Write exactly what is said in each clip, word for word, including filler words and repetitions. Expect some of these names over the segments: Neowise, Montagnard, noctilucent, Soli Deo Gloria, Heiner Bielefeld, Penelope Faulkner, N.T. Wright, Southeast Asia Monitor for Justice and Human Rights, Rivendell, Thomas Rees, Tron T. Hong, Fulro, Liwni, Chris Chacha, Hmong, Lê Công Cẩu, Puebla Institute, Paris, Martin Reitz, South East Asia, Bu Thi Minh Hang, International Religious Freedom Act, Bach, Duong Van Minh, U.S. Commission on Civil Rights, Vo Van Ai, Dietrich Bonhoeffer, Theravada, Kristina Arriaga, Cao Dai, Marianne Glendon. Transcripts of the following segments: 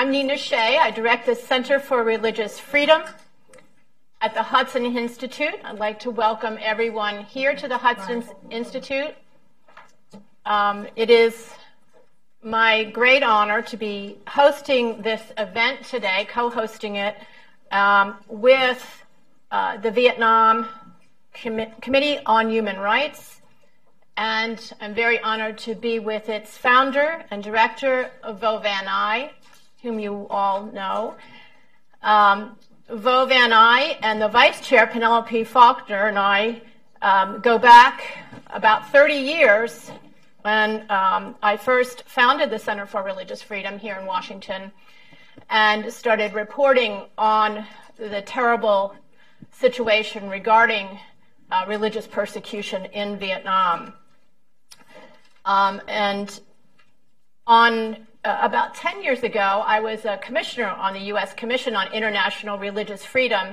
I'm Nina Shea. I direct the Center for Religious Freedom at the Hudson Institute. I'd like to welcome everyone here to the Hudson Institute. Um, it is my great honor to be hosting this event today, co-hosting it um, with uh, the Vietnam Com- Committee on Human Rights, and I'm very honored to be with its founder and director, Vo Van Ai, whom you all know. Um, Vo Van Ai and the vice chair, Penelope Faulkner, and I um, go back about thirty years when um, I first founded the Center for Religious Freedom here in Washington and started reporting on the terrible situation regarding uh, religious persecution in Vietnam. Um, and on Uh, about ten years ago, I was a commissioner on the U S Commission on International Religious Freedom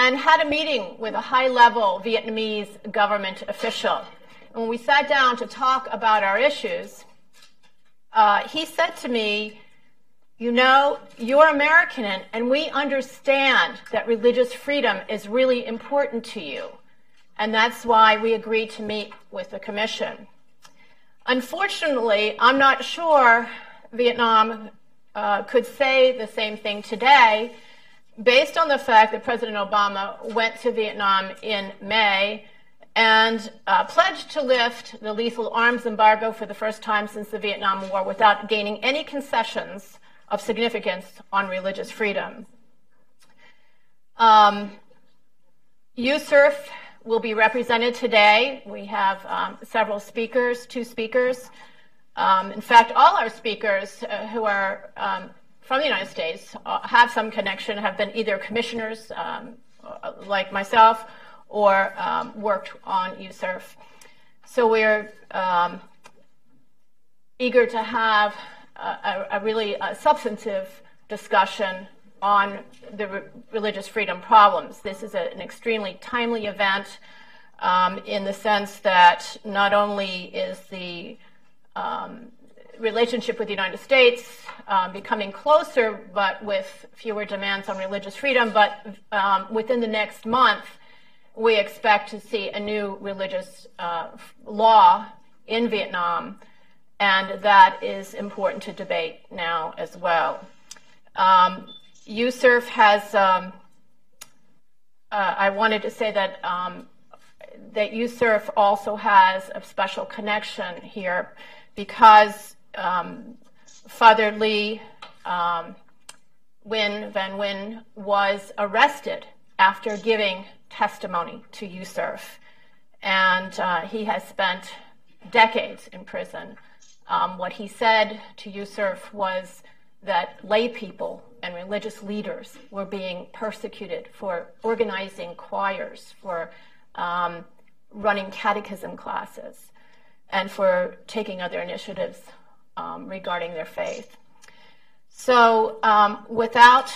and had a meeting with a high-level Vietnamese government official. And when we sat down to talk about our issues, uh, he said to me, you know, you're American, and we understand that religious freedom is really important to you. And that's why we agreed to meet with the commission. Unfortunately, I'm not sure Vietnam uh, could say the same thing today, based on the fact that President Obama went to Vietnam in May and uh, pledged to lift the lethal arms embargo for the first time since the Vietnam War without gaining any concessions of significance on religious freedom. Um, USURF will be represented today. We have um, several speakers, two speakers. Um, in fact, all our speakers uh, who are um, from the United States uh, have some connection, have been either commissioners um, like myself or um, worked on USURF. So we're um, eager to have a, a really a substantive discussion on the re religious freedom problems. This is a, an extremely timely event um, in the sense that not only is the um, relationship with the United States uh, becoming closer, but with fewer demands on religious freedom, but um, within the next month, we expect to see a new religious uh, law in Vietnam, and that is important to debate now as well. Um, USURF has, um, uh, I wanted to say that um, that USURF also has a special connection here because um, Father Lee um, Nguyen Van Ly was arrested after giving testimony to USURF, and uh, he has spent decades in prison. Um, what he said to USURF was that lay people and religious leaders were being persecuted for organizing choirs, for um, running catechism classes, and for taking other initiatives um, regarding their faith. So um, without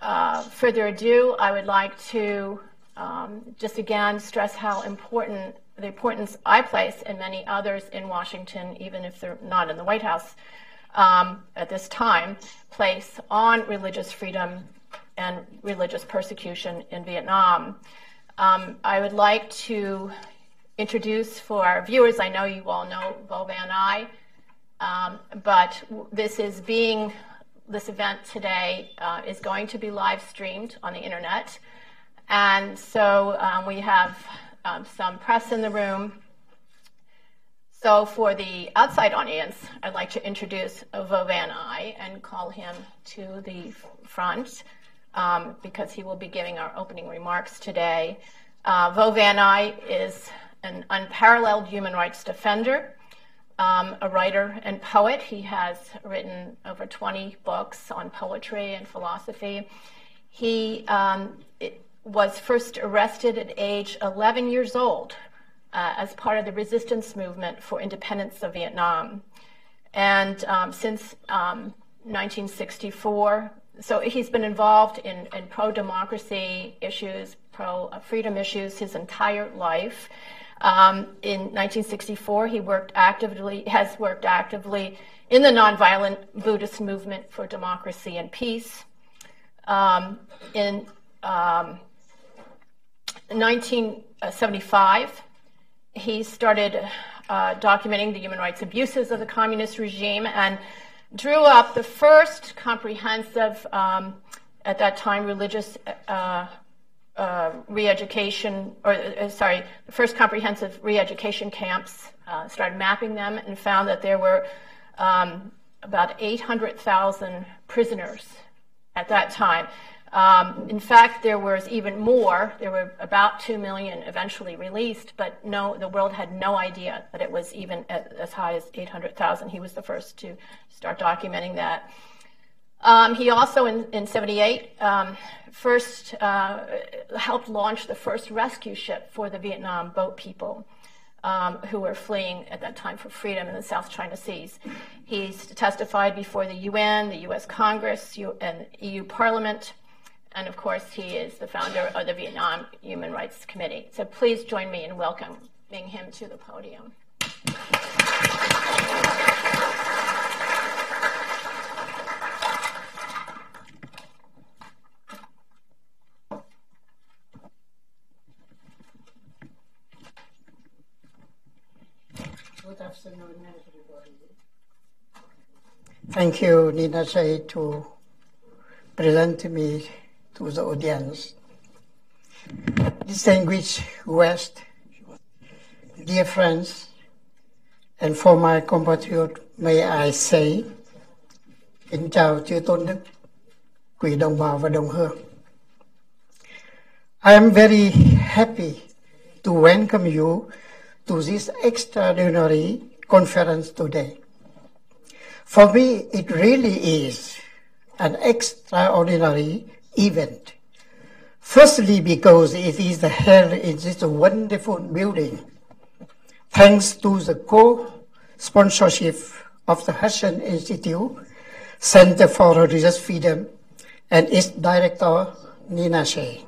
uh, further ado, I would like to um, just again stress how important the importance I place and many others in Washington, even if they're not in the White House, Um, at this time, place on religious freedom and religious persecution in Vietnam. Um, I would like to introduce for our viewers, I know you all know Vo Van Ai, um, but this is being, this event today uh, is going to be live streamed on the internet. And so um, we have um, some press in the room. So for the outside audience, I'd like to introduce Vo Van Ai and call him to the front um, because he will be giving our opening remarks today. Uh, Vo Van Ai is an unparalleled human rights defender, um, a writer and poet. He has written over twenty books on poetry and philosophy. He um, was first arrested at age eleven years old. Uh, as part of the resistance movement for independence of Vietnam. And um, since um, nineteen sixty-four, so he's been involved in, in pro-democracy issues, pro-freedom issues his entire life. Um, in nineteen sixty-four, he worked actively, has worked actively in the nonviolent Buddhist movement for democracy and peace. Um, in um, nineteen seventy-five, he started uh, documenting the human rights abuses of the communist regime and drew up the first comprehensive, um, at that time, religious uh, uh, re-education, or uh, sorry, the first comprehensive re-education camps, uh, started mapping them and found that there were um, about eight hundred thousand prisoners at that time. Um, in fact, there was even more. There were about two million eventually released, but no, the world had no idea that it was even as high as eight hundred thousand. He was the first to start documenting that. Um, he also, in, in seventy-eight, um, first uh, helped launch the first rescue ship for the Vietnam boat people um, who were fleeing at that time for freedom in the South China Seas. He's testified before the U N, the U S Congress, U and E U Parliament. And of course, he is the founder of the Vietnam Human Rights Committee. So please join me in welcoming him to the podium. Good afternoon, everybody. Thank you, Nina Shea, to present to me to the audience. Distinguished West, dear friends, and for my compatriot, may I say, kính chào chư tôn đức, quý đồng bào và đồng hương. I am very happy to welcome you to this extraordinary conference today. For me, it really is an extraordinary event. Firstly, because it is held in this wonderful building, thanks to the co-sponsorship of the Hudson Institute, Center for Religious Freedom, and its director, Nina Shea.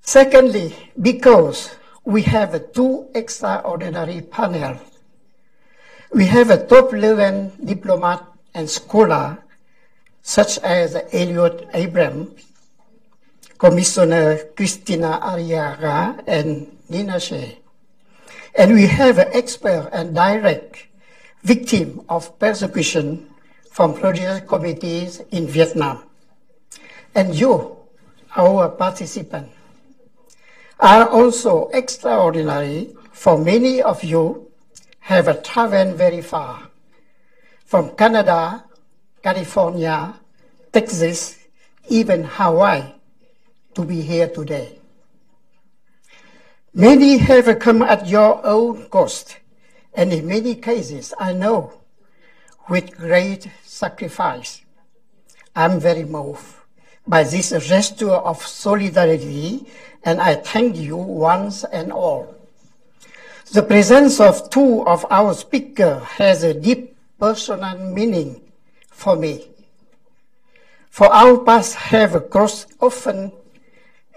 Secondly, because we have two extraordinary panels. We have a top-level diplomat and scholar such as Elliot Abrams, Commissioner Kristina Arriaga, and Nina Shea. And we have an expert and direct victim of persecution from religious communities in Vietnam. And you, our participants, are also extraordinary, for many of you have traveled very far, from Canada, California, Texas, even Hawaii, to be here today. Many have come at your own cost, and in many cases, I know, with great sacrifice. I'm very moved by this gesture of solidarity, and I thank you once and all. The presence of two of our speakers has a deep personal meaning for me. For our past have crossed often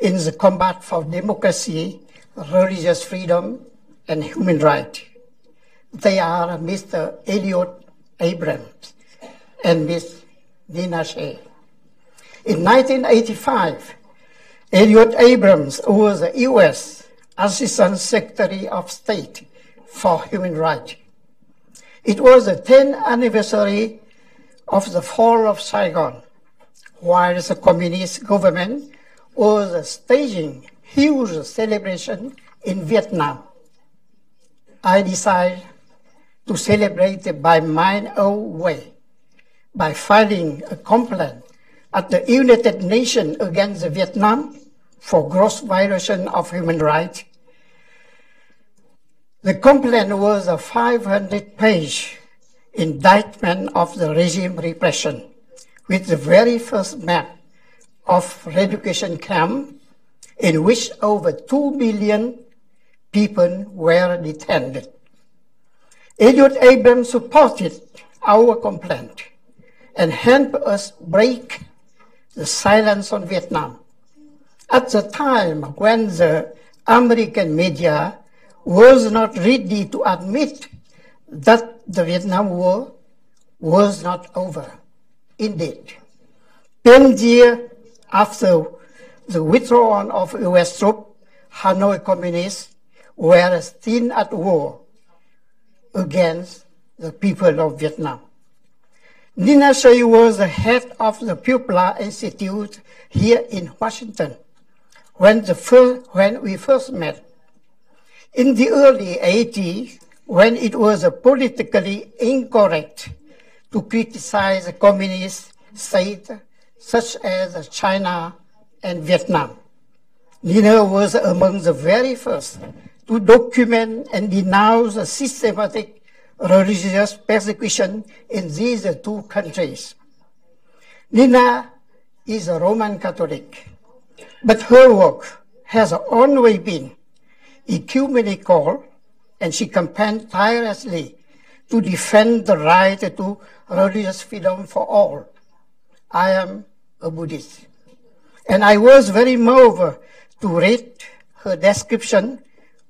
in the combat for democracy, religious freedom, and human rights. They are Mister Elliot Abrams and Miss Nina Shea. In nineteen eighty-five, Elliot Abrams was the U S Assistant Secretary of State for Human Rights. It was the tenth anniversary of the fall of Saigon, while the communist government was staging huge celebration in Vietnam. I decided to celebrate it by my own way, by filing a complaint at the United Nations against Vietnam for gross violation of human rights. The complaint was a five hundred page indictment of the regime repression, with the very first map of re-education camp in which over two million people were detained. Elliot Abrams supported our complaint and helped us break the silence on Vietnam. At the time when the American media was not ready to admit that the Vietnam War was not over. Indeed, ten years after the withdrawal of U S troops, Hanoi communists were still at war against the people of Vietnam. Nina Shea was the head of the Puebla Institute here in Washington when, the first, when we first met. In the early eighties, when it was politically incorrect to criticize the communist states such as China and Vietnam, Nina was among the very first to document and denounce the systematic religious persecution in these two countries. Nina is a Roman Catholic, but her work has always been ecumenical, and she campaigned tirelessly to defend the right to religious freedom for all. I am a Buddhist, and I was very moved to read her description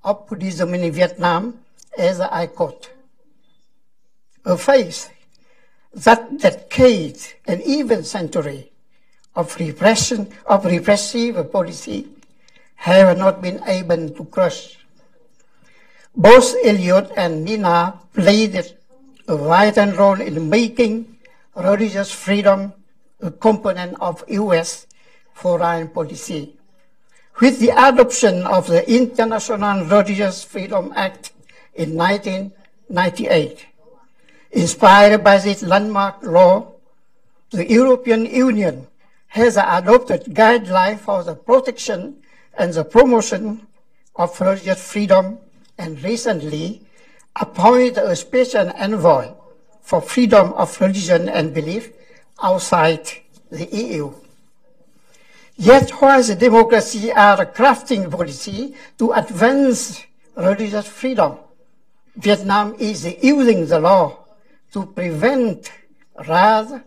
of Buddhism in Vietnam, as I quote, "A faith that decade and even century of repression, of repressive policy have not been able to crush." Both Elliot and Nina played a vital role in making religious freedom a component of U S foreign policy. With the adoption of the International Religious Freedom Act in nineteen ninety-eight, inspired by this landmark law, the European Union has adopted guidelines for the protection and the promotion of religious freedom, and recently appointed a special envoy for freedom of religion and belief outside the E U. Yet while the democracies are crafting policy to advance religious freedom, Vietnam is using the law to prevent rather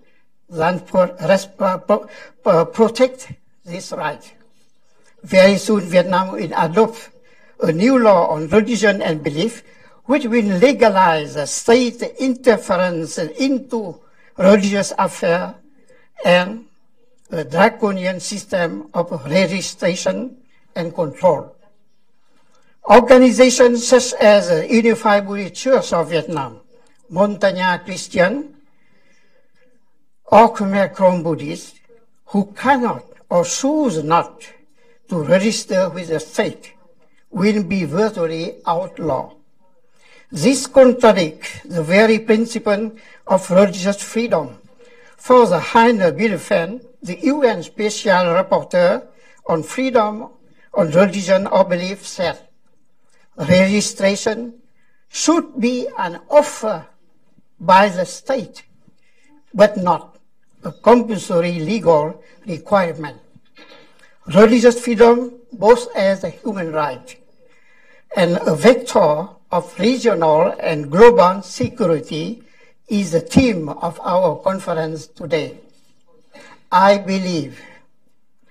than protect this right. Very soon, Vietnam will adopt a new law on religion and belief, which will legalize state interference into religious affairs and a draconian system of registration and control. Organizations such as the Unified Buddhist Church of Vietnam, Montagnard Christian, or Khmer Krom Buddhists who cannot or choose not to register with the state will be virtually outlawed. This contradicts the very principle of religious freedom. For the Heiner Bielefeld, the U N Special Rapporteur on Freedom on Religion or Belief said, registration should be an offer by the state, but not a compulsory legal requirement. Religious freedom, both as a human right and a vector of regional and global security, is the theme of our conference today. I believe,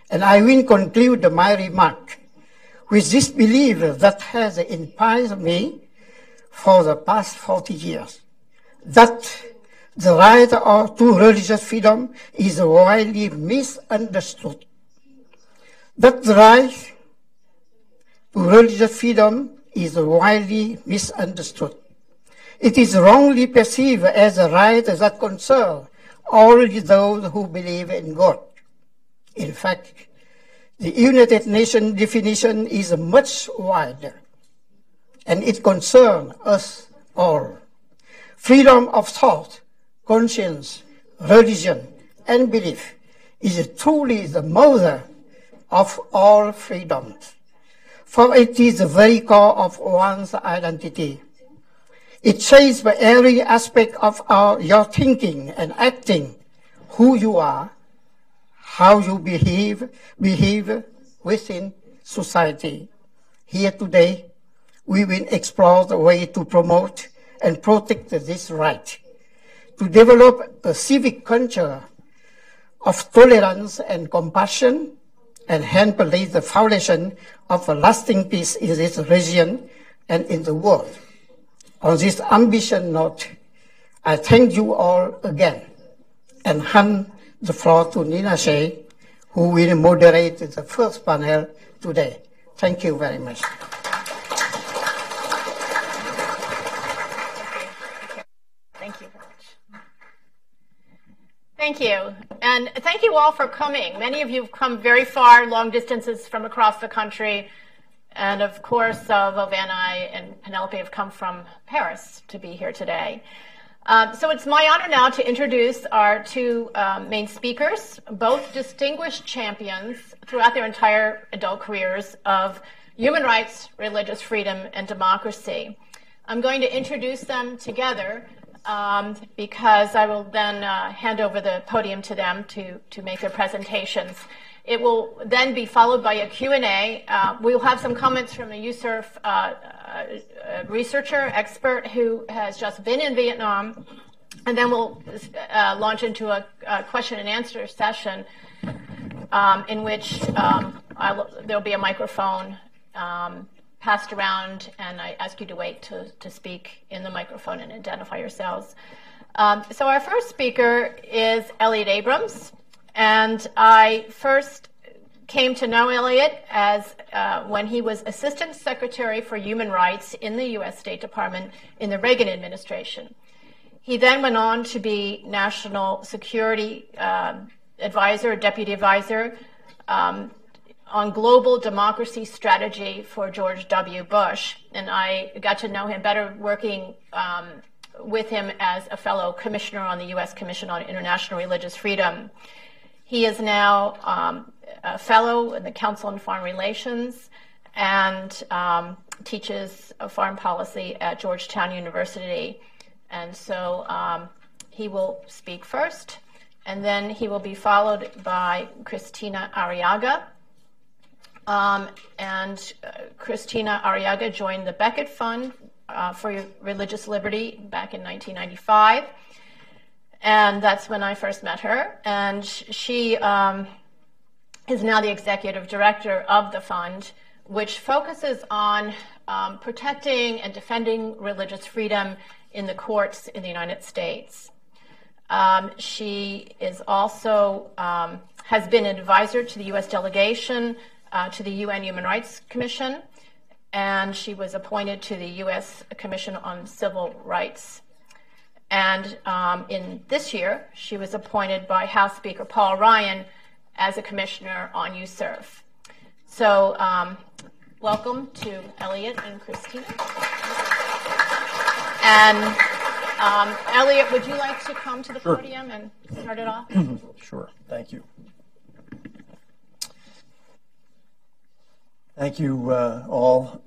and I will conclude my remark with this belief that has inspired me for the past forty years, that the right to religious freedom is widely misunderstood, that the right to religious freedom is widely misunderstood. It is wrongly perceived as a right that concerns only those who believe in God. In fact, the United Nations definition is much wider, and it concerns us all. Freedom of thought, conscience, religion, and belief is truly the mother of all freedoms, for it is the very core of one's identity. It shapes every aspect of our, your thinking and acting, who you are, how you behave, behave within society. Here today, we will explore the way to promote and protect this right, to develop a civic culture of tolerance and compassion, and hence lays the foundation of a lasting peace in this region and in the world. On this ambitious note, I thank you all again and hand the floor to Nina Shea, who will moderate the first panel today. Thank you very much. Thank you very much. Thank you. And thank you all for coming. Many of you have come very far, long distances from across the country. And of course, uh, Vo Van Ai and Penelope have come from Paris to be here today. Uh, so it's my honor now to introduce our two um, main speakers, both distinguished champions throughout their entire adult careers of human rights, religious freedom, and democracy. I'm going to introduce them together um, because I will then uh, hand over the podium to them to, to make their presentations. It will then be followed by a Q and A. Uh, we'll have some comments from a U S R F uh, uh, researcher, expert, who has just been in Vietnam. And then we'll uh, launch into a, a question and answer session um, in which um, I'll, there'll be a microphone um, passed around, and I ask you to wait to, to speak in the microphone and identify yourselves. Um, so our first speaker is Elliot Abrams. And I first came to know Elliot as uh, when he was Assistant Secretary for Human Rights in the U S State Department in the Reagan administration. He then went on to be National Security uh, Advisor, Deputy Advisor um, on Global Democracy Strategy for George W. Bush. And I got to know him better working um, with him as a fellow commissioner on the U S Commission on International Religious Freedom. He is now um, a fellow in the Council on Foreign Relations and um, teaches foreign policy at Georgetown University. And so um, he will speak first, and then he will be followed by Kristina Arriaga. Um, and uh, Kristina Arriaga joined the Becket Fund uh, for Religious Liberty back in nineteen ninety-five. And that's when I first met her. And she um, is now the executive director of the fund, which focuses on um, protecting and defending religious freedom in the courts in the United States. Um, she is also um, has been an advisor to the U S delegation uh, to the U N Human Rights Commission, and she was appointed to the U S Commission on Civil Rights. And um, in this year, she was appointed by House Speaker Paul Ryan as a commissioner on U S R F. So um, welcome to Elliot and Kristina. And um, Elliot, would you like to come to the sure. podium and start it off? Sure. Thank you. Thank you uh, all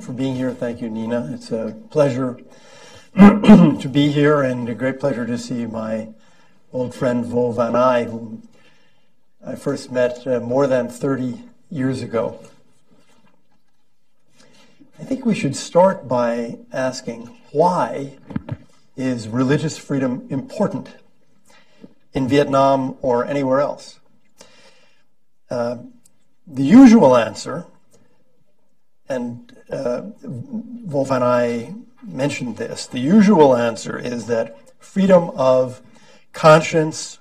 for being here. Thank you, Nina. It's a pleasure to be here, and a great pleasure to see my old friend Vo Van Ai, whom I first met uh, more than thirty years ago. I think we should start by asking, why is religious freedom important in Vietnam or anywhere else? Uh, the usual answer, and uh, Vo Van Ai mentioned this, the usual answer is that freedom of conscience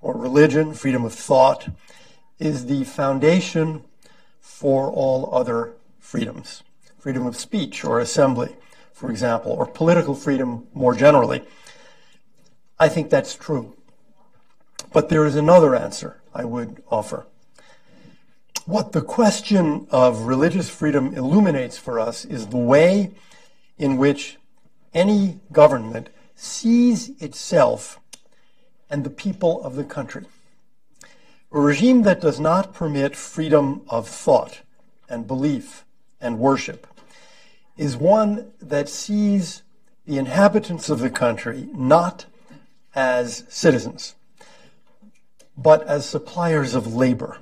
or religion, freedom of thought, is the foundation for all other freedoms. Freedom of speech or assembly, for example, or political freedom more generally. I think that's true. But there is another answer I would offer. What the question of religious freedom illuminates for us is the way in which any government sees itself and the people of the country. A regime that does not permit freedom of thought and belief and worship is one that sees the inhabitants of the country not as citizens, but as suppliers of labor,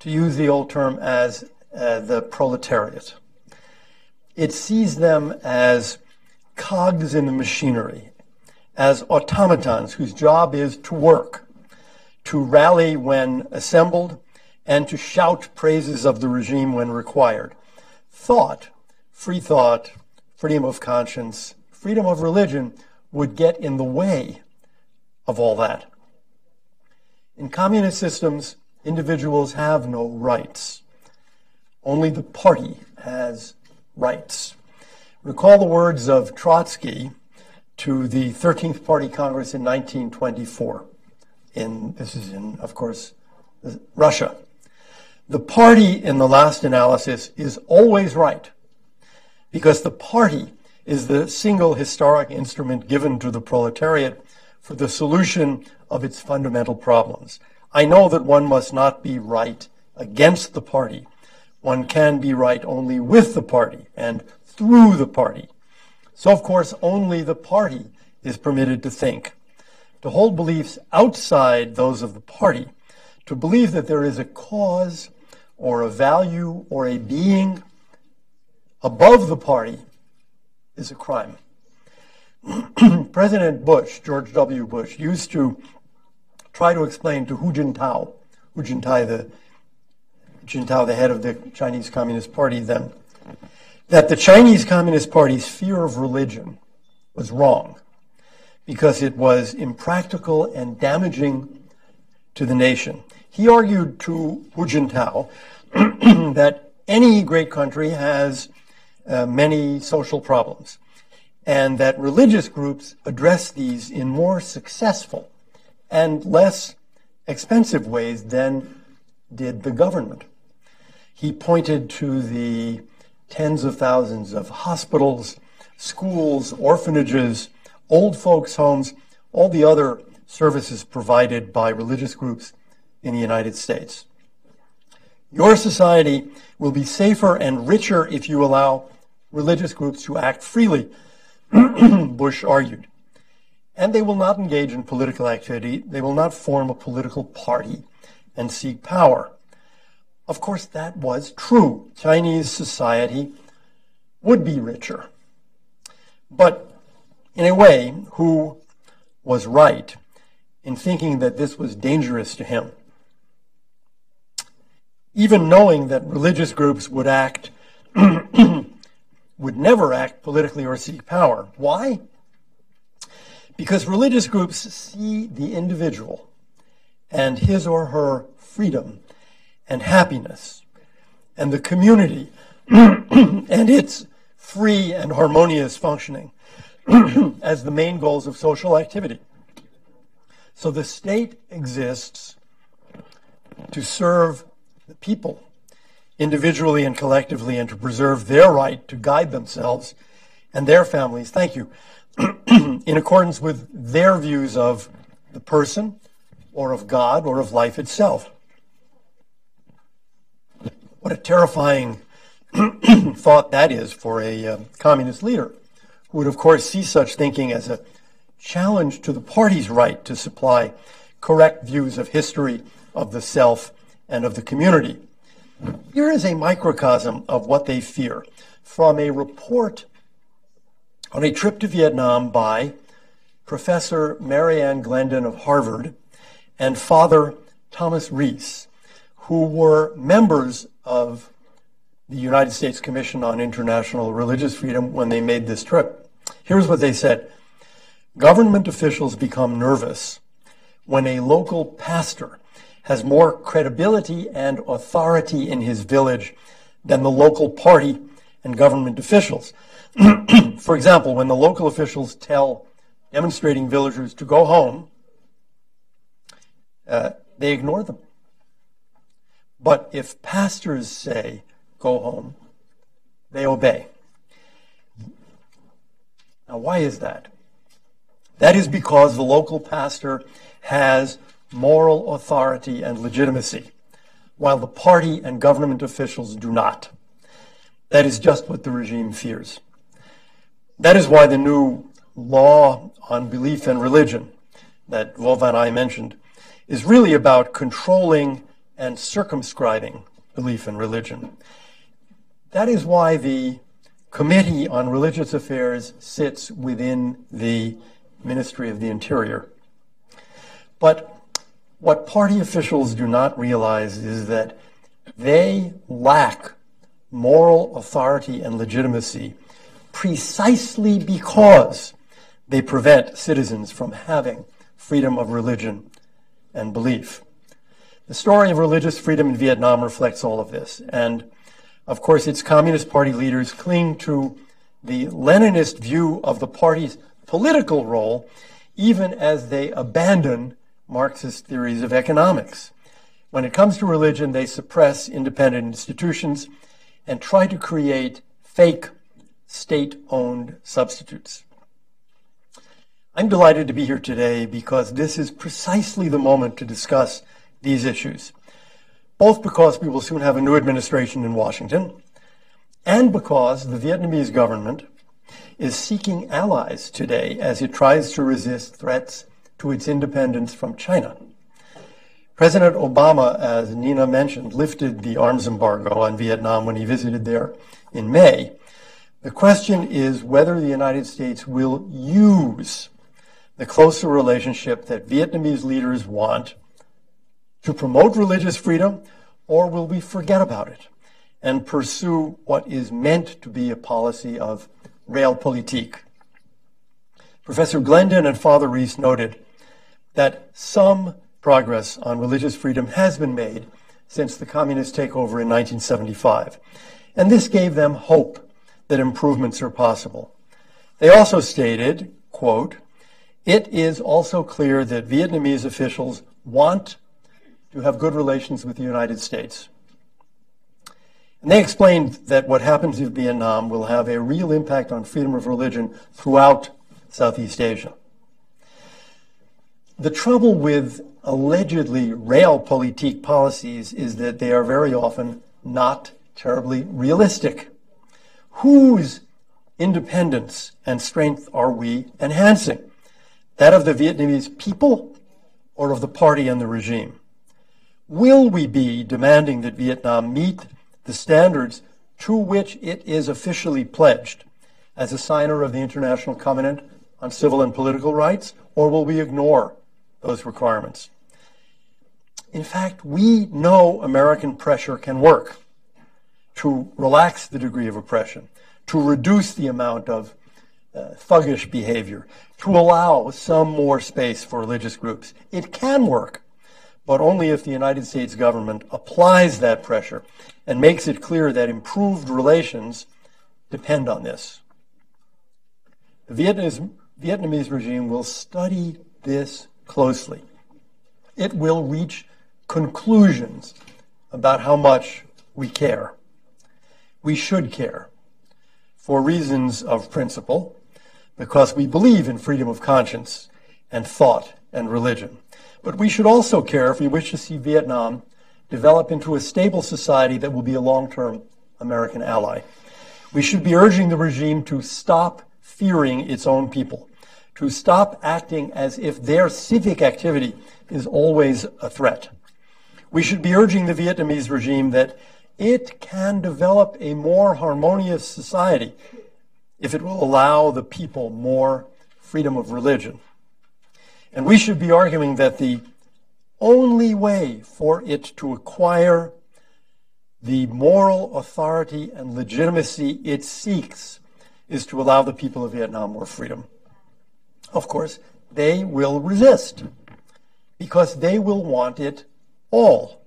to use the old term as uh, the proletariat. It sees them as cogs in the machinery, as automatons whose job is to work, to rally when assembled, and to shout praises of the regime when required. Thought, free thought, freedom of conscience, freedom of religion would get in the way of all that. In communist systems, individuals have no rights. Only the party has rights. Recall the words of Trotsky to the thirteenth Party Congress in nineteen twenty-four. In, this is in, of course, Russia. The party, in the last analysis, is always right, because the party is the single historic instrument given to the proletariat for the solution of its fundamental problems. I know that one must not be right against the party. One can be right only with the party and through the party. So, of course, only the party is permitted to think. To hold beliefs outside those of the party, to believe that there is a cause or a value or a being above the party, is a crime. President Bush, George W. Bush, used to try to explain to Hu Jintao, Hu Jintao the, Jintao, the head of the Chinese Communist Party then, that the Chinese Communist Party's fear of religion was wrong because it was impractical and damaging to the nation. He argued to Hu Jintao that any great country has uh, many social problems, and that religious groups address these in more successful and less expensive ways than did the government. He pointed to the tens of thousands of hospitals, schools, orphanages, old folks' homes, all the other services provided by religious groups in the United States. Your society will be safer and richer if you allow religious groups to act freely, Bush argued. And they will not engage in political activity. They will not form a political party and seek power. Of course, that was true. Chinese society would be richer. But in a way, Hu was right in thinking that this was dangerous to him. Even knowing that religious groups would act would never act politically or seek power. Why? Because religious groups see the individual and his or her freedom and happiness and the community and its free and harmonious functioning as the main goals of social activity. So the state exists to serve the people, individually and collectively, and to preserve their right to guide themselves and their families, thank you, in accordance with their views of the person or of God or of life itself. What a terrifying thought that is for a uh, communist leader, who would, of course, see such thinking as a challenge to the party's right to supply correct views of history, of the self, and of the community. Here is a microcosm of what they fear from a report on a trip to Vietnam by Professor Marianne Glendon of Harvard and Father Thomas Rees, who were members of the United States Commission on International Religious Freedom when they made this trip. Here's what they said. Government officials become nervous when a local pastor has more credibility and authority in his village than the local party and government officials. For example, when the local officials tell demonstrating villagers to go home, uh, they ignore them. But if pastors say, go home, they obey. Now, why is that? That is because the local pastor has moral authority and legitimacy, while the party and government officials do not. That is just what the regime fears. That is why the new law on belief and religion that Vo Van Ai mentioned is really about controlling and circumscribing belief and religion. That is why the Committee on Religious Affairs sits within the Ministry of the Interior. But What party officials do not realize is that they lack moral authority and legitimacy precisely because they prevent citizens from having freedom of religion and belief. The story of religious freedom in Vietnam reflects all of this. And of course, its Communist Party leaders cling to the Leninist view of the party's political role, even as they abandon Marxist theories of economics. When it comes to religion, they suppress independent institutions and try to create fake state-owned substitutes. I'm delighted to be here today because this is precisely the moment to discuss these issues, both because we will soon have a new administration in Washington and because the Vietnamese government is seeking allies today as it tries to resist threats to its independence from China. President Obama, as Nina mentioned, lifted the arms embargo on Vietnam when he visited there in May. The question is whether the United States will use the closer relationship that Vietnamese leaders want to promote religious freedom, or will we forget about it and pursue what is meant to be a policy of realpolitik? Professor Glendon and Father Rees noted that some progress on religious freedom has been made since the communist takeover in nineteen seventy-five, and this gave them hope that improvements are possible. They also stated, quote, "It is also clear that Vietnamese officials want to have good relations with the United States." And they explained that what happens in Vietnam will have a real impact on freedom of religion throughout Southeast Asia. The trouble with allegedly realpolitik policies is that they are very often not terribly realistic. Whose independence and strength are we enhancing? That of the Vietnamese people or of the party and the regime? Will we be demanding that Vietnam meet the standards to which it is officially pledged as a signer of the International Covenant on Civil and Political Rights, or will we ignore those requirements? In fact, we know American pressure can work to relax the degree of oppression, to reduce the amount of uh, thuggish behavior, to allow some more space for religious groups. It can work, but only if the United States government applies that pressure and makes it clear that improved relations depend on this. The Vietnamese, Vietnamese regime will study this closely. It will reach conclusions about how much we care. We should care for reasons of principle, because we believe in freedom of conscience and thought and religion. But we should also care if we wish to see Vietnam develop into a stable society that will be a long-term American ally. We should be urging the regime to stop fearing its own people, to stop acting as if their civic activity is always a threat. We should be urging the Vietnamese regime that it can develop a more harmonious society if it will allow the people more freedom of religion. And we should be arguing that the only way for it to acquire the moral authority and legitimacy it seeks is to allow the people of Vietnam more freedom. Of course, they will resist because they will want it all.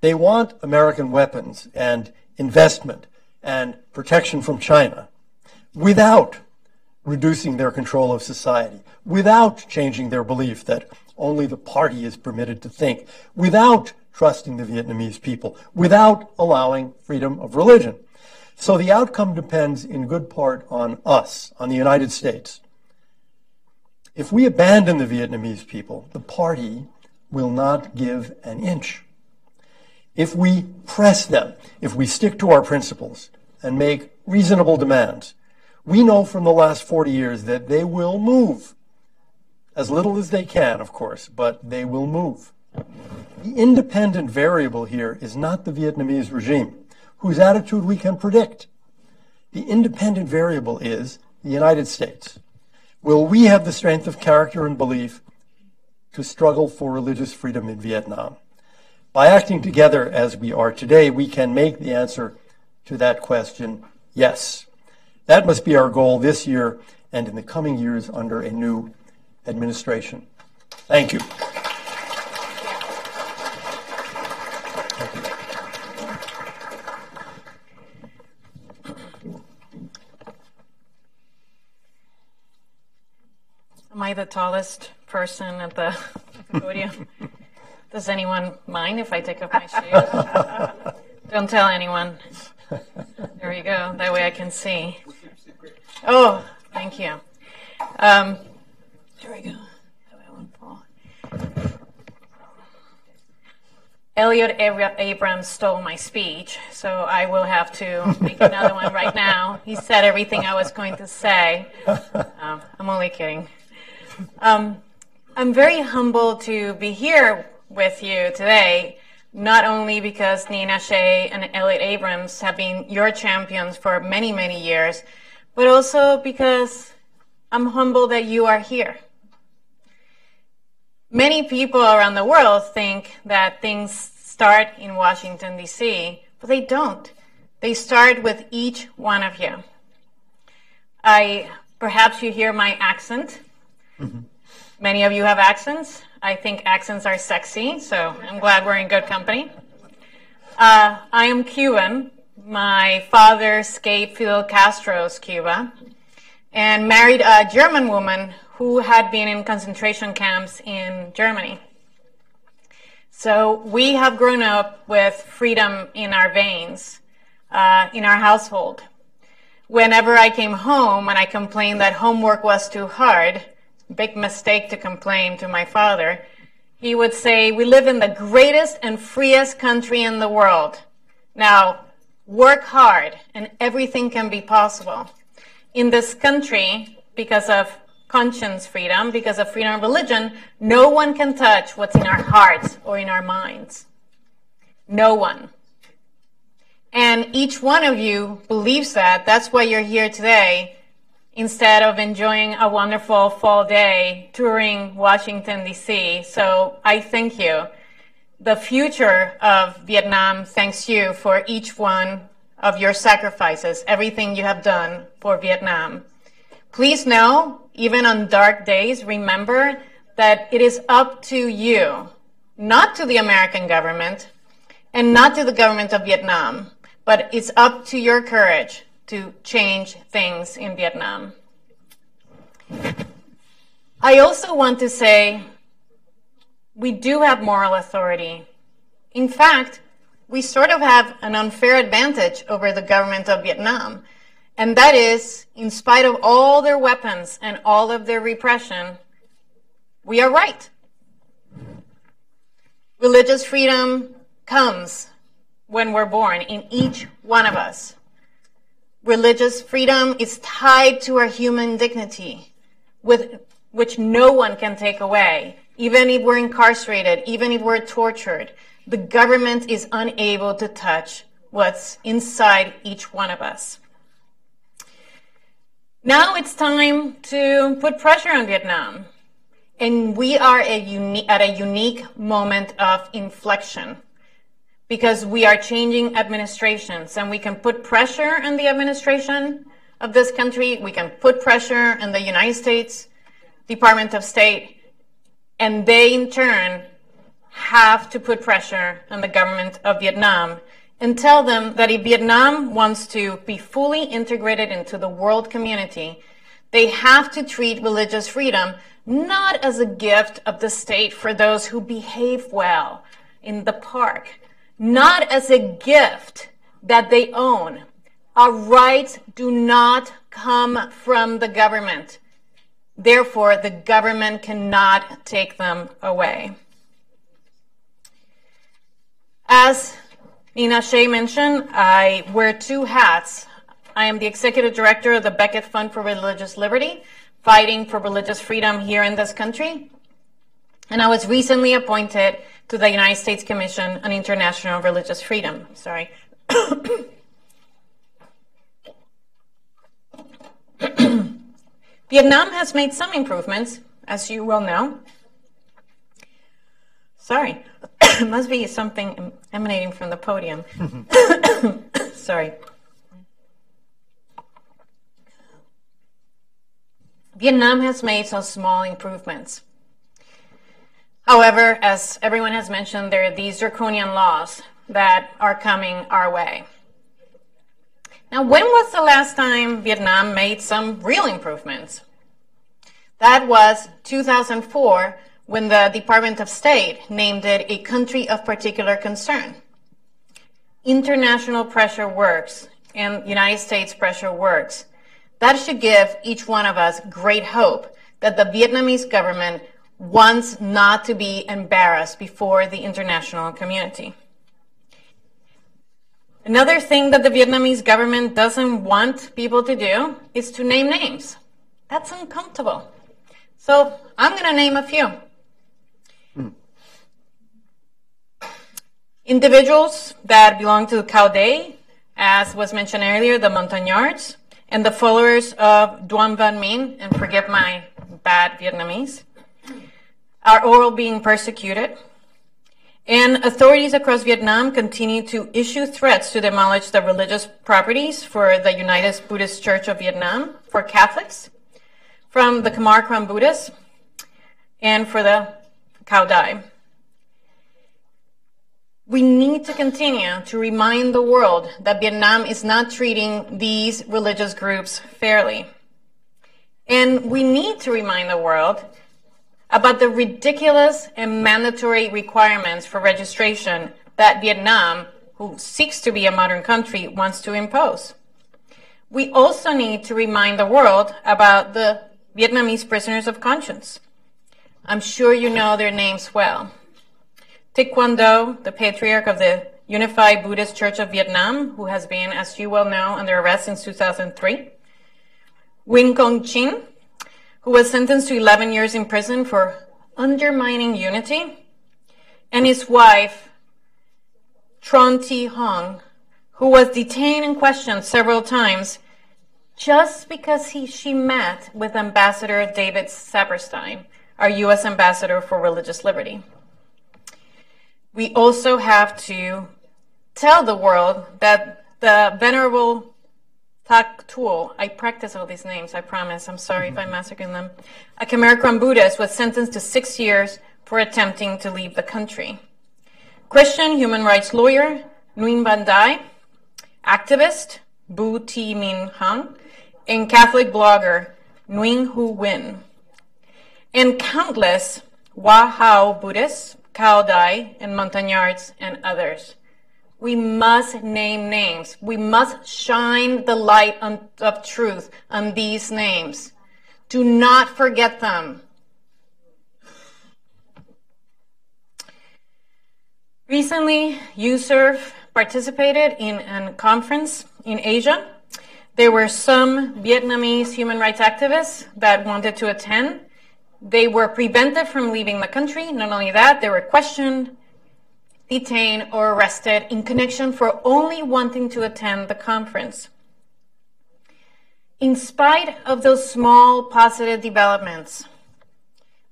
They want American weapons and investment and protection from China without reducing their control of society, without changing their belief that only the party is permitted to think, without trusting the Vietnamese people, without allowing freedom of religion. So the outcome depends in good part on us, on the United States. If we abandon the Vietnamese people, the party will not give an inch. If we press them, if we stick to our principles and make reasonable demands, we know from the last forty years that they will move. As little as they can, of course, but they will move. The independent variable here is not the Vietnamese regime, whose attitude we can predict. The independent variable is the United States. Will we have the strength of character and belief to struggle for religious freedom in Vietnam. By acting together as we are today, we can make the answer to that question yes. That must be our goal this year and in the coming years under a new administration. Thank you. Am I the tallest person at the, at the podium? Does anyone mind if I take off my shoes? Don't tell anyone. There you go. That way I can see. Oh, thank you. Um, there we go. That way I won't fall. Elliot Abrams stole my speech, so I will have to make another one right now. He said everything I was going to say. Um, I'm only kidding. Um, I'm very humbled to be here with you today, not only because Nina Shea and Elliot Abrams have been your champions for many, many years, but also because I'm humbled that you are here. Many people around the world think that things start in Washington, D C, but they don't. They start with each one of you. I, perhaps you hear my accent. Mm-hmm. Many of you have accents. I think accents are sexy, so I'm glad we're in good company. Uh, I am Cuban. My father escaped Fidel Castro's Cuba and married a German woman who had been in concentration camps in Germany. So we have grown up with freedom in our veins, uh, in our household. Whenever I came home and I complained that homework was too hard, big mistake to complain to my father, he would say, we live in the greatest and freest country in the world. Now, work hard and everything can be possible. In this country, because of conscience freedom, because of freedom of religion, no one can touch what's in our hearts or in our minds. No one. And each one of you believes that. That's why you're here today. Instead of enjoying a wonderful fall day touring Washington, D C. So I thank you. The future of Vietnam thanks you for each one of your sacrifices, everything you have done for Vietnam. Please know, even on dark days, remember that it is up to you, not to the American government and not to the government of Vietnam, but it's up to your courage to change things in Vietnam. I also want to say we do have moral authority. In fact, we sort of have an unfair advantage over the government of Vietnam, and that is, in spite of all their weapons and all of their repression, we are right. Religious freedom comes when we're born, in each one of us. Religious freedom is tied to our human dignity, with, which no one can take away, even if we're incarcerated, even if we're tortured. The government is unable to touch what's inside each one of us. Now it's time to put pressure on Vietnam. And we are a uni- at a unique moment of inflection, because we are changing administrations, and we can put pressure on the administration of this country. We can put pressure on the United States Department of State, and they in turn have to put pressure on the government of Vietnam and tell them that if Vietnam wants to be fully integrated into the world community, they have to treat religious freedom not as a gift of the state for those who behave well in the park, not as a gift that they own. Our rights do not come from the government. Therefore, the government cannot take them away. As Nina Shea mentioned, I wear two hats. I am the executive director of the Beckett Fund for Religious Liberty, fighting for religious freedom here in this country. And I was recently appointed to the United States Commission on International Religious Freedom. Sorry. Vietnam has made some improvements, as you well know. Sorry, it must be something emanating from the podium. Sorry. Vietnam has made some small improvements. However, as everyone has mentioned, there are these draconian laws that are coming our way. Now, when was the last time Vietnam made some real improvements? That was two thousand four, when the Department of State named it a country of particular concern. International pressure works, and United States pressure works. That should give each one of us great hope that the Vietnamese government wants not to be embarrassed before the international community. Another thing that the Vietnamese government doesn't want people to do is to name names. That's uncomfortable. So I'm going to name a few. Mm. Individuals that belong to Cao Dai, as was mentioned earlier, the Montagnards, and the followers of Duong Van Minh, and forgive my bad Vietnamese, are all being persecuted. And authorities across Vietnam continue to issue threats to demolish the religious properties for the Unified Buddhist Church of Vietnam, for Catholics, from the Khmer Krom Buddhists, and for the Cao Dai. We need to continue to remind the world that Vietnam is not treating these religious groups fairly. And we need to remind the world about the ridiculous and mandatory requirements for registration that Vietnam, who seeks to be a modern country, wants to impose. We also need to remind the world about the Vietnamese prisoners of conscience. I'm sure you know their names well. Thích Quảng Độ, the patriarch of the Unified Buddhist Church of Vietnam, who has been, as you well know, under arrest since two thousand three. Nguyen Kong Chin, who was sentenced to eleven years in prison for undermining unity. And his wife, Tron T. Hong, who was detained and questioned several times just because he, she met with Ambassador David Saperstein, our U S Ambassador for Religious Liberty. We also have to tell the world that the Venerable Thach Tuol, I practice all these names, I promise, I'm sorry mm-hmm. if I'm massacring them, a Khmer Krom Buddhist was sentenced to six years for attempting to leave the country. Christian human rights lawyer Nguyen Van Ly, activist Bu Thi Minh Hang, and Catholic blogger Nguyen Hu Win, and countless Wa Hao Buddhists, Cao Dai and Montagnards and others. We must name names. We must shine the light on, of truth on these names. Do not forget them. Recently, U S E R F participated in a conference in Asia. There were some Vietnamese human rights activists that wanted to attend. They were prevented from leaving the country. Not only that, they were questioned, detained, or arrested in connection for only wanting to attend the conference. In spite of those small positive developments,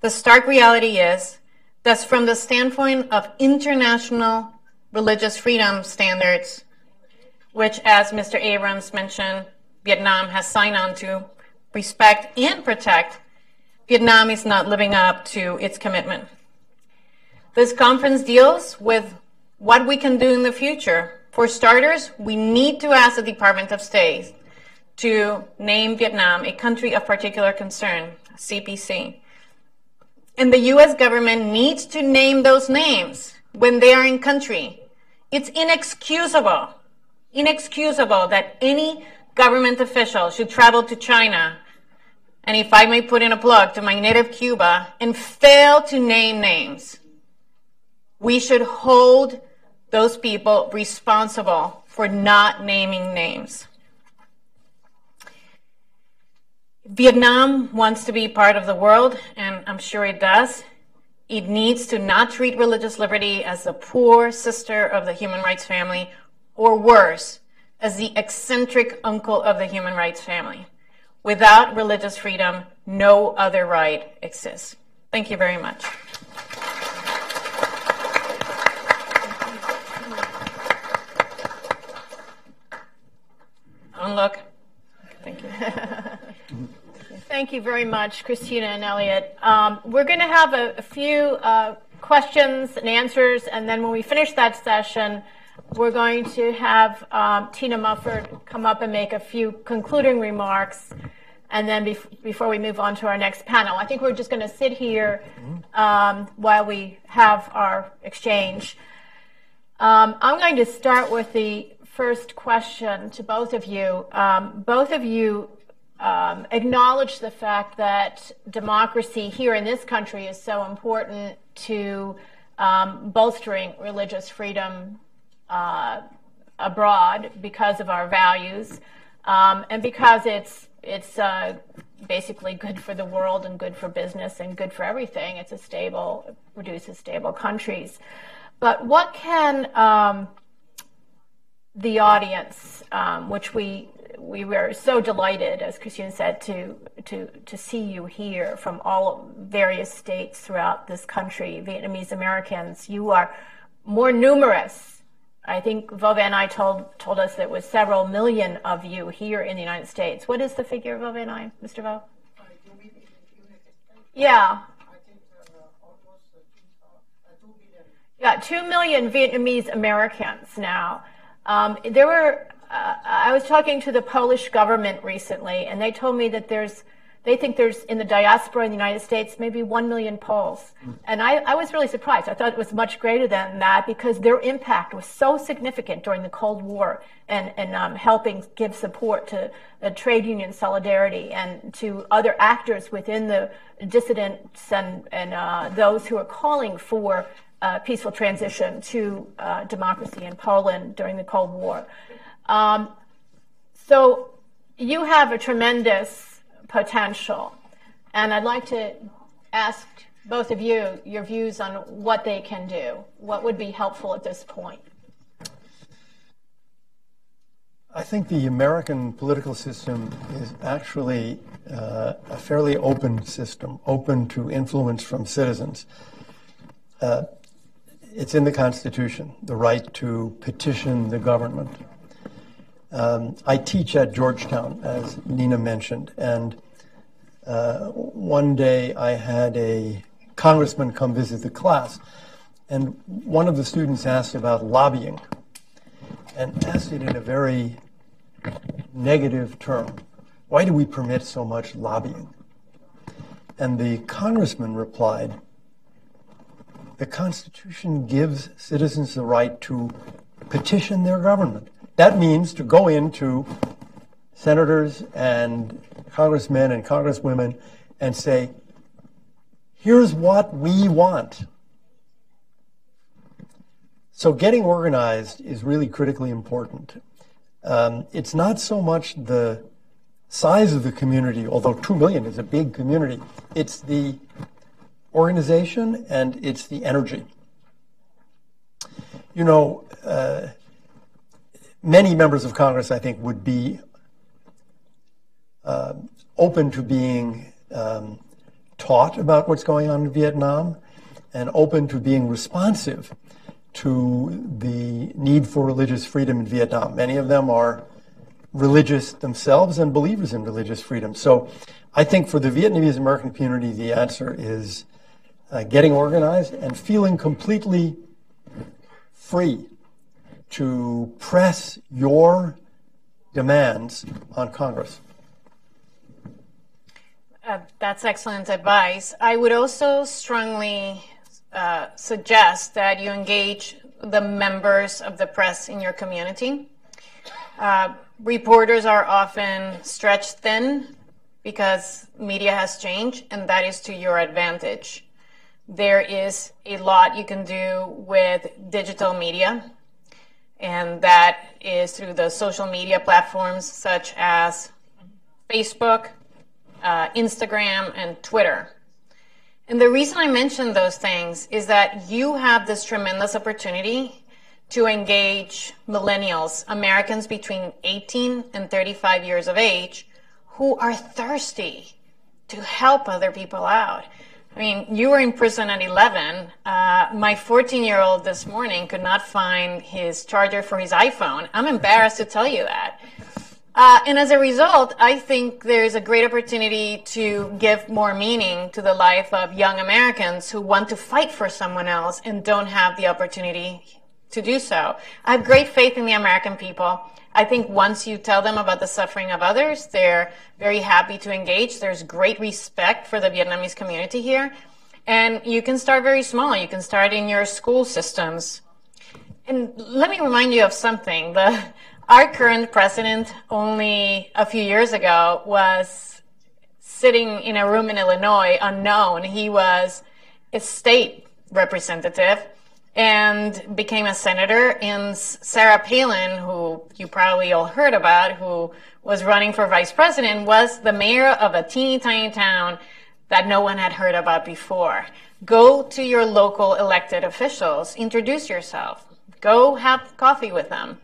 the stark reality is that from the standpoint of international religious freedom standards, which, as Mister Abrams mentioned, Vietnam has signed on to respect and protect, Vietnam is not living up to its commitment. This conference deals with what we can do in the future. For starters, we need to ask the Department of State to name Vietnam a country of particular concern, C P C. And the U S government needs to name those names when they are in country. It's inexcusable, inexcusable that any government official should travel to China, and if I may put in a plug, to my native Cuba, and fail to name names. We should hold those people responsible for not naming names. Vietnam wants to be part of the world, and I'm sure it does. It needs to not treat religious liberty as the poor sister of the human rights family, or worse, as the eccentric uncle of the human rights family. Without religious freedom, no other right exists. Thank you very much. Thank you very much, Kristina and Elliot. Um, we're going to have a, a few uh, questions and answers, and then when we finish that session, we're going to have um, Tina Mufford come up and make a few concluding remarks, and then bef before we move on to our next panel. I think we're just going to sit here um, while we have our exchange. Um, I'm going to start with the first question to both of you. Um, both of you um, acknowledge the fact that democracy here in this country is so important to um, bolstering religious freedom uh, abroad because of our values um, and because it's It's uh, basically good for the world and good for business and good for everything. It's a stable, it produces stable countries. But what can um, the audience, um, which we we were so delighted, as Christian said, to to to see you here from all various states throughout this country, Vietnamese Americans, you are more numerous. I think Vo Van Ai told told us that it was several million of you here in the United States. What is the figure, Vo Van Ai, Mister Vo? Uh, you mean in the United States? Yeah. I think uh, almost uh, two, uh, two million. Yeah, two million Vietnamese Americans now. Um, there were. Uh, I was talking to the Polish government recently, and they told me that there's. They think there's, in the diaspora in the United States, maybe one million Poles. And I, I was really surprised. I thought it was much greater than that because their impact was so significant during the Cold War and, and um, helping give support to uh, trade union solidarity and to other actors within the dissidents and, and uh, those who are calling for uh, peaceful transition to uh, democracy in Poland during the Cold War. Um, so you have a tremendous potential. And I'd like to ask both of you your views on what they can do. What would be helpful at this point? I think the American political system is actually uh, a fairly open system, open to influence from citizens. Uh, it's in the Constitution, the right to petition the government. Um, I teach at Georgetown, as Nina mentioned, and uh, one day I had a congressman come visit the class, and one of the students asked about lobbying, and asked it in a very negative term. Why do we permit so much lobbying? And the congressman replied, the Constitution gives citizens the right to petition their government. That means to go into senators and congressmen and congresswomen and say, here's what we want. So getting organized is really critically important. Um, it's not so much the size of the community, although two million is a big community. It's the organization and it's the energy. You know, uh, many members of Congress, I think, would be uh, open to being um, taught about what's going on in Vietnam and open to being responsive to the need for religious freedom in Vietnam. Many of them are religious themselves and believers in religious freedom. So I think for the Vietnamese American community, the answer is uh, getting organized and feeling completely free to press your demands on Congress. Uh, that's excellent advice. I would also strongly uh, suggest that you engage the members of the press in your community. Uh, reporters are often stretched thin because media has changed, and that is to your advantage. There is a lot you can do with digital media, and that is through the social media platforms such as Facebook, uh, Instagram, and Twitter. And the reason I mention those things is that you have this tremendous opportunity to engage millennials, Americans between eighteen and thirty-five years of age, who are thirsty to help other people out. I mean, you were in prison at eleven. Uh, my fourteen-year-old this morning could not find his charger for his iPhone. I'm embarrassed to tell you that. Uh, and as a result, I think there's a great opportunity to give more meaning to the life of young Americans who want to fight for someone else and don't have the opportunity to do so. I have great faith in the American people. I think once you tell them about the suffering of others, they're very happy to engage. There's great respect for the Vietnamese community here. And you can start very small. You can start in your school systems. And let me remind you of something. The, our current president, only a few years ago, was sitting in a room in Illinois, unknown. He was a state representative and became a senator. And Sarah Palin, who you probably all heard about, who was running for vice president, was the mayor of a teeny tiny town that no one had heard about before. Go to your local elected officials, introduce yourself, go have coffee with them,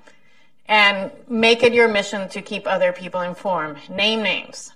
and make it your mission to keep other people informed. Name names.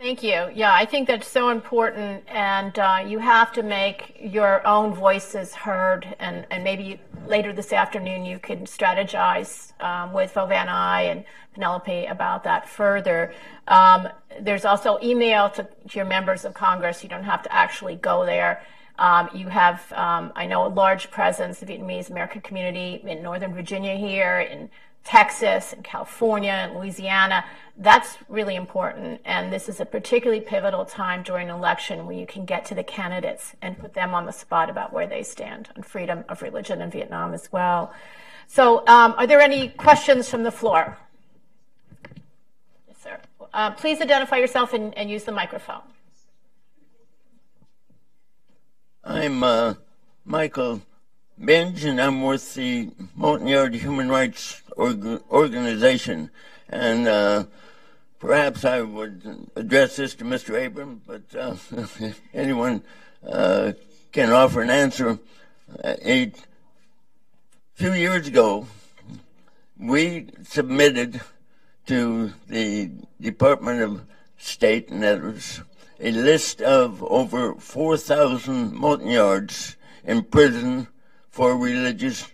Thank you. Yeah, I think that's so important, and uh, you have to make your own voices heard, and, and maybe later this afternoon you can strategize um, with Vo Van Ai and Penelope about that further. Um, there's also email to, to your members of Congress. You don't have to actually go there. Um, you have, um, I know, a large presence of the Vietnamese American community in Northern Virginia here, in Texas, and California, and Louisiana. That's really important, and this is a particularly pivotal time during an election where you can get to the candidates and put them on the spot about where they stand on freedom of religion in Vietnam as well. So um, are there any questions from the floor? Yes, sir. Uh, please identify yourself and, and use the microphone. I'm uh, Michael Benj, and I'm with the Montagnard Human Rights Org Organization. And uh, perhaps I would address this to Mister Abrams, but uh, if anyone uh, can offer an answer. A few years ago, we submitted to the Department of State and others a list of over four thousand Montagnards in prison for religious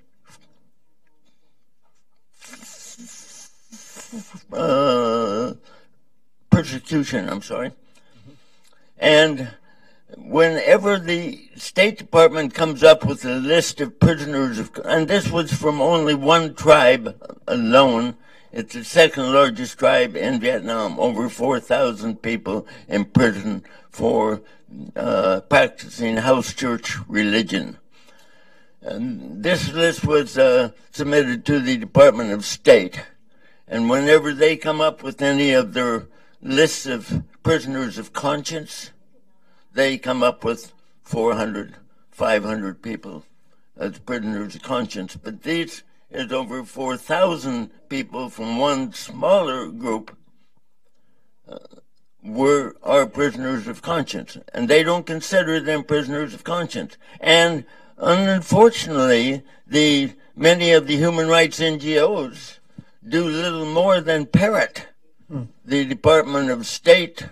Uh, persecution, I'm sorry. Mm-hmm. And whenever the State Department comes up with a list of prisoners, of, and this was from only one tribe alone, it's the second largest tribe in Vietnam, over four thousand people in prison for uh, practicing house church religion. And this list was uh, submitted to the Department of State. And whenever they come up with any of their lists of prisoners of conscience, they come up with four hundred, five hundred people as prisoners of conscience. But these is over four thousand people from one smaller group uh, were are prisoners of conscience. And they don't consider them prisoners of conscience. And unfortunately, the many of the human rights N G Os do little more than parrot hmm. the Department of State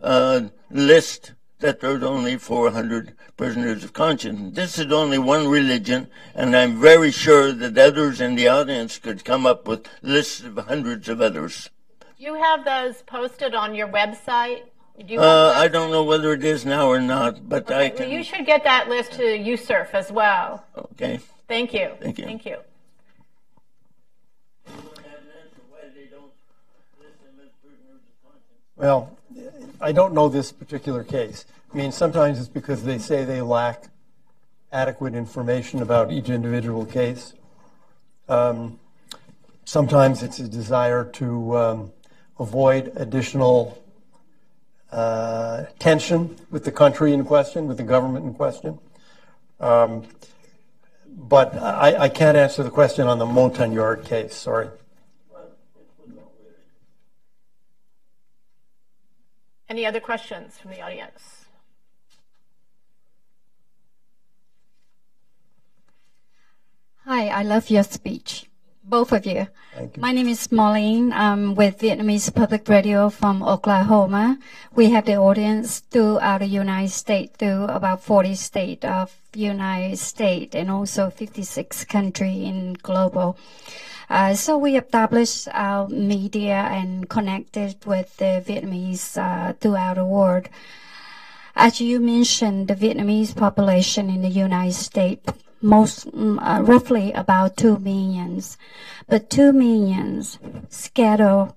uh, list that there's only four hundred prisoners of conscience. This is only one religion, and I'm very sure that others in the audience could come up with lists of hundreds of others. You have those posted on your website? Do you uh, I don't know whether it is now or not, but okay. I can... Well, you should get that list to U S E R F as well. Okay. Thank you. Thank you. Thank you. Well, I don't know this particular case. I mean, sometimes it's because they say they lack adequate information about each individual case. Um, sometimes it's a desire to um, avoid additional uh, tension with the country in question, with the government in question. Um, but I, I can't answer the question on the Montagnard case, sorry. Any other questions from the audience? Hi, I love your speech. both of you. Thank you. My name is Maureen. I'm with Vietnamese Public Radio from Oklahoma. We have the audience throughout the United States, through about forty states of United States, and also fifty-six countries in global. Uh, so we established our media and connected with the Vietnamese uh, throughout the world. As you mentioned, the Vietnamese population in the United States, most uh, roughly about two millions, but two millions scattered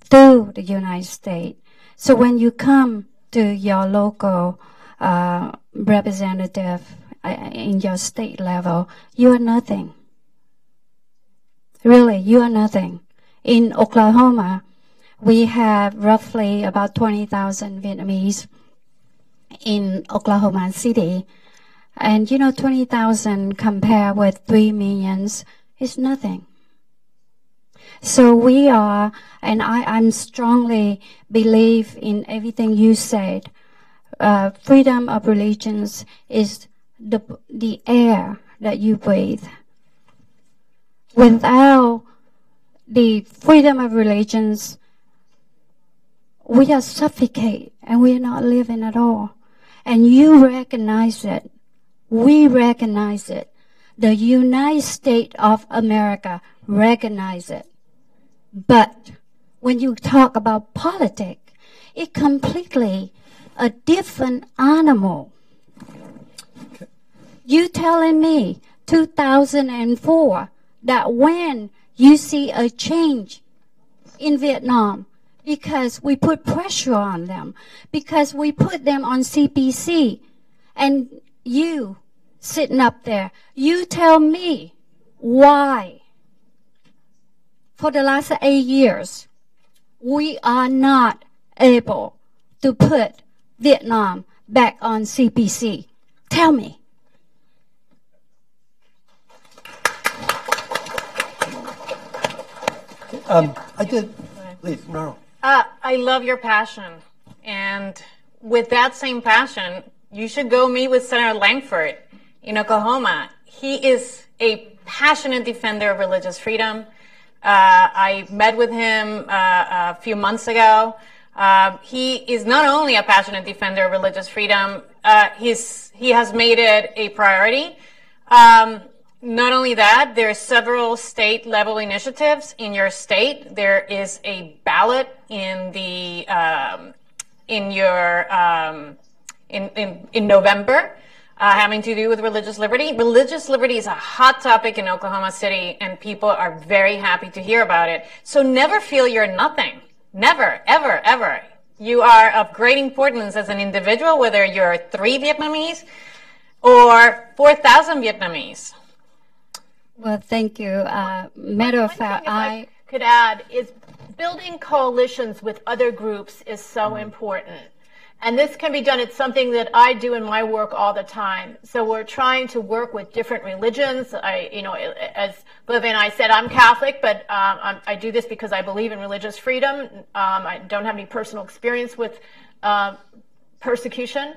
through the United States. So when you come to your local uh, representative in your state level, you are nothing. Really, you are nothing. In Oklahoma, we have roughly about twenty thousand Vietnamese in Oklahoma City. And, you know, twenty thousand compared with three million is nothing. So we are, and I I'm strongly believe in everything you said, uh, freedom of religions is the, the air that you breathe. Without the freedom of religions, we are suffocated and we are not living at all. And you recognize it. We recognize it. The United States of America recognize it. But when you talk about politics, it's completely a different animal. Okay. You telling me two thousand four, that when you see a change in Vietnam, because we put pressure on them, because we put them on C P C, and you sitting up there, you tell me why for the last eight years we are not able to put Vietnam back on C P C. Tell me. Um, I did. Please, no. Uh, I love your passion, and with that same passion, you should go meet with Senator Lankford in Oklahoma. He is a passionate defender of religious freedom. Uh, I met with him uh, a few months ago. Uh, he is not only a passionate defender of religious freedom; uh, he's he has made it a priority. Um, Not only that, there are several state-level initiatives in your state. There is a ballot in the um, in your um, in, in in November uh, having to do with religious liberty. Religious liberty is a hot topic in Oklahoma City, and people are very happy to hear about it. So never feel you're nothing. Never, ever, ever. You are of great importance as an individual, whether you're three Vietnamese or four thousand Vietnamese. Well, thank you. Uh, matter of fact, I could add is building coalitions with other groups is so important. And this can be done. It's something that I do in my work all the time. So we're trying to work with different religions. I, you know, as Vo Van Ai said, I'm Catholic, but um, I'm, I do this because I believe in religious freedom. Um, I don't have any personal experience with uh, persecution.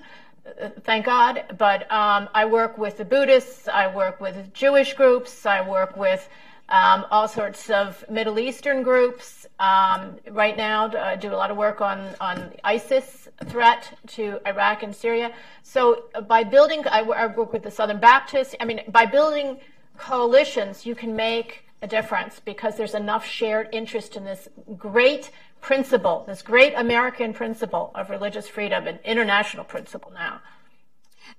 Thank God. But um, I work with the Buddhists, I work with Jewish groups, I work with um, all sorts of Middle Eastern groups. Um, right now, I do a lot of work on, on ISIS threat to Iraq and Syria. So by building, I, I work with the Southern Baptists. I mean, by building coalitions, you can make a difference because there's enough shared interest in this great principle, this great American principle of religious freedom, an international principle now.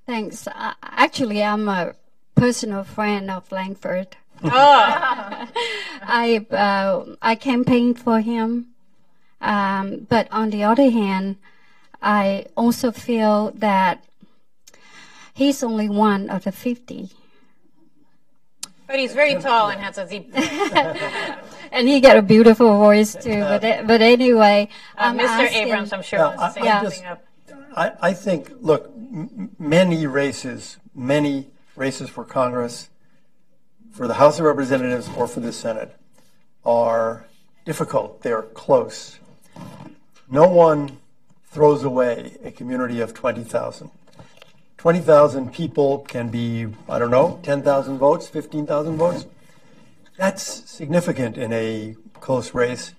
Thanks. Uh, actually, I'm a personal friend of Lankford. Oh. I uh, I campaigned for him, um, but on the other hand, I also feel that he's only one of the fifty. But he's very tall and has a deep voice. And he got a beautiful voice, too. But, uh, but anyway, uh, I'm Mister asking, Abrams, I'm sure, uh, wants to say yeah. something up. I, I think, look, m many races, many races for Congress, for the House of Representatives, or for the Senate are difficult. They are close. No one throws away a community of twenty thousand. twenty thousand people can be, I don't know, ten thousand votes, fifteen thousand votes. That's significant in a close race.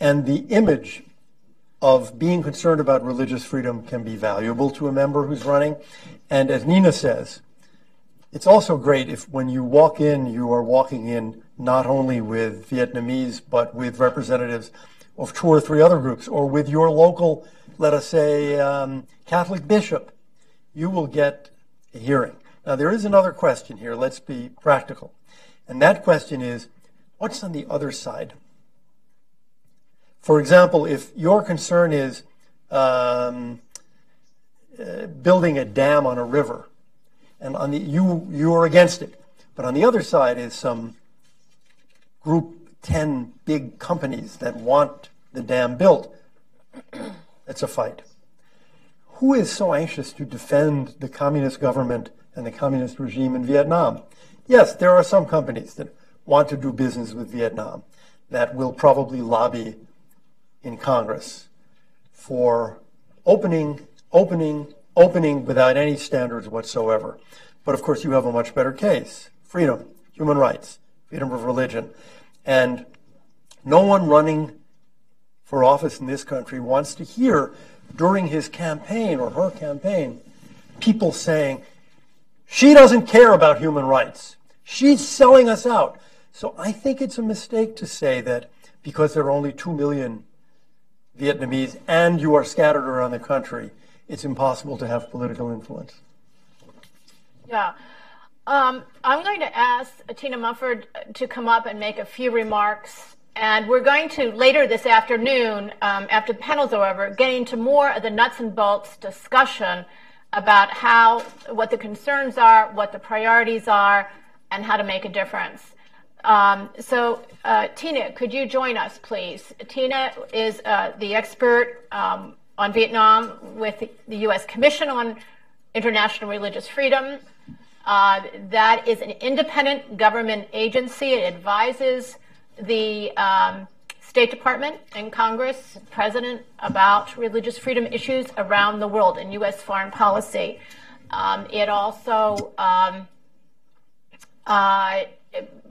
And the image of being concerned about religious freedom can be valuable to a member who's running. And as Nina says, it's also great if when you walk in, you are walking in not only with Vietnamese, but with representatives of two or three other groups, or with your local, let us say, um, Catholic bishop, you will get a hearing. Now, there is another question here. Let's be practical. And that question is, what's on the other side? For example, if your concern is um, uh, building a dam on a river, and on the, you you are against it, but on the other side is some group ten big companies that want the dam built, it's a fight. Who is so anxious to defend the communist government and the communist regime in Vietnam? Yes, there are some companies that want to do business with Vietnam that will probably lobby in Congress for opening, opening, opening without any standards whatsoever. But of course you have a much better case. Freedom, human rights, freedom of religion. And no one running for office in this country wants to hear during his campaign or her campaign people saying, she doesn't care about human rights. She's selling us out. So I think it's a mistake to say that because there are only two million Vietnamese and you are scattered around the country, it's impossible to have political influence. Yeah. Um, I'm going to ask Tina Mufford to come up and make a few remarks. And we're going to, later this afternoon, um, after the panels, however, get into more of the nuts and bolts discussion about how, what the concerns are, what the priorities are, and how to make a difference. Um, so, uh, Tina, could you join us, please? Tina is uh, the expert um, on Vietnam with the, the U S Commission on International Religious Freedom. Uh, that is an independent government agency. It advises the um, State Department and Congress, President, about religious freedom issues around the world in U S foreign policy. Um, it also um, uh,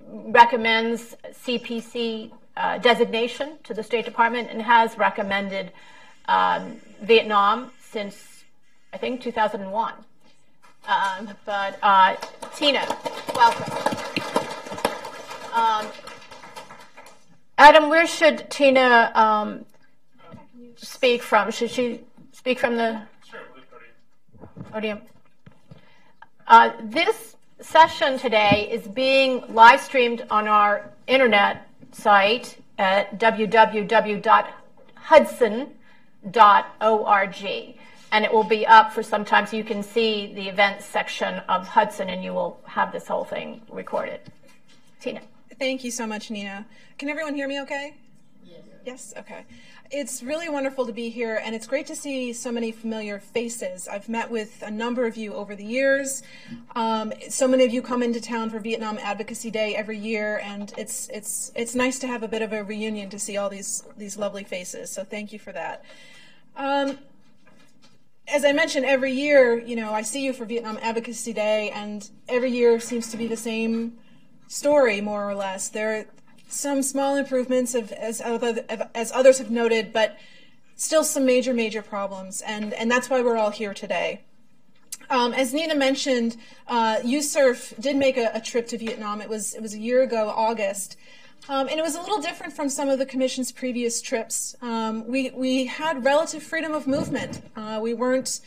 recommends C P C uh, designation to the State Department and has recommended um, Vietnam since, I think, two thousand one. Um, but uh, Tina, welcome. Um, Adam, where should Tina um, speak from? Should she speak from the podium? Uh, this session today is being live streamed on our internet site at w w w dot hudson dot org. And it will be up for some time, so you can see the events section of Hudson, and you will have this whole thing recorded. Tina. Thank you so much, Nina. Can everyone hear me okay? Yes. Yes? Okay. It's really wonderful to be here, and it's great to see so many familiar faces. I've met with a number of you over the years. Um, so many of you come into town for Vietnam Advocacy Day every year, and it's it's it's nice to have a bit of a reunion to see all these, these lovely faces, so thank you for that. Um, As I mentioned, every year, you know, I see you for Vietnam Advocacy Day, and every year seems to be the same story, more or less. There are some small improvements, of, as, other, as others have noted, but still some major, major problems, and, and that's why we're all here today. Um, as Nina mentioned, uh, U S S R F did make a, a trip to Vietnam. It was, it was a year ago, August. Um, and it was a little different from some of the Commission's previous trips. Um, we, we had relative freedom of movement. Uh, we weren't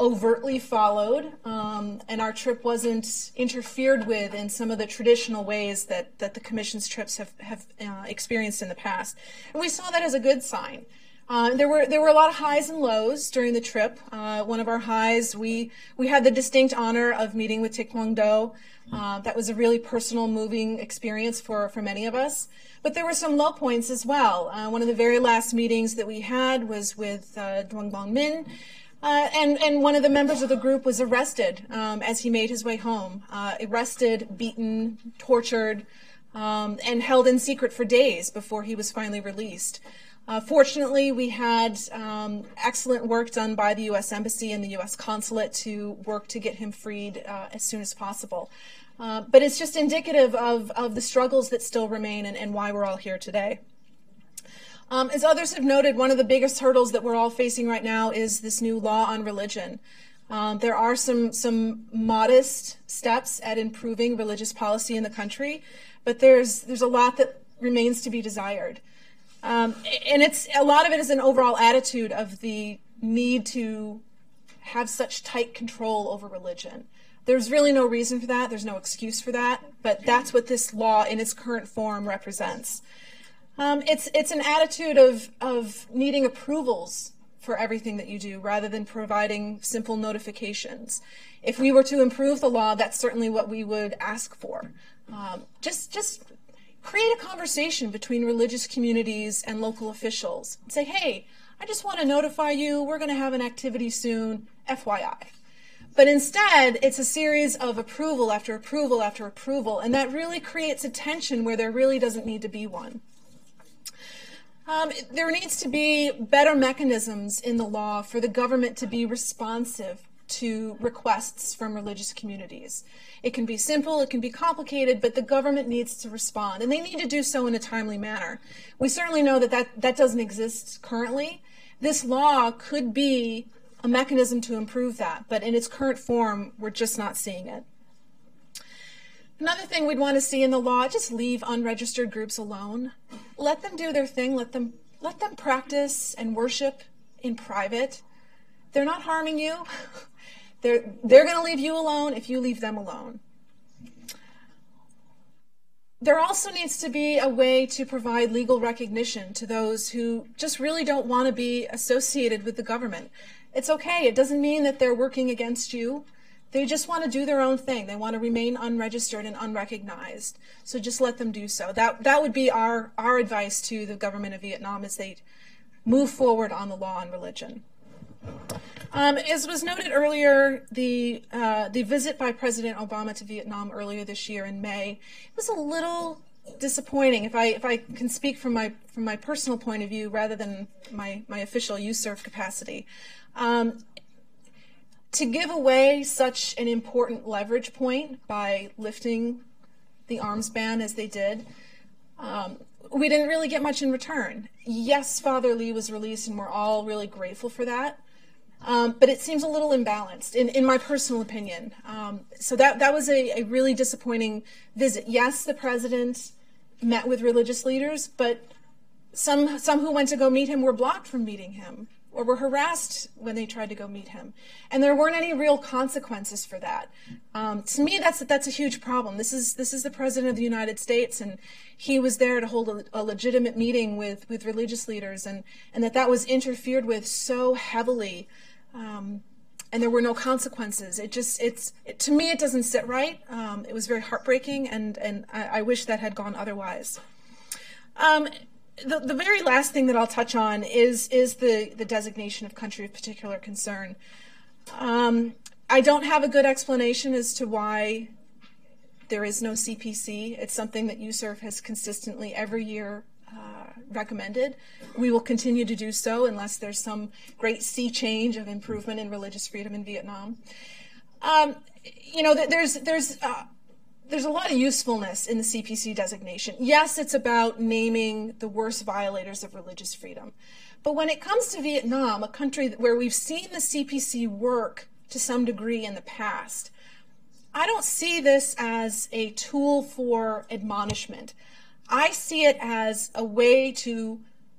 overtly followed, um, and our trip wasn't interfered with in some of the traditional ways that, that the Commission's trips have, have uh, experienced in the past. And we saw that as a good sign. Uh, there were there were a lot of highs and lows during the trip. Uh, one of our highs, we we had the distinct honor of meeting with Thích Quảng Độ. Uh, that was a really personal, moving experience for, for many of us. But there were some low points as well. Uh, one of the very last meetings that we had was with uh, Duong Bong Minh, uh, and and one of the members of the group was arrested um, as he made his way home. Uh, arrested, beaten, tortured, um, and held in secret for days before he was finally released. Uh, fortunately, we had um, excellent work done by the U S Embassy and the U S Consulate to work to get him freed uh, as soon as possible. Uh, but it's just indicative of, of the struggles that still remain and, and why we're all here today. Um, as others have noted, one of the biggest hurdles that we're all facing right now is this new law on religion. Um, there are some, some modest steps at improving religious policy in the country, but there's, there's a lot that remains to be desired. Um, and it's, a lot of it is an overall attitude of the need to have such tight control over religion. There's really no reason for that. There's no excuse for that. But that's what this law in its current form represents. Um, it's, it's an attitude of, of needing approvals for everything that you do rather than providing simple notifications. If we were to improve the law, that's certainly what we would ask for. Um, just, just create a conversation between religious communities and local officials. Say, hey, I just want to notify you, we're going to have an activity soon, F Y I. But instead, it's a series of approval after approval after approval, and that really creates a tension where there really doesn't need to be one. Um, there needs to be better mechanisms in the law for the government to be responsive to requests from religious communities. It can be simple, it can be complicated, but the government needs to respond, and they need to do so in a timely manner. We certainly know that that, that doesn't exist currently. This law could be a mechanism to improve that, but in its current form, we're just not seeing it. Another thing we'd want to see in the law, just leave unregistered groups alone. Let them do their thing, let them, let them practice and worship in private. They're not harming you. They're, they're going to leave you alone if you leave them alone. There also needs to be a way to provide legal recognition to those who just really don't want to be associated with the government. It's okay. It doesn't mean that they're working against you. They just want to do their own thing. They want to remain unregistered and unrecognized. So just let them do so. That, that would be our, our advice to the government of Vietnam as they move forward on the law on religion. Um, as was noted earlier, the, uh, the visit by President Obama to Vietnam earlier this year in May was a little disappointing, if I, if I can speak from my, from my personal point of view rather than my, my official U S E R F capacity. Um, to give away such an important leverage point by lifting the arms ban as they did, um, we didn't really get much in return. Yes, Father Lee was released, and we're all really grateful for that, um, but it seems a little imbalanced, in, in my personal opinion. Um, so that, that was a, a really disappointing visit. Yes, the president met with religious leaders, but some, some who went to go meet him were blocked from meeting him, or were harassed when they tried to go meet him. And there weren't any real consequences for that. Um, to me, that's, that's a huge problem. This is, this is the President of the United States, and he was there to hold a, a legitimate meeting with, with religious leaders, and, and that that was interfered with so heavily, um, and there were no consequences. It just, it's, it, to me, it doesn't sit right. Um, it was very heartbreaking, and, and I, I wish that had gone otherwise. Um, The, the very last thing that I'll touch on is, is the, the designation of country of particular concern. Um, I don't have a good explanation as to why there is no C P C. It's something that U S E R F has consistently every year uh, recommended. We will continue to do so unless there's some great sea change of improvement in religious freedom in Vietnam. Um, you know, there's, there's, uh, There's a lot of usefulness in the C P C designation. Yes, it's about naming the worst violators of religious freedom. But when it comes to Vietnam, a country where we've seen the C P C work to some degree in the past, I don't see this as a tool for admonishment. I see it as a way to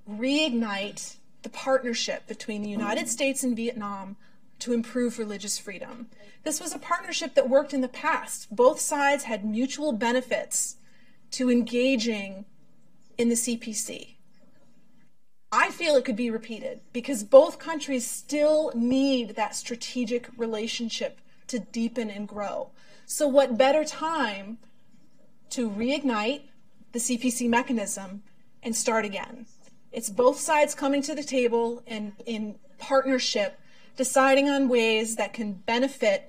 reignite the partnership between the United States and Vietnam to improve religious freedom. This was a partnership that worked in the past. Both sides had mutual benefits to engaging in the C P C. I feel it could be repeated because both countries still need that strategic relationship to deepen and grow. So what better time to reignite the C P C mechanism and start again? It's both sides coming to the table and in partnership deciding on ways that can benefit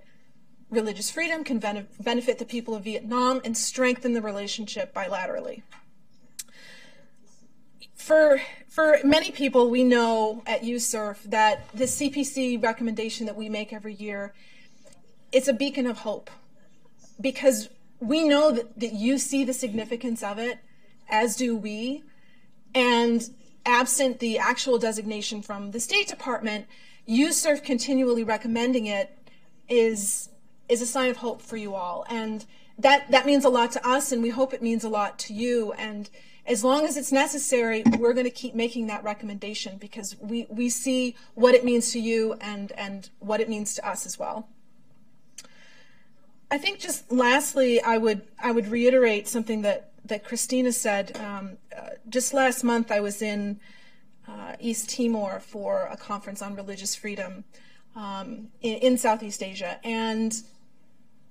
religious freedom, can benefit the people of Vietnam, and strengthen the relationship bilaterally. For, for many people, we know at U S E R F that the C P C recommendation that we make every year, it's a beacon of hope, because we know that, that you see the significance of it, as do we, and absent the actual designation from the State Department, you sort of continually recommending it is is a sign of hope for you all. And that, that means a lot to us, and we hope it means a lot to you. And as long as it's necessary, we're going to keep making that recommendation, because we, we see what it means to you and, and what it means to us as well. I think just lastly, I would, I would reiterate something that, that Kristina said. Um, uh, just last month, I was in uh, East Timor for a conference on religious freedom um, in, in Southeast Asia. And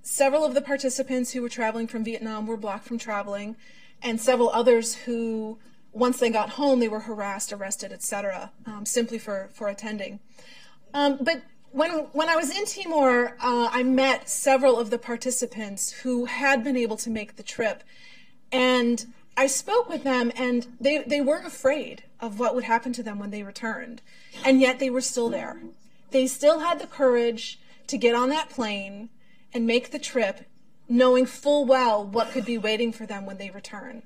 several of the participants who were traveling from Vietnam were blocked from traveling, and several others who, once they got home, they were harassed, arrested, et cetera, um, simply for, for attending. Um, but When, when I was in Timor, uh, I met several of the participants who had been able to make the trip, and I spoke with them, and they, they were afraid of what would happen to them when they returned, and yet they were still there. They still had the courage to get on that plane and make the trip, knowing full well what could be waiting for them when they return.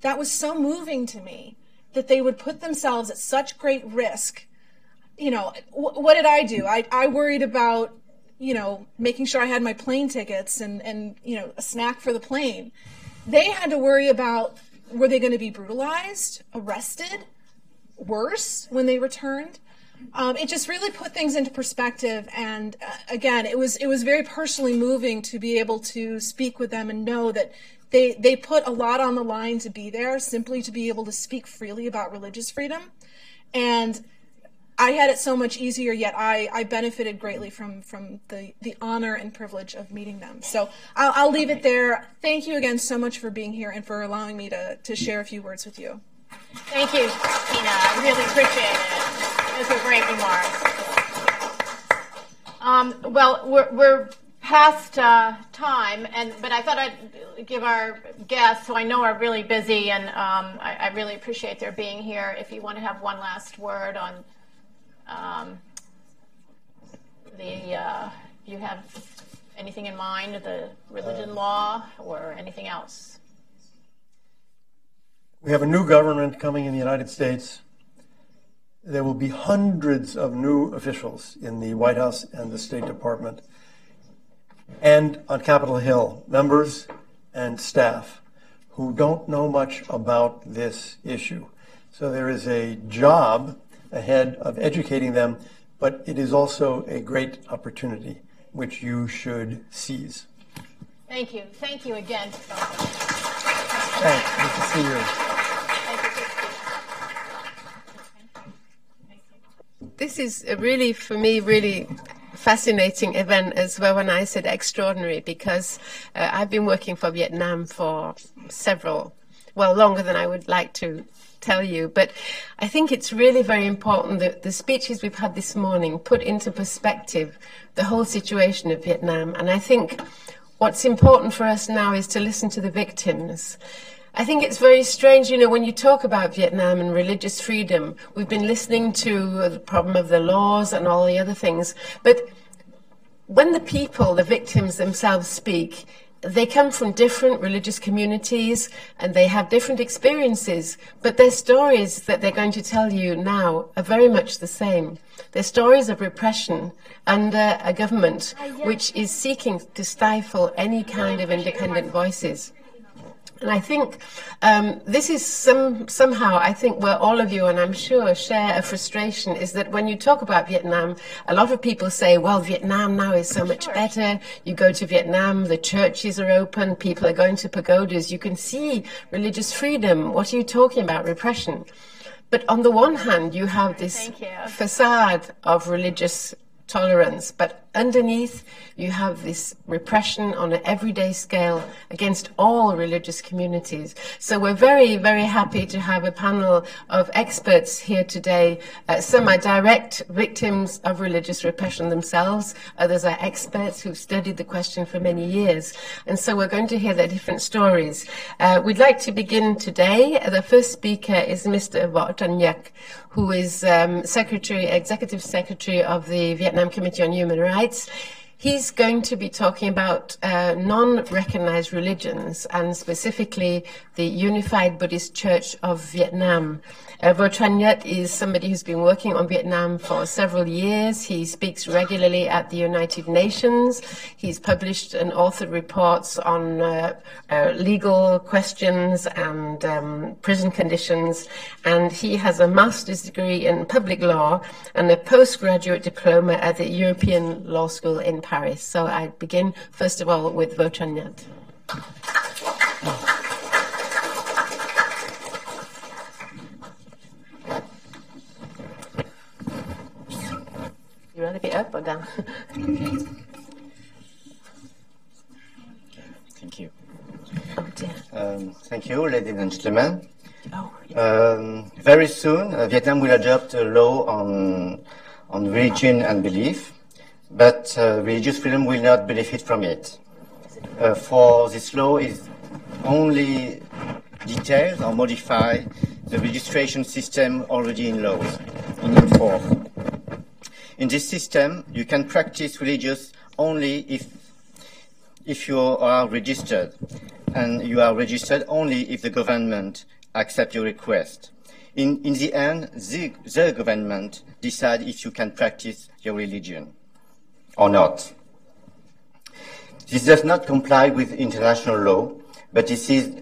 That was so moving to me, that they would put themselves at such great risk. You know, what did I do? I, I worried about, you know, making sure I had my plane tickets and, and, you know, a snack for the plane. They had to worry about, were they going to be brutalized, arrested, worse when they returned? Um, it just really put things into perspective. And uh, again, it was, it was very personally moving to be able to speak with them and know that they, they put a lot on the line to be there, simply to be able to speak freely about religious freedom. And I had it so much easier, yet I, I benefited greatly from, from the, the honor and privilege of meeting them. So I'll, I'll leave it there. Thank you again so much for being here and for allowing me to, to share a few words with you. Thank you, Tina. I really appreciate it. Those were great remarks. Um, well, we're, we're past uh, time, and but I thought I'd give our guests, who I know are really busy, and um, I, I really appreciate their being here. If you want to have one last word on Um, the, uh, you have anything in mind, the religion uh, law or anything else? We have a new government coming in the United States. There will be hundreds of new officials in the White House and the State Department and on Capitol Hill, members and staff who don't know much about this issue. So there is a job ahead of educating them, but it is also a great opportunity which you should seize. Thank you. Thank you again. Thanks. Nice to see you. This is a really, for me, really fascinating event, as Vo Van Ai said, extraordinary, because uh, I've been working for Vietnam for several, well, longer than I would like to tell you, but I think it's really very important that the speeches we've had this morning put into perspective the whole situation of Vietnam. And I think what's important for us now is to listen to the victims. I think it's very strange, you know, when you talk about Vietnam and religious freedom, we've been listening to the problem of the laws and all the other things, but when the people, the victims themselves speak, they come from different religious communities and they have different experiences, but their stories that they're going to tell you now are very much the same. They're stories of repression under a government which is seeking to stifle any kind of independent voices. And I think um, this is some, somehow, I think, where all of you, and I'm sure, share a frustration, is that when you talk about Vietnam, a lot of people say, well, Vietnam now is so much better. You go to Vietnam, the churches are open, people are going to pagodas. You can see religious freedom. What are you talking about? Repression. But on the one hand, you have this facade of religious tolerance, but underneath you have this repression on an everyday scale against all religious communities. So we're very, very happy to have a panel of experts here today. Uh, some are direct victims of religious repression themselves, others are experts who've studied the question for many years, and so we're going to hear their different stories. Uh, we'd like to begin today. The first speaker is Mister Vo Van Ai, who is um, Secretary, Executive Secretary of the Vietnam Committee on Human Rights. He's going to be talking about uh, non-recognized religions, and specifically the Unified Buddhist Church of Vietnam. Uh, Vo Van Ai is somebody who's been working on Vietnam for several years. He speaks regularly at the United Nations. He's published and authored reports on uh, uh, legal questions and um, prison conditions, and he has a master's degree in public law and a postgraduate diploma at the European Law School in Paris. Paris. So I begin, first of all, with Vo Van Ai. You want to be up or down? Thank you. Oh dear. Um, thank you, ladies and gentlemen. Oh, yeah. um, very soon, uh, Vietnam will adopt a law on, on religion and belief. But uh, religious freedom will not benefit from it. Uh, for this law is only details or modify the registration system already in laws, in form. In this system, you can practice religious only if, if you are registered, and you are registered only if the government accepts your request. In, in the end, the, the government decides if you can practice your religion or not. This does not comply with international law, but this is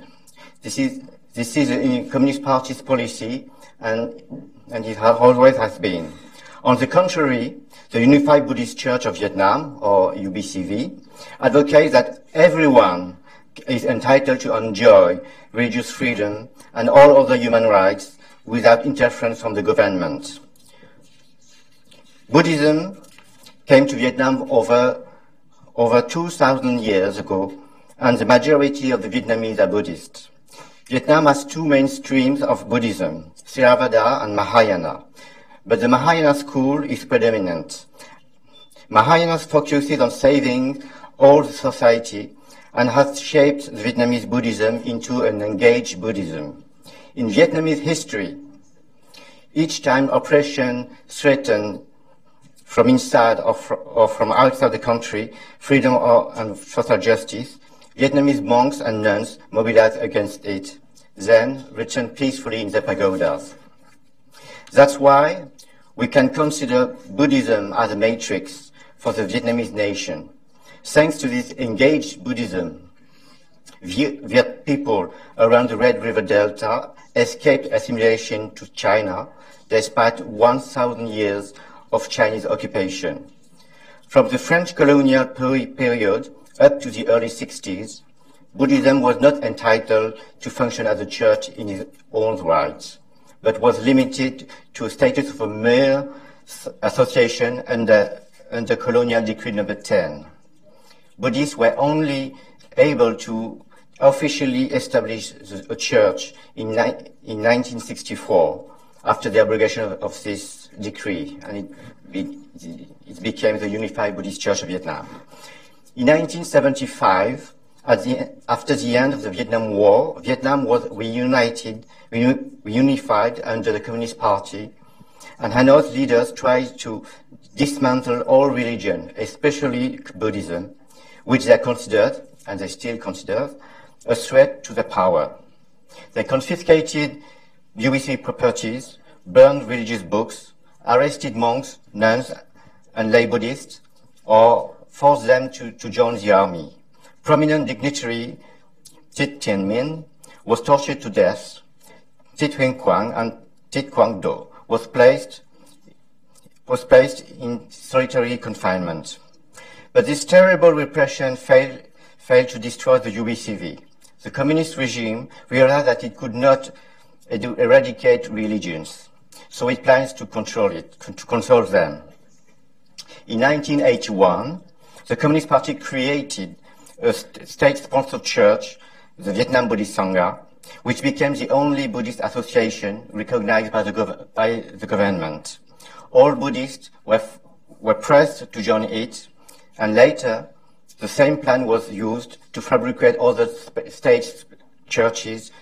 this is this is the Communist Party's policy, and and it has always has been. On the contrary, the Unified Buddhist Church of Vietnam, or U B C V, advocates that everyone is entitled to enjoy religious freedom and all other human rights without interference from the government. Buddhism came to Vietnam over, over two thousand years ago, and the majority of the Vietnamese are Buddhist. Vietnam has two main streams of Buddhism, Theravada and Mahayana, but the Mahayana school is predominant. Mahayana focuses on saving all the society and has shaped the Vietnamese Buddhism into an engaged Buddhism. In Vietnamese history, each time oppression threatened from inside or, fr or from outside the country, freedom or, and social justice, Vietnamese monks and nuns mobilized against it, then returned peacefully in the pagodas. That's why we can consider Buddhism as a matrix for the Vietnamese nation. Thanks to this engaged Buddhism, Viet people around the Red River Delta escaped assimilation to China despite one thousand years of Chinese occupation. From the French colonial period up to the early sixties, Buddhism was not entitled to function as a church in its own rights, but was limited to a status of a mere association under, under colonial decree number ten. Buddhists were only able to officially establish a church in, in nineteen sixty-four, after the abrogation of, of this decree, and it, be, it became the Unified Buddhist Church of Vietnam. In nineteen seventy-five, at the, after the end of the Vietnam War, Vietnam was reunited, reunified under the Communist Party, and Hanoi's leaders tried to dismantle all religion, especially Buddhism, which they considered, and they still consider, a threat to their power. They confiscated U B C properties, burned religious books, arrested monks, nuns, and lay Buddhists, or forced them to, to join the army. Prominent dignitary Thich Tien Minh was tortured to death. Thích Quảng and Thích Quảng Độ was placed, was placed in solitary confinement. But this terrible repression failed, failed to destroy the U B C V. The communist regime realized that it could not eradicate religions, so it plans to control it, to control them. In nineteen eighty-one, the Communist Party created a state-sponsored church, the Vietnam Buddhist Sangha, which became the only Buddhist association recognized by the, gov by the government. All Buddhists were, were pressed to join it, and later, the same plan was used to fabricate other state churches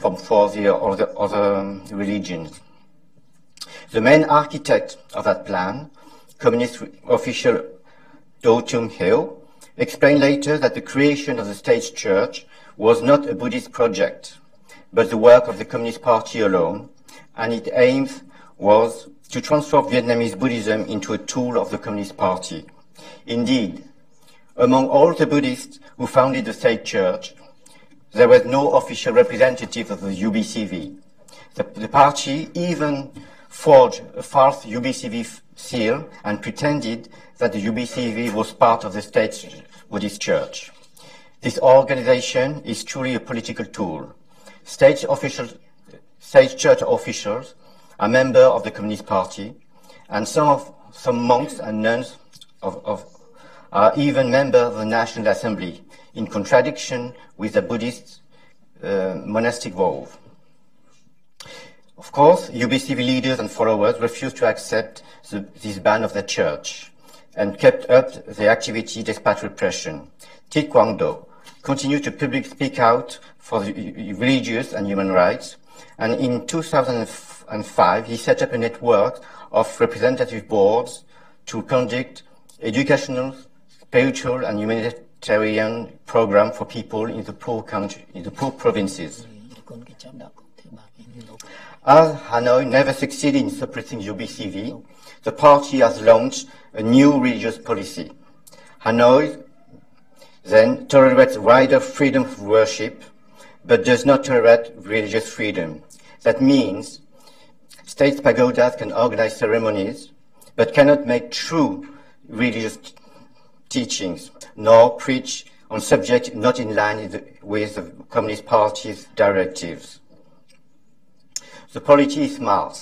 From, for the other, other religions. The main architect of that plan, communist official Do Chung-hyo, explained later that the creation of the state church was not a Buddhist project, but the work of the Communist Party alone, and its aim was to transform Vietnamese Buddhism into a tool of the Communist Party. Indeed, among all the Buddhists who founded the state church, there was no official representative of the U B C V. The, the party even forged a false U B C V seal and pretended that the U B C V was part of the state Buddhist church. This organization is truly a political tool. State officials, state church officials are members of the Communist Party, and some, of, some monks and nuns of, of, are even members of the National Assembly, in contradiction with the Buddhist uh, monastic vow. Of course, U B C V leaders and followers refused to accept the, this ban of the church and kept up their activity despite repression. Thích Quảng Độ continued to publicly speak out for the religious and human rights, and in two thousand five he set up a network of representative boards to conduct educational, spiritual, and humanitarian programs for people in the poor country, in the poor provinces. As Hanoi never succeeded in suppressing U B C V, the party has launched a new religious policy. Hanoi then tolerates wider freedom of worship, but does not tolerate religious freedom. That means state pagodas can organize ceremonies, but cannot make true religious teachings, nor preach on subjects not in line with the Communist Party's directives. The polity is smart.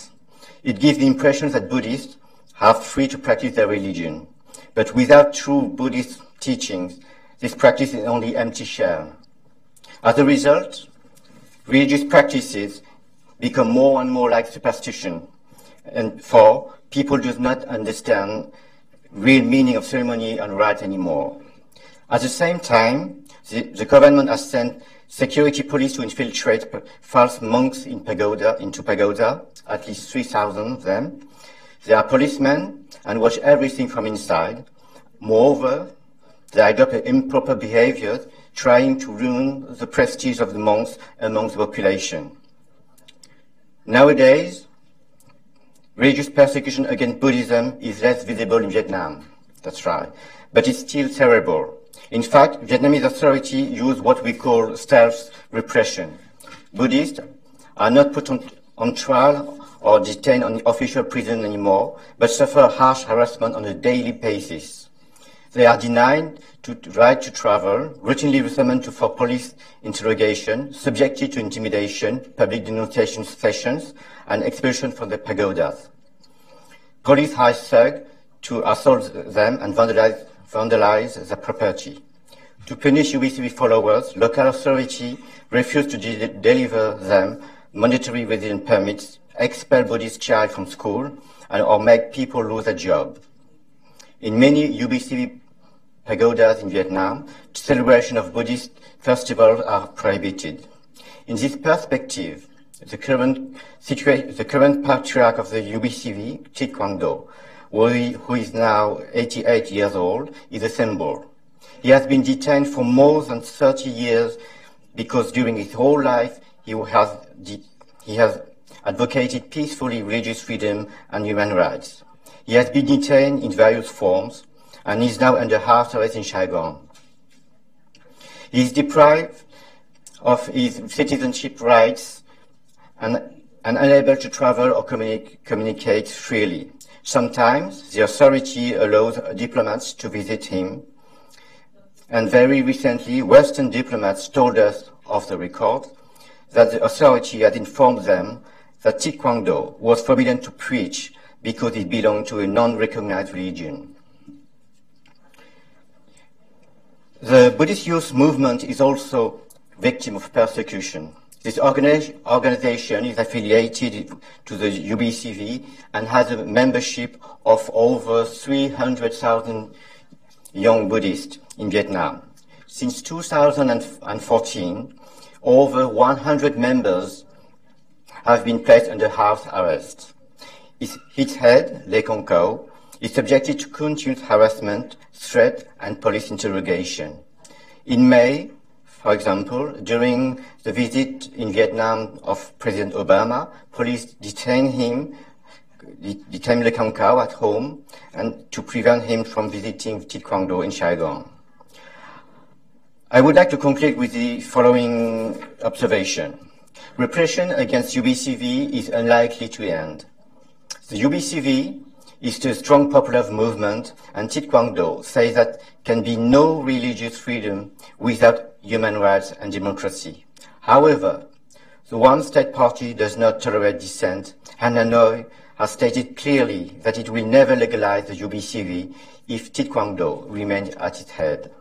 It gives the impression that Buddhists are free to practice their religion. But without true Buddhist teachings, this practice is only empty shell. As a result, religious practices become more and more like superstition, and for people do not understand real meaning of ceremony and rites anymore. At the same time, the, the government has sent security police to infiltrate false monks in pagoda, into pagoda, at least three thousand of them. They are policemen and watch everything from inside. Moreover, they adopt improper behavior, trying to ruin the prestige of the monks among the population. Nowadays, religious persecution against Buddhism is less visible in Vietnam, that's right, but it's still terrible. In fact, Vietnamese authorities use what we call stealth repression. Buddhists are not put on, on trial or detained on official prison anymore, but suffer harsh harassment on a daily basis. They are denied the right to travel, routinely summoned for police interrogation, subjected to intimidation, public denunciation sessions, and expulsion from the pagodas. Police hire thugs to assault them and vandalize, vandalize their property. To punish U B C V followers, local authority refused to de deliver them mandatory resident permits, expel Buddhist child from school, and or make people lose a job. In many U B C V pagodas in Vietnam, celebration of Buddhist festivals are prohibited. In this perspective, the current, the current patriarch of the U B C V, Thích Quảng Độ, who is now eighty-eight years old, is a symbol. He has been detained for more than thirty years because during his whole life he has, he has advocated peacefully religious freedom and human rights. He has been detained in various forms and is now under house arrest in Saigon. He is deprived of his citizenship rights and, and unable to travel or communi- communicate freely. Sometimes the authority allows diplomats to visit him, and very recently Western diplomats told us off the record that the authority had informed them that Thích Quảng Độ was forbidden to preach because it belonged to a non-recognized religion. The Buddhist youth movement is also a victim of persecution. This organization is affiliated to the U B C V and has a membership of over three hundred thousand young Buddhists in Vietnam. Since two thousand fourteen, over one hundred members have been placed under house arrest. Its head, Lê Công Cẩu, is subjected to continuous harassment, threat, and police interrogation. In May, for example, during the visit in Vietnam of President Obama, police detained him, detained Le Cam Cao at home, and to prevent him from visiting Thích Quảng Độ in Saigon. I would like to conclude with the following observation. Repression against U B C V is unlikely to end. The U B C V is a strong popular movement, and Thích Quảng Độ says that can be no religious freedom without human rights and democracy. However, the one-state party does not tolerate dissent, and Hanoi has stated clearly that it will never legalize the U B C V if Thích Quảng Độ remains at its head.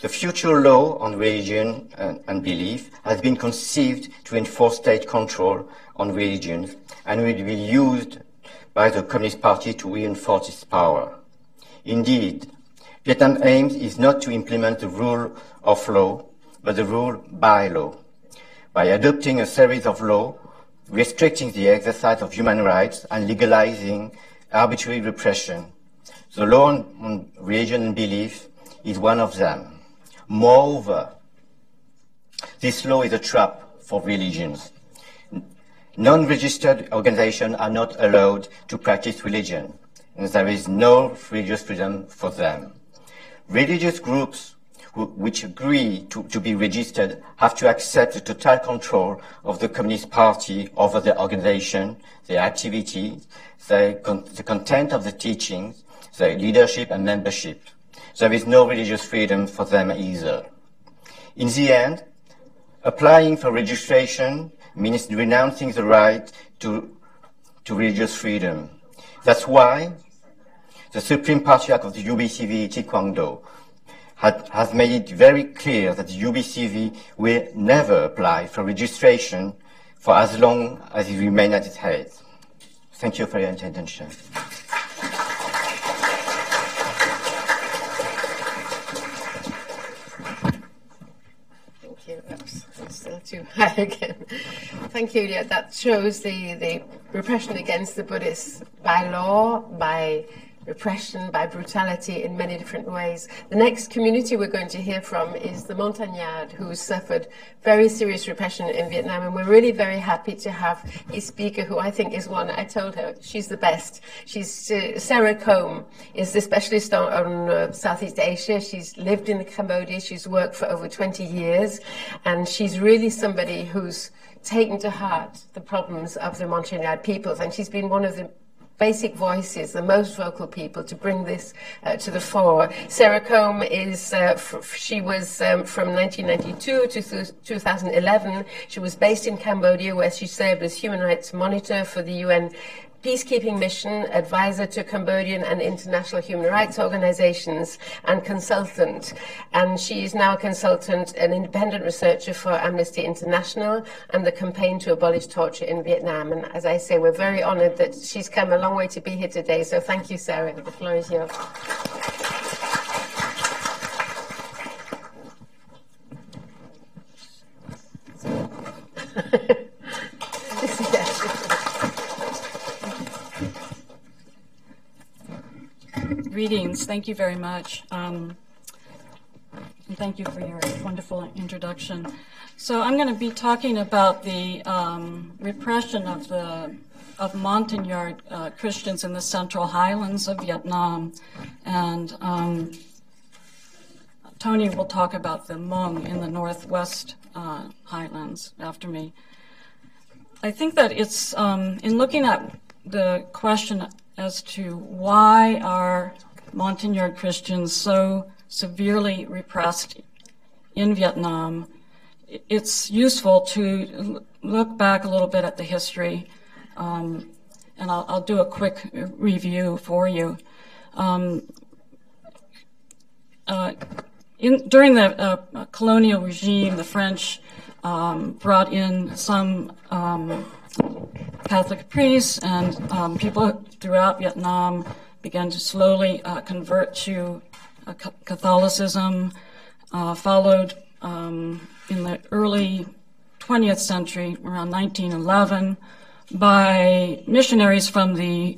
The future law on religion and, and belief has been conceived to enforce state control on religions and will be used by the Communist Party to reinforce its power. Indeed, Vietnam's aim is not to implement the rule of law, but the rule by law. By adopting a series of laws restricting the exercise of human rights and legalizing arbitrary repression, the law on religion and belief is one of them. Moreover, this law is a trap for religions. Non-registered organizations are not allowed to practice religion, and there is no religious freedom for them. Religious groups who, which agree to, to be registered have to accept the total control of the Communist Party over their organization, their activities, their con the content of the teachings, their leadership and membership. There is no religious freedom for them either. In the end, applying for registration means renouncing the right to, to religious freedom. That's why the Supreme Patriarch of the U B C V, Thích Quảng Độ, had, has made it very clear that the U B C V will never apply for registration for as long as it remains at its head. Thank you for your attention. Too high again. Thank you, Elliot. That shows the, the repression against the Buddhists by law, by repression, by brutality in many different ways. The next community we're going to hear from is the Montagnard, who suffered very serious repression in Vietnam, and we're really very happy to have a speaker who I think is one, I told her, she's the best. She's uh, Sarah Combe, is the specialist on, on uh, Southeast Asia. She's lived in Cambodia, she's worked for over twenty years, and she's really somebody who's taken to heart the problems of the Montagnard peoples, and she's been one of the basic voices, the most vocal people to bring this uh, to the fore. Sarah Combe is, uh, f she was um, from nineteen ninety-two to two thousand eleven. She was based in Cambodia, where she served as human rights monitor for the U N Peacekeeping Mission, advisor to Cambodian and international human rights organizations, and consultant. And she is now a consultant and independent researcher for Amnesty International and the campaign to abolish torture in Vietnam. And as I say, we're very honored that she's come a long way to be here today. So thank you, Sarah. The floor is yours. Greetings. Thank you very much. Um, and thank you for your wonderful introduction. So I'm going to be talking about the um, repression of the of Montagnard uh, Christians in the Central Highlands of Vietnam, and um, Tony will talk about the Hmong in the Northwest uh, Highlands after me. I think that it's um, in looking at the question as to why are Montagnard Christians so severely repressed in Vietnam, it's useful to look back a little bit at the history, um, and I'll, I'll do a quick review for you. Um, uh, in, during the uh, colonial regime, the French um, brought in some um, Catholic priests, and um, people throughout Vietnam began to slowly uh, convert to uh, Catholicism, uh, followed um, in the early twentieth century, around nineteen eleven, by missionaries from the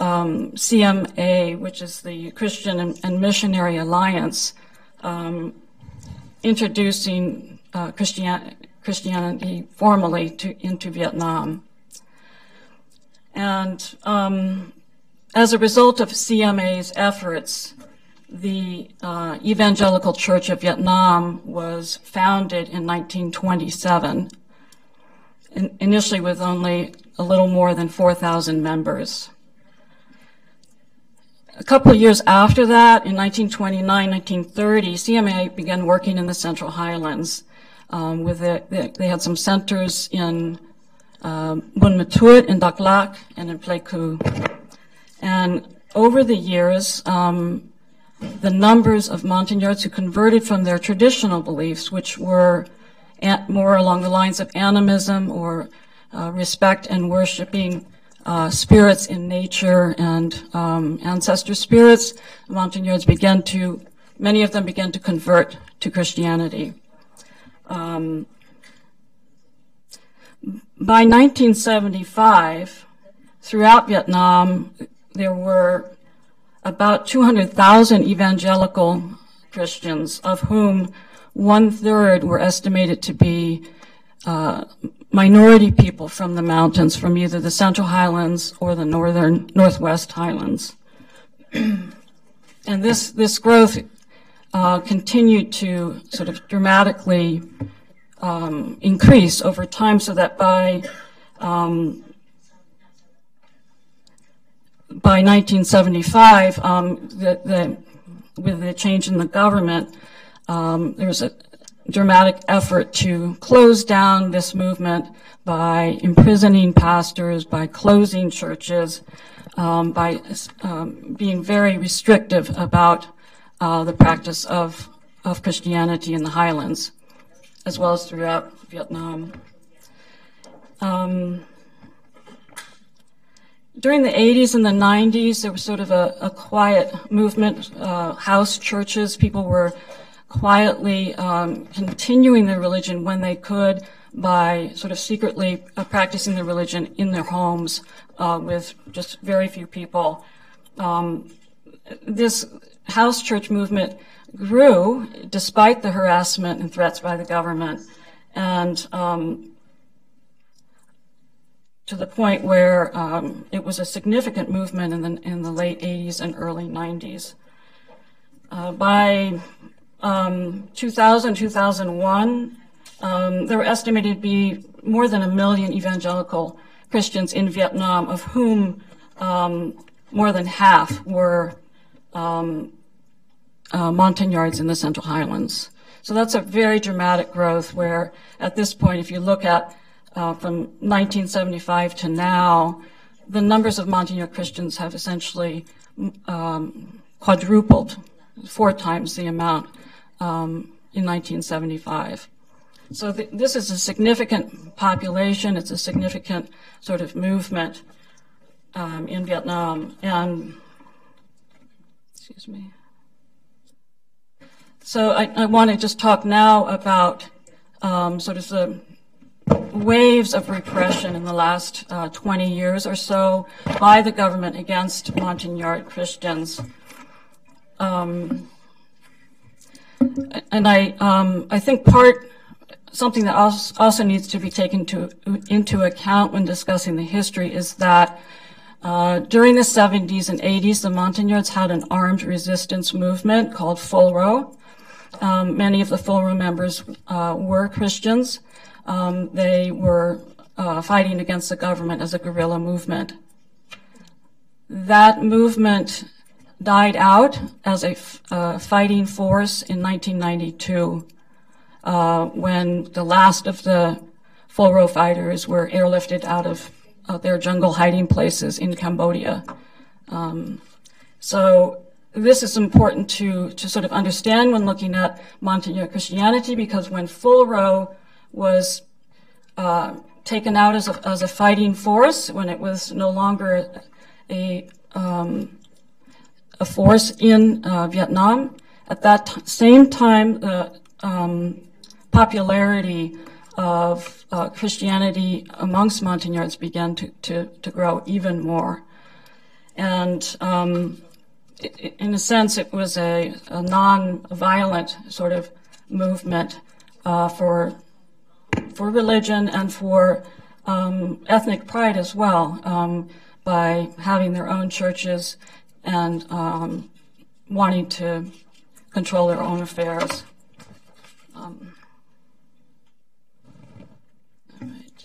um, C M A, which is the Christian and, and Missionary Alliance, um, introducing uh, Christian, Christianity formally to, into Vietnam. And um, as a result of C M A's efforts, the uh, Evangelical Church of Vietnam was founded in nineteen twenty-seven, in, initially with only a little more than four thousand members. A couple of years after that, in nineteen twenty-nine, nineteen thirty, C M A began working in the Central Highlands. Um, with the, the, they had some centers in um, Buôn Ma Thuột, in Đắk Lắk, and in Pleiku. And over the years, um, the numbers of Montagnards who converted from their traditional beliefs, which were at, more along the lines of animism or uh, respect and worshiping uh, spirits in nature and um, ancestor spirits, Montagnards began to, many of them began to convert to Christianity. Um, by nineteen seventy-five, throughout Vietnam, there were about two hundred thousand evangelical Christians, of whom one-third were estimated to be uh, minority people from the mountains, from either the Central Highlands or the northern Northwest Highlands. And this, this growth uh, continued to sort of dramatically um, increase over time, so that by um, By nineteen seventy-five, um, the, the, with the change in the government, um, there was a dramatic effort to close down this movement by imprisoning pastors, by closing churches, um, by um, being very restrictive about uh, the practice of, of Christianity in the Highlands, as well as throughout Vietnam. Um, During the eighties and the nineties, there was sort of a, a quiet movement, uh, house churches. People were quietly um, continuing their religion when they could by sort of secretly uh, practicing their religion in their homes uh, with just very few people. Um, this house church movement grew despite the harassment and threats by the government, and um, to the point where um, it was a significant movement in the, in the late eighties and early nineties. Uh, by um, two thousand, two thousand one, um, there were estimated to be more than a million evangelical Christians in Vietnam, of whom um, more than half were um, uh, Montagnards in the Central Highlands. So that's a very dramatic growth, where at this point, if you look at Uh, from nineteen seventy-five to now, the numbers of Montagnard Christians have essentially um, quadrupled, four times the amount um, in nineteen seventy-five. So th this is a significant population. It's a significant sort of movement um, in Vietnam. And excuse me. So I, I want to just talk now about um, sort of the waves of repression in the last uh, twenty years or so by the government against Montagnard Christians. Um, and I, um, I think part, something that also needs to be taken to, into account when discussing the history is that uh, during the seventies and eighties, the Montagnards had an armed resistance movement called Fulro. Um, many of the Fulro members uh, were Christians. Um, they were uh, fighting against the government as a guerrilla movement. That movement died out as a f uh, fighting force in nineteen ninety-two, uh, when the last of the Fulro fighters were airlifted out of uh, their jungle hiding places in Cambodia. Um, so this is important to, to sort of understand when looking at Montagnard Christianity, because when Fulro was uh, taken out as a, as a fighting force, when it was no longer a, um, a force in uh, Vietnam. At that t same time, the um, popularity of uh, Christianity amongst Montagnards began to, to, to grow even more. And um, in a sense, it was a, a non-violent sort of movement uh, for for religion and for um, ethnic pride as well, um, by having their own churches and um, wanting to control their own affairs. Um, all right.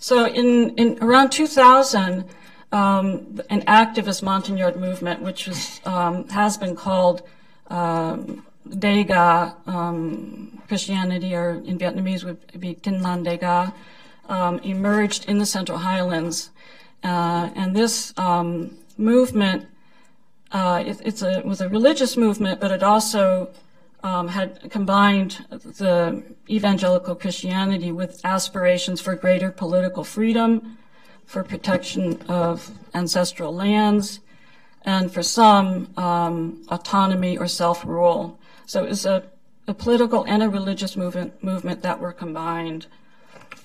So in, in around two thousand, um, an activist Montagnard movement, which is, um, has been called um, Dega, um, Christianity, or in Vietnamese would be Tin Lanh Dega, um, emerged in the Central Highlands. Uh, and this um, movement, uh, it, it's a, was a religious movement, but it also um, had combined the evangelical Christianity with aspirations for greater political freedom, for protection of ancestral lands, and for some, um, autonomy or self-rule. So it was a, a political and a religious movement, movement that were combined.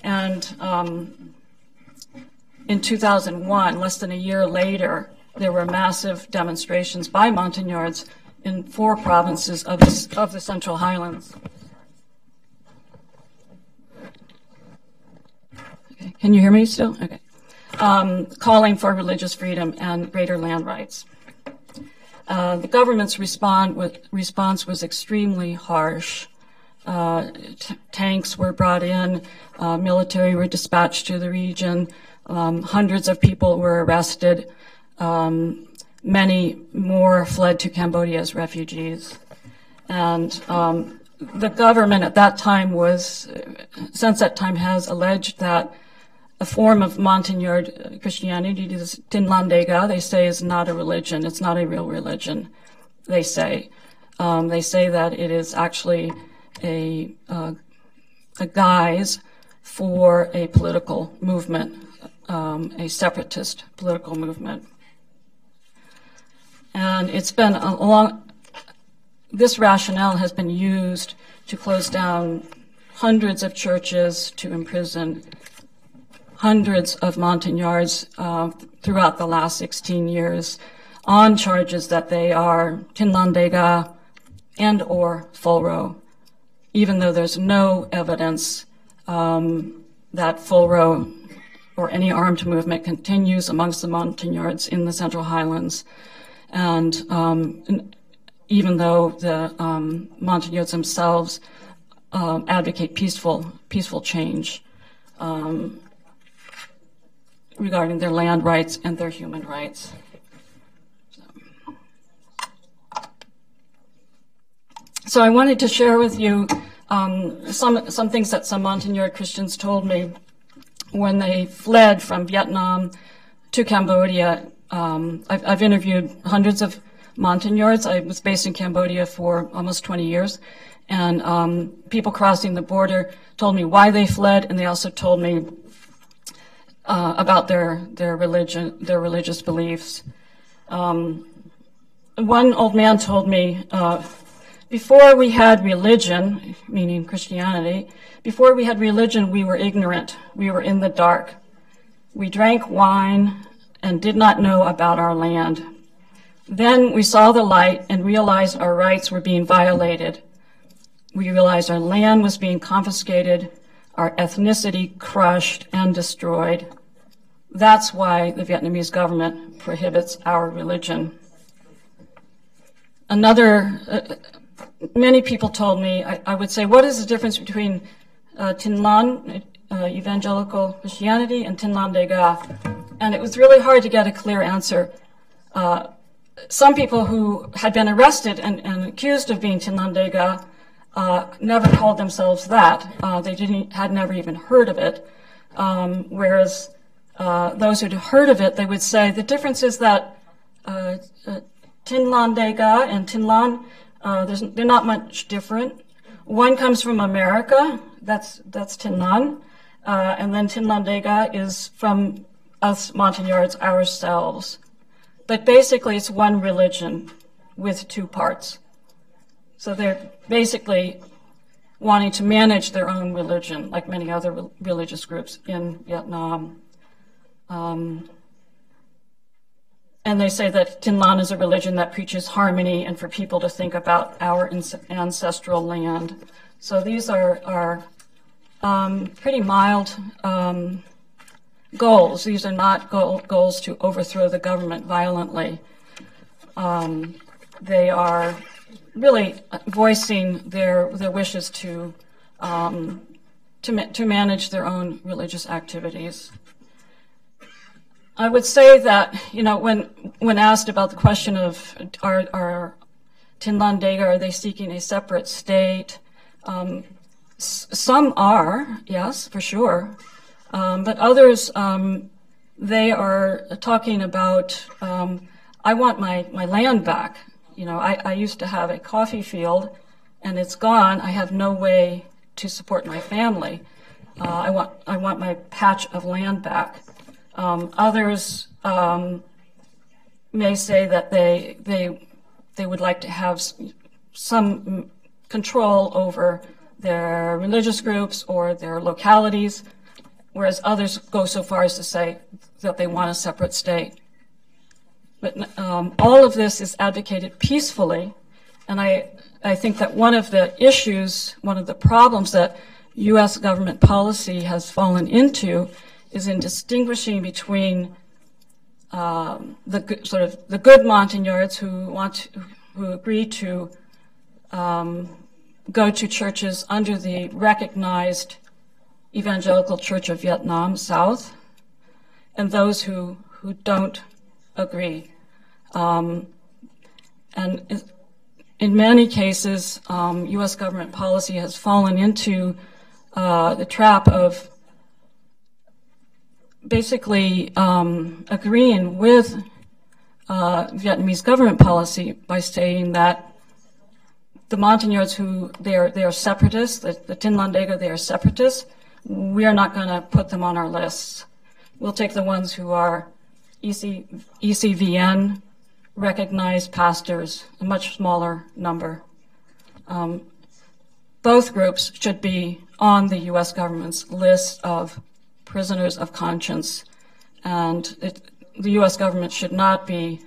And um, in two thousand one, less than a year later, there were massive demonstrations by Montagnards in four provinces of the, of the Central Highlands. Okay. Can you hear me still? Okay. Um, calling for religious freedom and greater land rights. Uh, the government's respond with, response was extremely harsh. Uh, t tanks were brought in, uh, military were dispatched to the region, um, hundreds of people were arrested, um, many more fled to Cambodia as refugees. And um, the government at that time was, since that time has alleged that a form of Montagnard Christianity, Tin Lanh Dega, they say is not a religion. It's not a real religion, they say. Um, they say that it is actually a, uh, a guise for a political movement, um, a separatist political movement. And it's been a long, this rationale has been used to close down hundreds of churches, to imprison hundreds of Montagnards uh, throughout the last sixteen years on charges that they are Tin Lanh Dega and or Fulro, even though there's no evidence um, that Fulro or any armed movement continues amongst the Montagnards in the Central Highlands. And um, even though the um, Montagnards themselves um, advocate peaceful, peaceful change Um, regarding their land rights and their human rights. So, so I wanted to share with you um, some, some things that some Montagnard Christians told me when they fled from Vietnam to Cambodia. Um, I've, I've interviewed hundreds of Montagnards. I was based in Cambodia for almost twenty years. And um, people crossing the border told me why they fled, and they also told me Uh, about their their religion, their religious beliefs. Um, one old man told me, uh, before we had religion, meaning Christianity, before we had religion, we were ignorant. We were in the dark. We drank wine and did not know about our land. Then we saw the light and realized our rights were being violated. We realized our land was being confiscated, our ethnicity crushed and destroyed. That's why the Vietnamese government prohibits our religion. Another, uh, many people told me, I, I would say, what is the difference between uh, Tin Lanh, uh, evangelical Christianity, and Tin Lanh Dega? And it was really hard to get a clear answer. Uh, some people who had been arrested and, and accused of being Tin Lanh Dega uh, never called themselves that. Uh, they didn't, had never even heard of it. Um, whereas Uh, those who'd heard of it, they would say the difference is that uh, uh, Tin Lanh Dega and Tin Lanh, uh, they're not much different. One comes from America, that's that's Tin Lanh, uh, and then Tin Lanh Dega is from us Montagnards ourselves. But basically, it's one religion with two parts. So they're basically wanting to manage their own religion, like many other re religious groups in Vietnam. Um, and they say that Tin Lanh is a religion that preaches harmony and for people to think about our ancestral land. So these are, are um, pretty mild um, goals. These are not goal, goals to overthrow the government violently. Um, they are really voicing their, their wishes to, um, to, ma to manage their own religious activities. I would say that, you know, when, when asked about the question of are, are Tin Lanh Dega, are they seeking a separate state? Um, s some are, yes, for sure. Um, but others, um, they are talking about, um, I want my, my land back. You know, I, I used to have a coffee field and it's gone. I have no way to support my family. Uh, I want, I want my patch of land back. Um, others um, may say that they, they, they would like to have some control over their religious groups or their localities, whereas others go so far as to say that they want a separate state. But um, all of this is advocated peacefully, and I, I think that one of the issues, one of the problems that U S government policy has fallen into is in distinguishing between um, the sort of the good Montagnards who want to, who agree to um, go to churches under the recognized Evangelical Church of Vietnam South, and those who who don't agree. Um, and in many cases, um, U S government policy has fallen into uh, the trap of basically um, agreeing with uh, Vietnamese government policy by saying that the Montagnards who, they are, they are separatists, the, the Tin Lanh Dega, they are separatists, we are not gonna put them on our lists. We'll take the ones who are E C, E C V N, recognized pastors, a much smaller number. Um, both groups should be on the U S government's list of prisoners of conscience. And it, the U S government should not be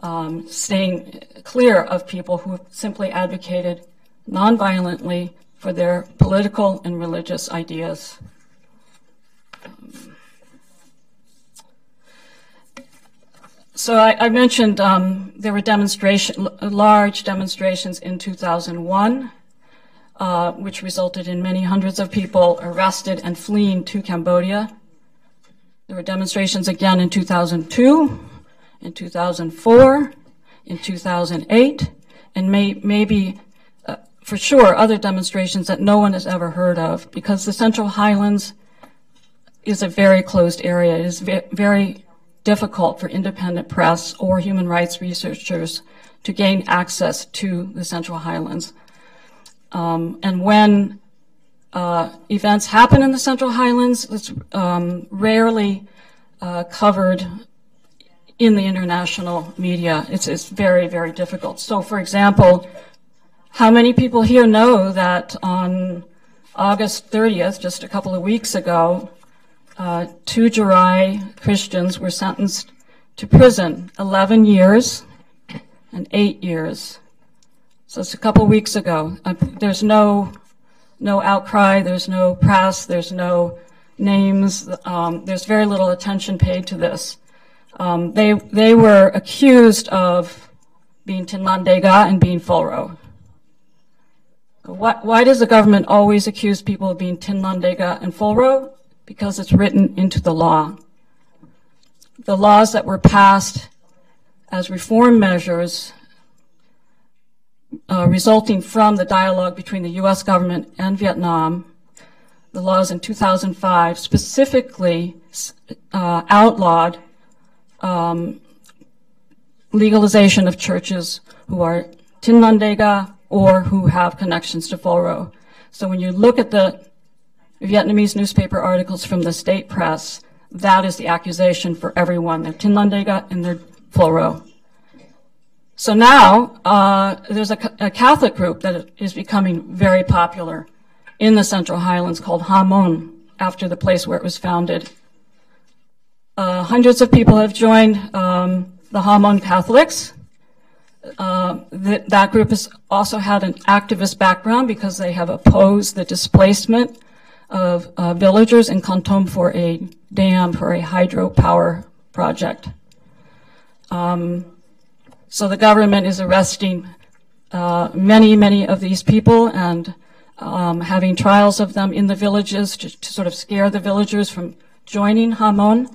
um, staying clear of people who have simply advocated nonviolently for their political and religious ideas. Um, So I, I mentioned um, there were demonstration, large demonstrations in two thousand one, uh, which resulted in many hundreds of people arrested and fleeing to Cambodia. There were demonstrations again in two thousand two, in two thousand four, in two thousand eight, and may, maybe, uh, for sure, other demonstrations that no one has ever heard of, because the Central Highlands is a very closed area. It is ve- very difficult for independent press or human rights researchers to gain access to the Central Highlands. Um, and when uh, events happen in the Central Highlands, it's um, rarely uh, covered in the international media. It's, it's very, very difficult. So for example, how many people here know that on August thirtieth, just a couple of weeks ago, Uh, two Jarai Christians were sentenced to prison, eleven years and eight years. So it's a couple weeks ago. Uh, there's no, no outcry, there's no press, there's no names, um, there's very little attention paid to this. Um, they, they were accused of being Tin Lanh Dega and being Fulro. Why, why does the government always accuse people of being Tin Lanh Dega and Fulro? Because it's written into the law. The laws that were passed as reform measures uh, resulting from the dialogue between the U S government and Vietnam, the laws in two thousand five specifically uh, outlawed um, legalization of churches who are Tin Lanh Dega or who have connections to Fulro. So when you look at the Vietnamese newspaper articles from the state press, that is the accusation for everyone. They're Tin Lanh Dega and they're Fulro. So now uh, there's a, a Catholic group that is becoming very popular in the Central Highlands called Ha Mon, after the place where it was founded. Uh, hundreds of people have joined um, the Hamon Catholics. Uh, th that group has also had an activist background because they have opposed the displacement of uh, villagers in Kon Tum for a dam, for a hydropower project. Um, so the government is arresting uh, many, many of these people and um, having trials of them in the villages to, to sort of scare the villagers from joining Hamon,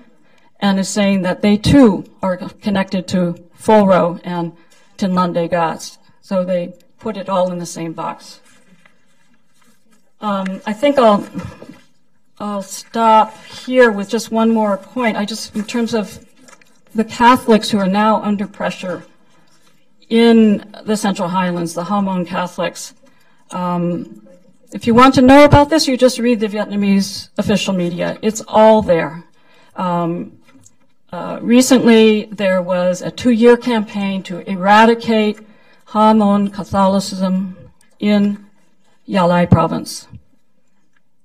and is saying that they too are connected to Fulro and Tin Lanh Dega. So they put it all in the same box. Um, I think I'll, I'll stop here with just one more point. I just, in terms of the Catholics who are now under pressure in the Central Highlands, the Hamon Catholics, um, if you want to know about this, you just read the Vietnamese official media. It's all there. Um, uh, recently, there was a two-year campaign to eradicate Hamon Catholicism in Gia Lai province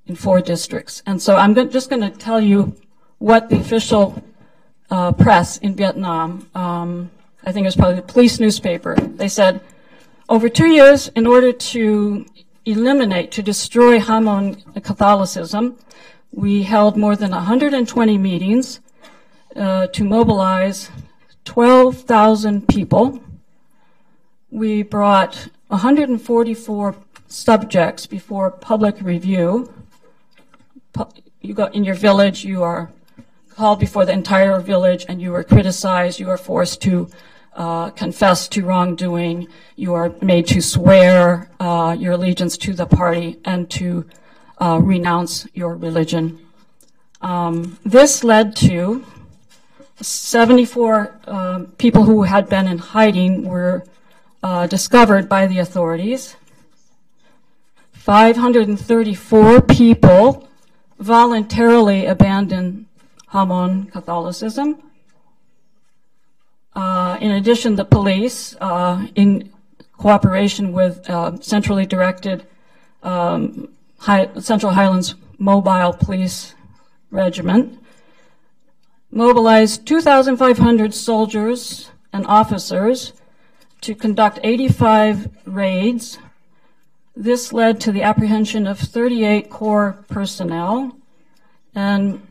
in four districts. And so I'm just going to tell you what the official uh, press in Vietnam, um, I think it was probably the police newspaper, they said, over two years, in order to eliminate, to destroy Hamon Catholicism, we held more than one hundred twenty meetings uh, to mobilize twelve thousand people. We brought one hundred forty-four subjects before public review. You go in your village, you are called before the entire village and you are criticized, you are forced to uh, confess to wrongdoing, you are made to swear uh, your allegiance to the party and to uh, renounce your religion. Um, this led to seventy-four um, people who had been in hiding were uh, discovered by the authorities. five hundred thirty-four people voluntarily abandoned Hamon Catholicism. Uh, in addition, the police, uh, in cooperation with uh, centrally directed um, High, Central Highlands Mobile Police Regiment, mobilized two thousand five hundred soldiers and officers to conduct eighty-five raids. This led to the apprehension of thirty-eight Corps personnel and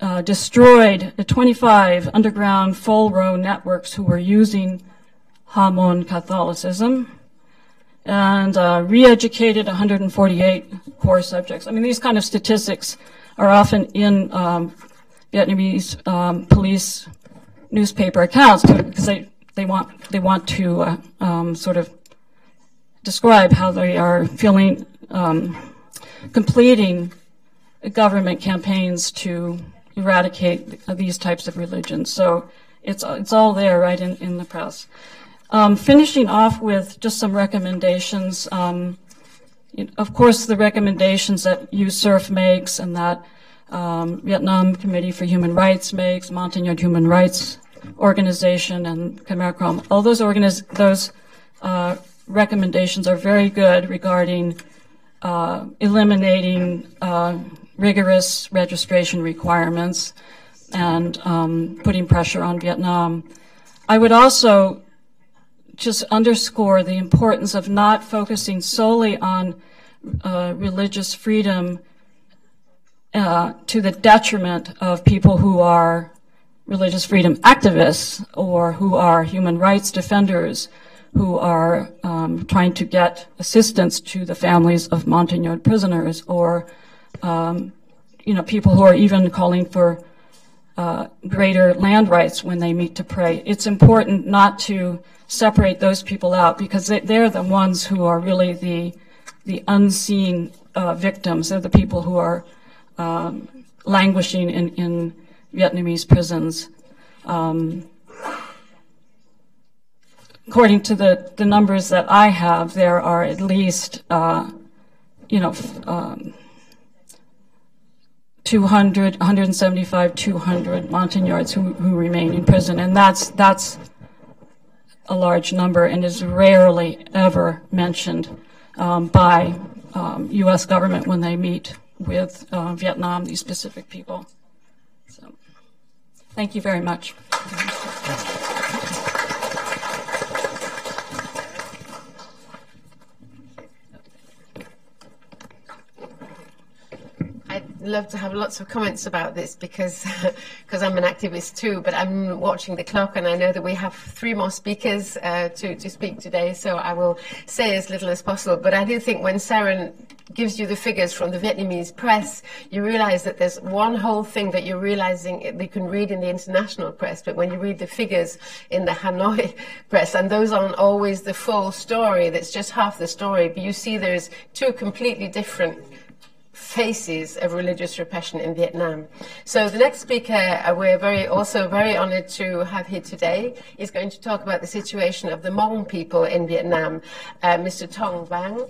uh, destroyed the twenty-five underground Fulro networks who were using Hamon Catholicism and uh, re-educated one hundred forty-eight Corps subjects. I mean, these kind of statistics are often in um, Vietnamese um, police newspaper accounts because they, they, want, they want to uh, um, sort of describe how they are feeling, um, completing government campaigns to eradicate these types of religions. So it's, it's all there, right, in, in the press. Um, finishing off with just some recommendations. Um, of course, the recommendations that U S S R F makes and that um, Vietnam Committee for Human Rights makes, Montagnard Human Rights Organization and Khmer Krom, all those organiz those uh, recommendations are very good regarding uh, eliminating uh, rigorous registration requirements and um, putting pressure on Vietnam. I would also just underscore the importance of not focusing solely on uh, religious freedom uh, to the detriment of people who are religious freedom activists or who are human rights defenders, who are um, trying to get assistance to the families of Montagnard prisoners, or um, you know, people who are even calling for uh, greater land rights when they meet to pray. It's important not to separate those people out because they, they're the ones who are really the, the unseen uh, victims. They're the people who are um, languishing in, in Vietnamese prisons. Um, According to the, the numbers that I have, there are at least, uh, you know, um, two hundred, one hundred seventy-five, two hundred Montagnards who, who remain in prison. And that's, that's a large number and is rarely ever mentioned um, by um, U S government when they meet with uh, Vietnam, these specific people. So Thank you very much. Love to have lots of comments about this because because I'm an activist too, but I'm watching the clock and I know that we have three more speakers uh, to, to speak today, so I will say as little as possible. But I do think when Sarah gives you the figures from the Vietnamese press, you realize that there's one whole thing that you're realizing you can read in the international press, but when you read the figures in the Hanoi press, and those aren't always the full story, that's just half the story, but you see there's two completely different faces of religious repression in Vietnam. So the next speaker uh, we're very also very honored to have here today is going to talk about the situation of the Hmong people in Vietnam, uh, Mister Tong Vang.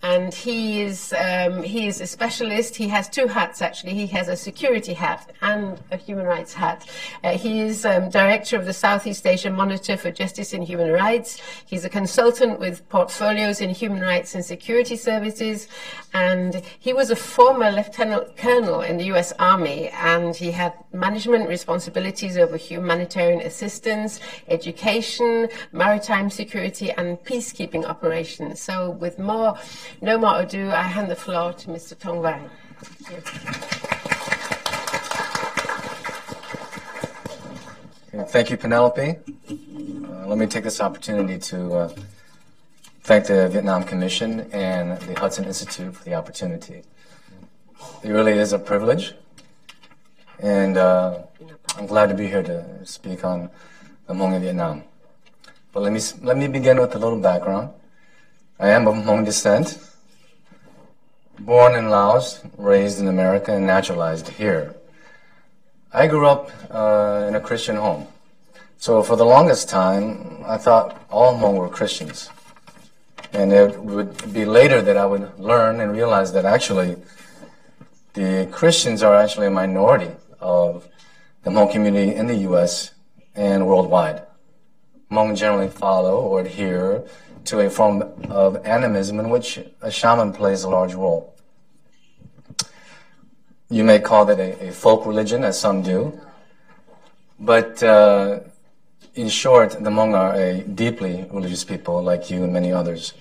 And he is, um, he is a specialist. He has two hats, actually. He has a security hat and a human rights hat. Uh, he is um, director of the Southeast Asia Monitor for Justice and Human Rights. He's a consultant with portfolios in human rights and security services. And he was a former lieutenant colonel in the U S Army, and he had management responsibilities over humanitarian assistance, education, maritime security, and peacekeeping operations. So with more... No more ado, I hand the floor to Mister Tong Vang. Thank, thank you, Penelope. Uh, let me take this opportunity to uh, thank the Vietnam Commission and the Hudson Institute for the opportunity. It really is a privilege, and uh, I'm glad to be here to speak on the Hmong in Vietnam. But let me, let me begin with a little background. I am of Hmong descent, born in Laos, raised in America, and naturalized here. I grew up uh, in a Christian home, so for the longest time, I thought all Hmong were Christians. And it would be later that I would learn and realize that actually the Christians are actually a minority of the Hmong community in the U S and worldwide. Hmong generally follow or adhere to a form of animism in which a shaman plays a large role. You may call that a, a folk religion, as some do, but uh, in short, the Hmong are a deeply religious people like you and many others.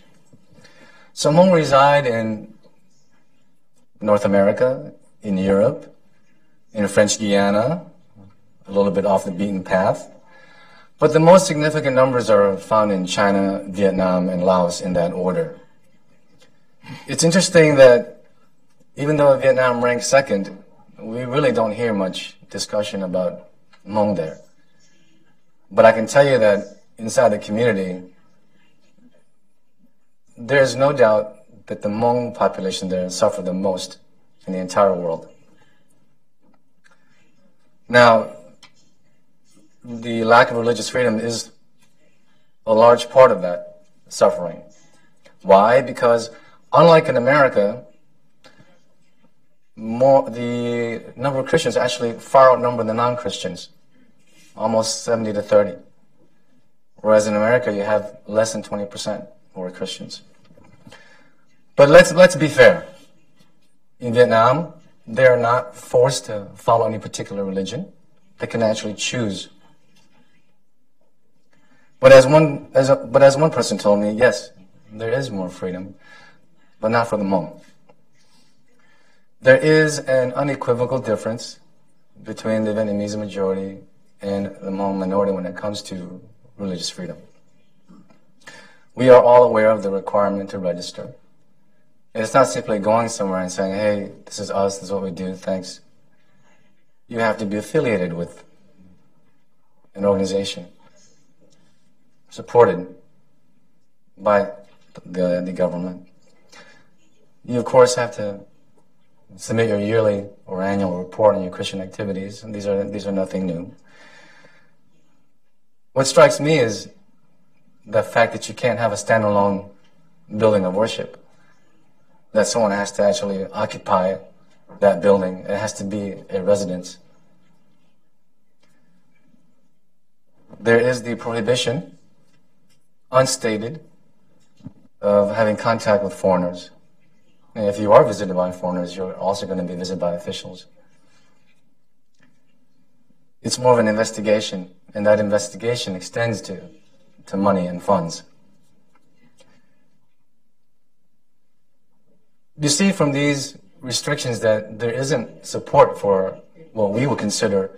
So Hmong reside in North America, in Europe, in French Guiana, a little bit off the beaten path. But the most significant numbers are found in China, Vietnam, and Laos in that order. It's interesting that even though Vietnam ranks second, we really don't hear much discussion about Hmong there. But I can tell you that inside the community, there is no doubt that the Hmong population there suffer the most in the entire world. Now, the lack of religious freedom is a large part of that suffering. Why? Because unlike in America, more, the number of Christians actually far outnumber the non-Christians, almost seventy to thirty. Whereas in America, you have less than twenty percent who are Christians. But let's, let's be fair. In Vietnam, they are not forced to follow any particular religion. They can actually choose. But as one, as a, but as one person told me, yes, there is more freedom, but not for the Hmong. There is an unequivocal difference between the Vietnamese majority and the Hmong minority when it comes to religious freedom. We are all aware of the requirement to register. And it's not simply going somewhere and saying, hey, this is us, this is what we do, thanks. You have to be affiliated with an organization, supported by the, the government. You, of course, have to submit your yearly or annual report on your Christian activities, and these are, these are nothing new. What strikes me is the fact that you can't have a standalone building of worship, that someone has to actually occupy that building. It has to be a residence. There is the prohibition, unstated, of having contact with foreigners. And if you are visited by foreigners, you're also going to be visited by officials. It's more of an investigation, and that investigation extends to, to money and funds. You see from these restrictions that there isn't support for what we would consider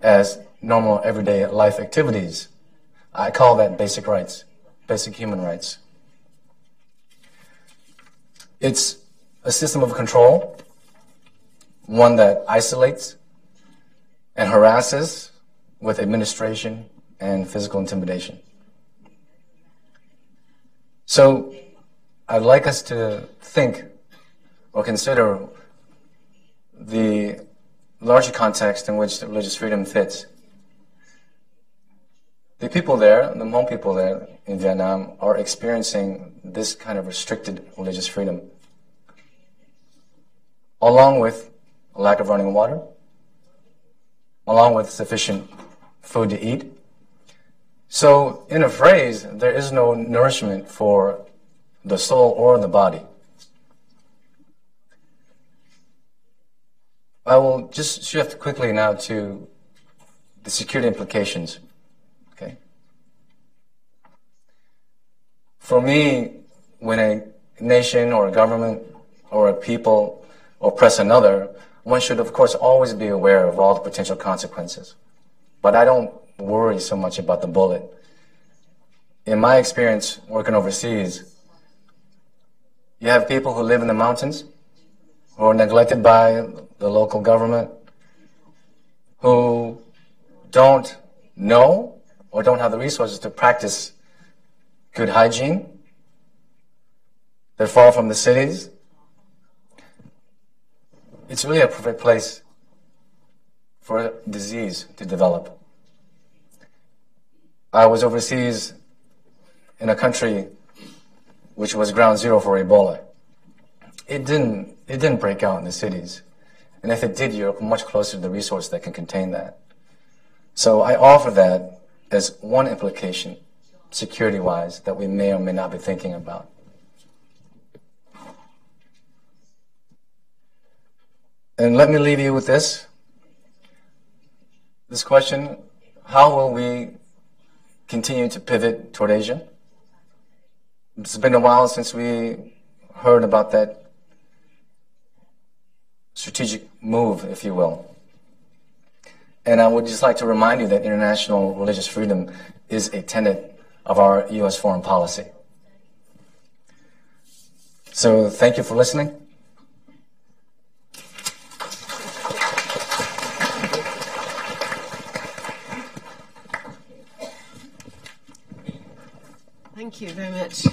as normal everyday life activities. I call that basic rights, basic human rights. It's a system of control, one that isolates and harasses with administration and physical intimidation. So I'd like us to think or consider the larger context in which religious freedom fits. The people there, the Hmong people there in Vietnam, are experiencing this kind of restricted religious freedom, along with a lack of running water, along with sufficient food to eat. So, in a phrase, there is no nourishment for the soul or the body. I will just shift quickly now to the security implications. Okay. For me, when a nation or a government or a people oppress another, one should, of course, always be aware of all the potential consequences. But I don't worry so much about the bullet. In my experience working overseas, you have people who live in the mountains, who are neglected by the local government, who don't know or don't have the resources to practice good hygiene. They fall from the cities. It's really a perfect place for disease to develop. I was overseas in a country which was ground zero for Ebola. It didn't, it didn't break out in the cities. And if it did, you're much closer to the resource that can contain that. So I offer that as one implication, security-wise, that we may or may not be thinking about. And let me leave you with this, this question: how will we continue to pivot toward Asia? It's been a while since we heard about that strategic move, if you will. And I would just like to remind you that international religious freedom is a tenet of our U S foreign policy. So thank you for listening. Thank you very much.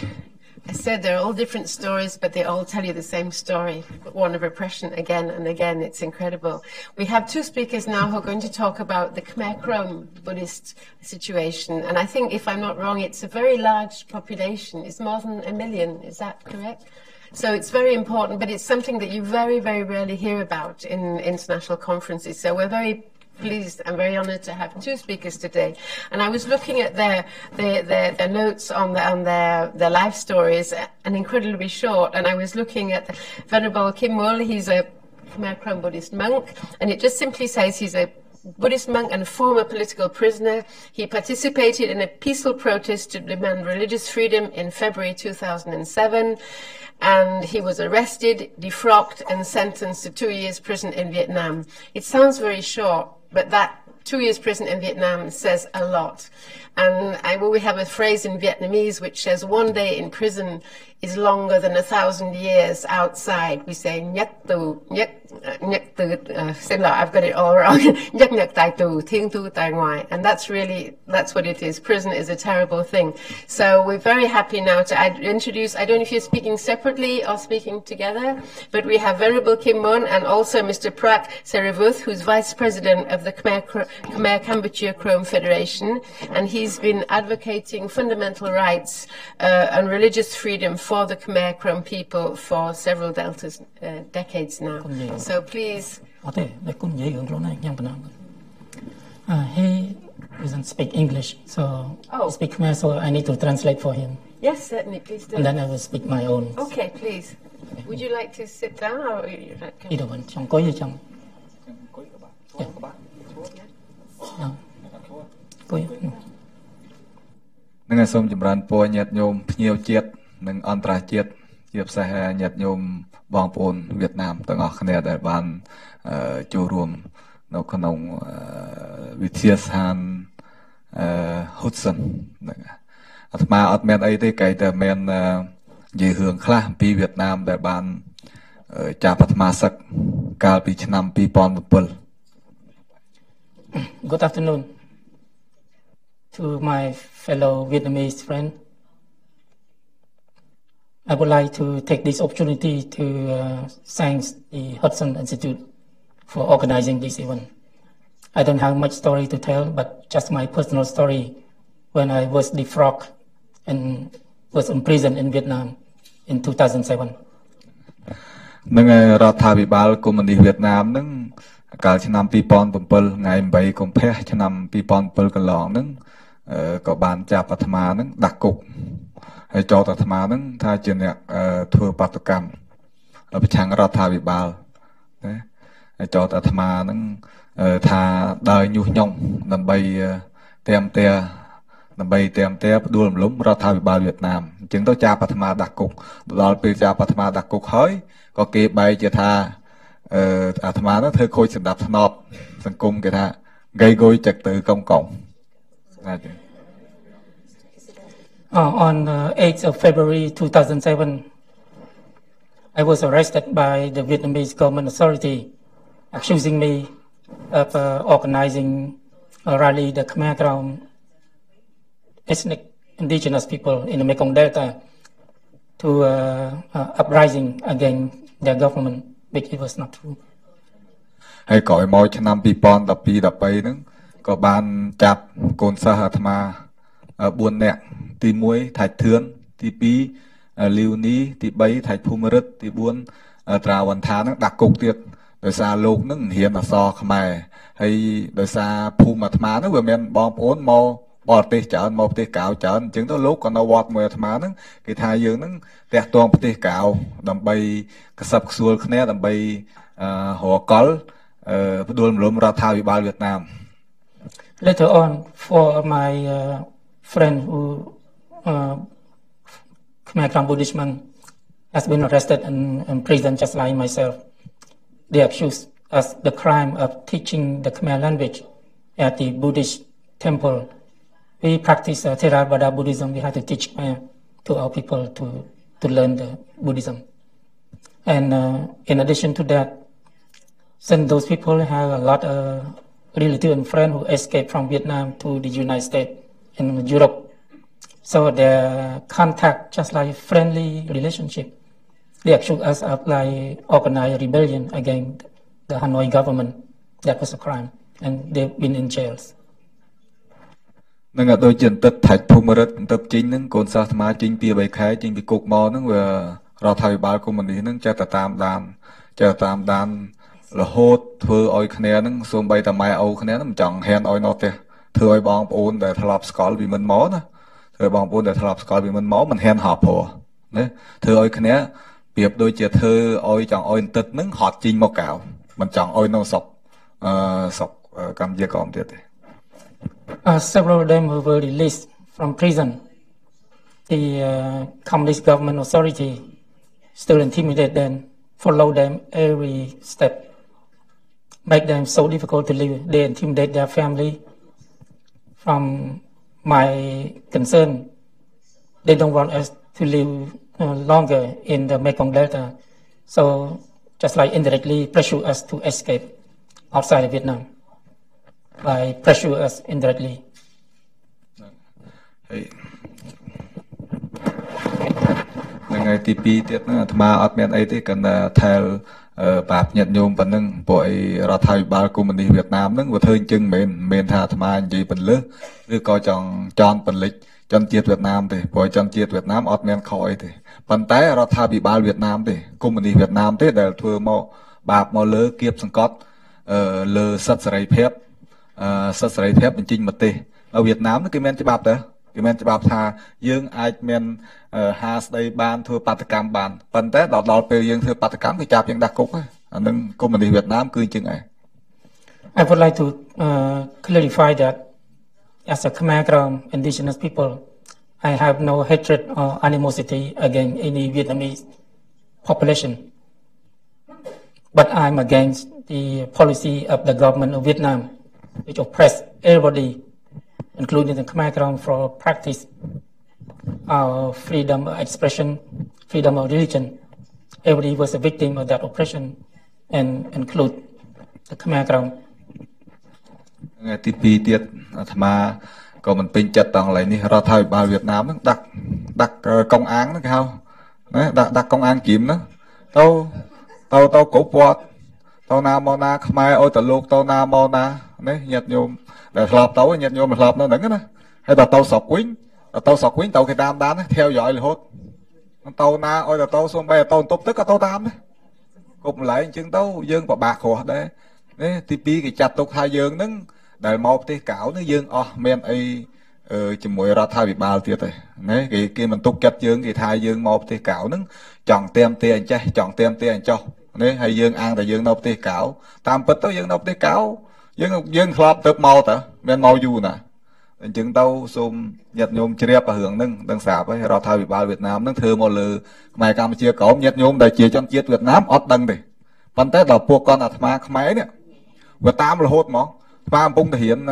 I said they're all different stories, but they all tell you the same story, one of repression again and again. It's incredible. We have two speakers now who are going to talk about the Khmer Krom Buddhist situation. And I think, if I'm not wrong, it's a very large population. It's more than a million. Is that correct? So it's very important, but it's something that you very, very rarely hear about in international conferences. So we're very pleased, I'm very honoured to have two speakers today. And I was looking at their their, their, their notes on, the, on their, their life stories, and incredibly short. And I was looking at the Venerable Kim Mul. He's a Khmer Krom Buddhist monk, and it just simply says he's a Buddhist monk and a former political prisoner. He participated in a peaceful protest to demand religious freedom in February two thousand seven. And he was arrested, defrocked, and sentenced to two years prison in Vietnam. It sounds very short, but that two years prison in Vietnam says a lot. And I, well, we have a phrase in Vietnamese which says one day in prison is longer than a thousand years outside. We say nhất tù, nhất, nhất tù, uh, xin lỗi, I've got it all wrong. Nhất nhật tại tù, thiên tù tại ngoại. And that's really, that's what it is. Prison is a terrible thing. So we're very happy now to introduce, I don't know if you're speaking separately or speaking together, but we have Venerable Kim Mun and also Mister Prak Sarivuth, who's Vice President of the Khmer Krom Khmer Kampuchea Krom Federation, and he's been advocating fundamental rights uh, and religious freedom for the Khmer Krom people for several deltas, uh, decades now. So please. Uh, he doesn't speak English, so oh. speak Khmer, so I need to translate for him. Yes, certainly, please do. And then I will speak my own. Okay, please. Would you like to sit down? Or you like to... Either one. Yeah. Good afternoon to my fellow Vietnamese friend. I would like to take this opportunity to uh, thank the Hudson Institute for organizing this event. I don't have much story to tell, but just my personal story when I was defrocked and was imprisoned in Vietnam in two thousand seven. Vietnam Vietnam เอ่ออาตมาน่ะធ្វើខូចសម្ដាប់ធ្នាប់សង្គមគេថា On uh, eighth of February two thousand seven, I was arrested by the Vietnamese government authority, accusing me of uh, organizing a rally the Khmer Krom ethnic indigenous people in the Mekong Delta to uh, uh, uprising against their government. But it was not true. I got a much number bond of Peter Payden, Goban, Jap, Gonsahatma, a bonnet, Timway, Titan, Tipi, a Liwni, Tibay, Tipumerit, Tibun, a Trawantana, that cooked it. The Sa Logan here, the Sark, my, hey, the Sa Pumatman, women bomb on more, or take out, more take out, gentle look on the walk with man, get high young, that don't take out, don't buy subsual canal and buy or call, uh, Dulm Lum Ratawi Vietnam. Later on, for my uh, friend who, uh, Khmer Krom Buddhistman, has been arrested and imprisoned just like myself. They accused us the crime of teaching the Khmer language at the Buddhist temple. We practice uh, Theravada Buddhism. We had to teach uh, to our people to, to learn the Buddhism. And uh, in addition to that, since those people have a lot of relatives and friends who escaped from Vietnam to the United States and Europe, so their contact just like friendly relationship. They accused us of like organized rebellion against the Hanoi government. That was a crime, and they've been in jails.នឹងក៏ដូចជាទឹកថាច់ភូមិរិទ្ធទឹកជិញនឹងកូនសាស្ត្មាជិញពីបីខែជិញពីគុកមកនឹងវារដ្ឋាភិបាលកុម្មុយនីសនឹងចាប់តាមដានចាប់តាមដានរហូតធ្វើឲ្យគ្នានឹងសូម្បីតែម៉ែឪគ្នានឹងចង់ហ៊ានឲ្យនោះទេធ្វើឲ្យបងប្អូនដែលធ្លាប់ស្គាល់វាមិនមកណាធ្វើឲ្យបងប្អូនដែលធ្លាប់ស្គាល់វាមិនមកមិនហ៊ានហៅព្រោះណាធ្វើឲ្យគ្នាពីបដូចជាធ្វើឲ្យចង់ឲ្យទឹកនឹងហត់ជិញមកកៅមិនចង់ឲ្យនោះសក់ Uh, several of them were released from prison. The uh, communist government authority still intimidated them, followed them every step, make them so difficult to live. They intimidate their family. From my concern, they don't want us to live uh, longer in the Mekong Delta, so just like indirectly pressure us to escape outside of Vietnam. By pressure us indirectly. Hey. Uh, such right help in Jimate. A Vietnam, the men about the men about her young eyed men has they banned to a Patacam ban. Pantat or Lorpe young to Patacam, the Japan Dakoka, and then comedy Vietnam, Kunjing. I would like to uh, clarify that As a Khmer Krom indigenous people, I have no hatred or animosity against any Vietnamese population. But I'm against the policy of the government of Vietnam, which oppressed everybody, including the Khmer Krom, for practice of freedom of expression, freedom of religion. Everybody was a victim of that oppression, and include the Khmer Krom. Cũng lại chứng tấu dương và bạc của đấy, đấy thì pi cái chặt tục hai dương nưng đại một thì cảo nó dương o men ấy chỉ mỗi ra thay bị bao tiệt đấy, đấy cái kia mình tục chặt dương thì thay dương một thì cảo nưng chọn tem tiền chơi chọn tem tiền cho đấy hai dương ăn đại dương nộp thì cảo tam bịch tấu dương nộp thì cảo dương dương khọp tập màu tớ men màu dù nè chứng tấu xôm nhật nhôm chia và hưởng nưng đang xả với ra thay bị bao Việt Nam nưng thừa một lừ mày cam chia cổng nhật nhôm đại chia trong chia Việt Nam ót đằng đấy. Bạn thấy là buộc con ở Khmer Khmer này, vừa tam là hốt mà, tam cũng thể hiện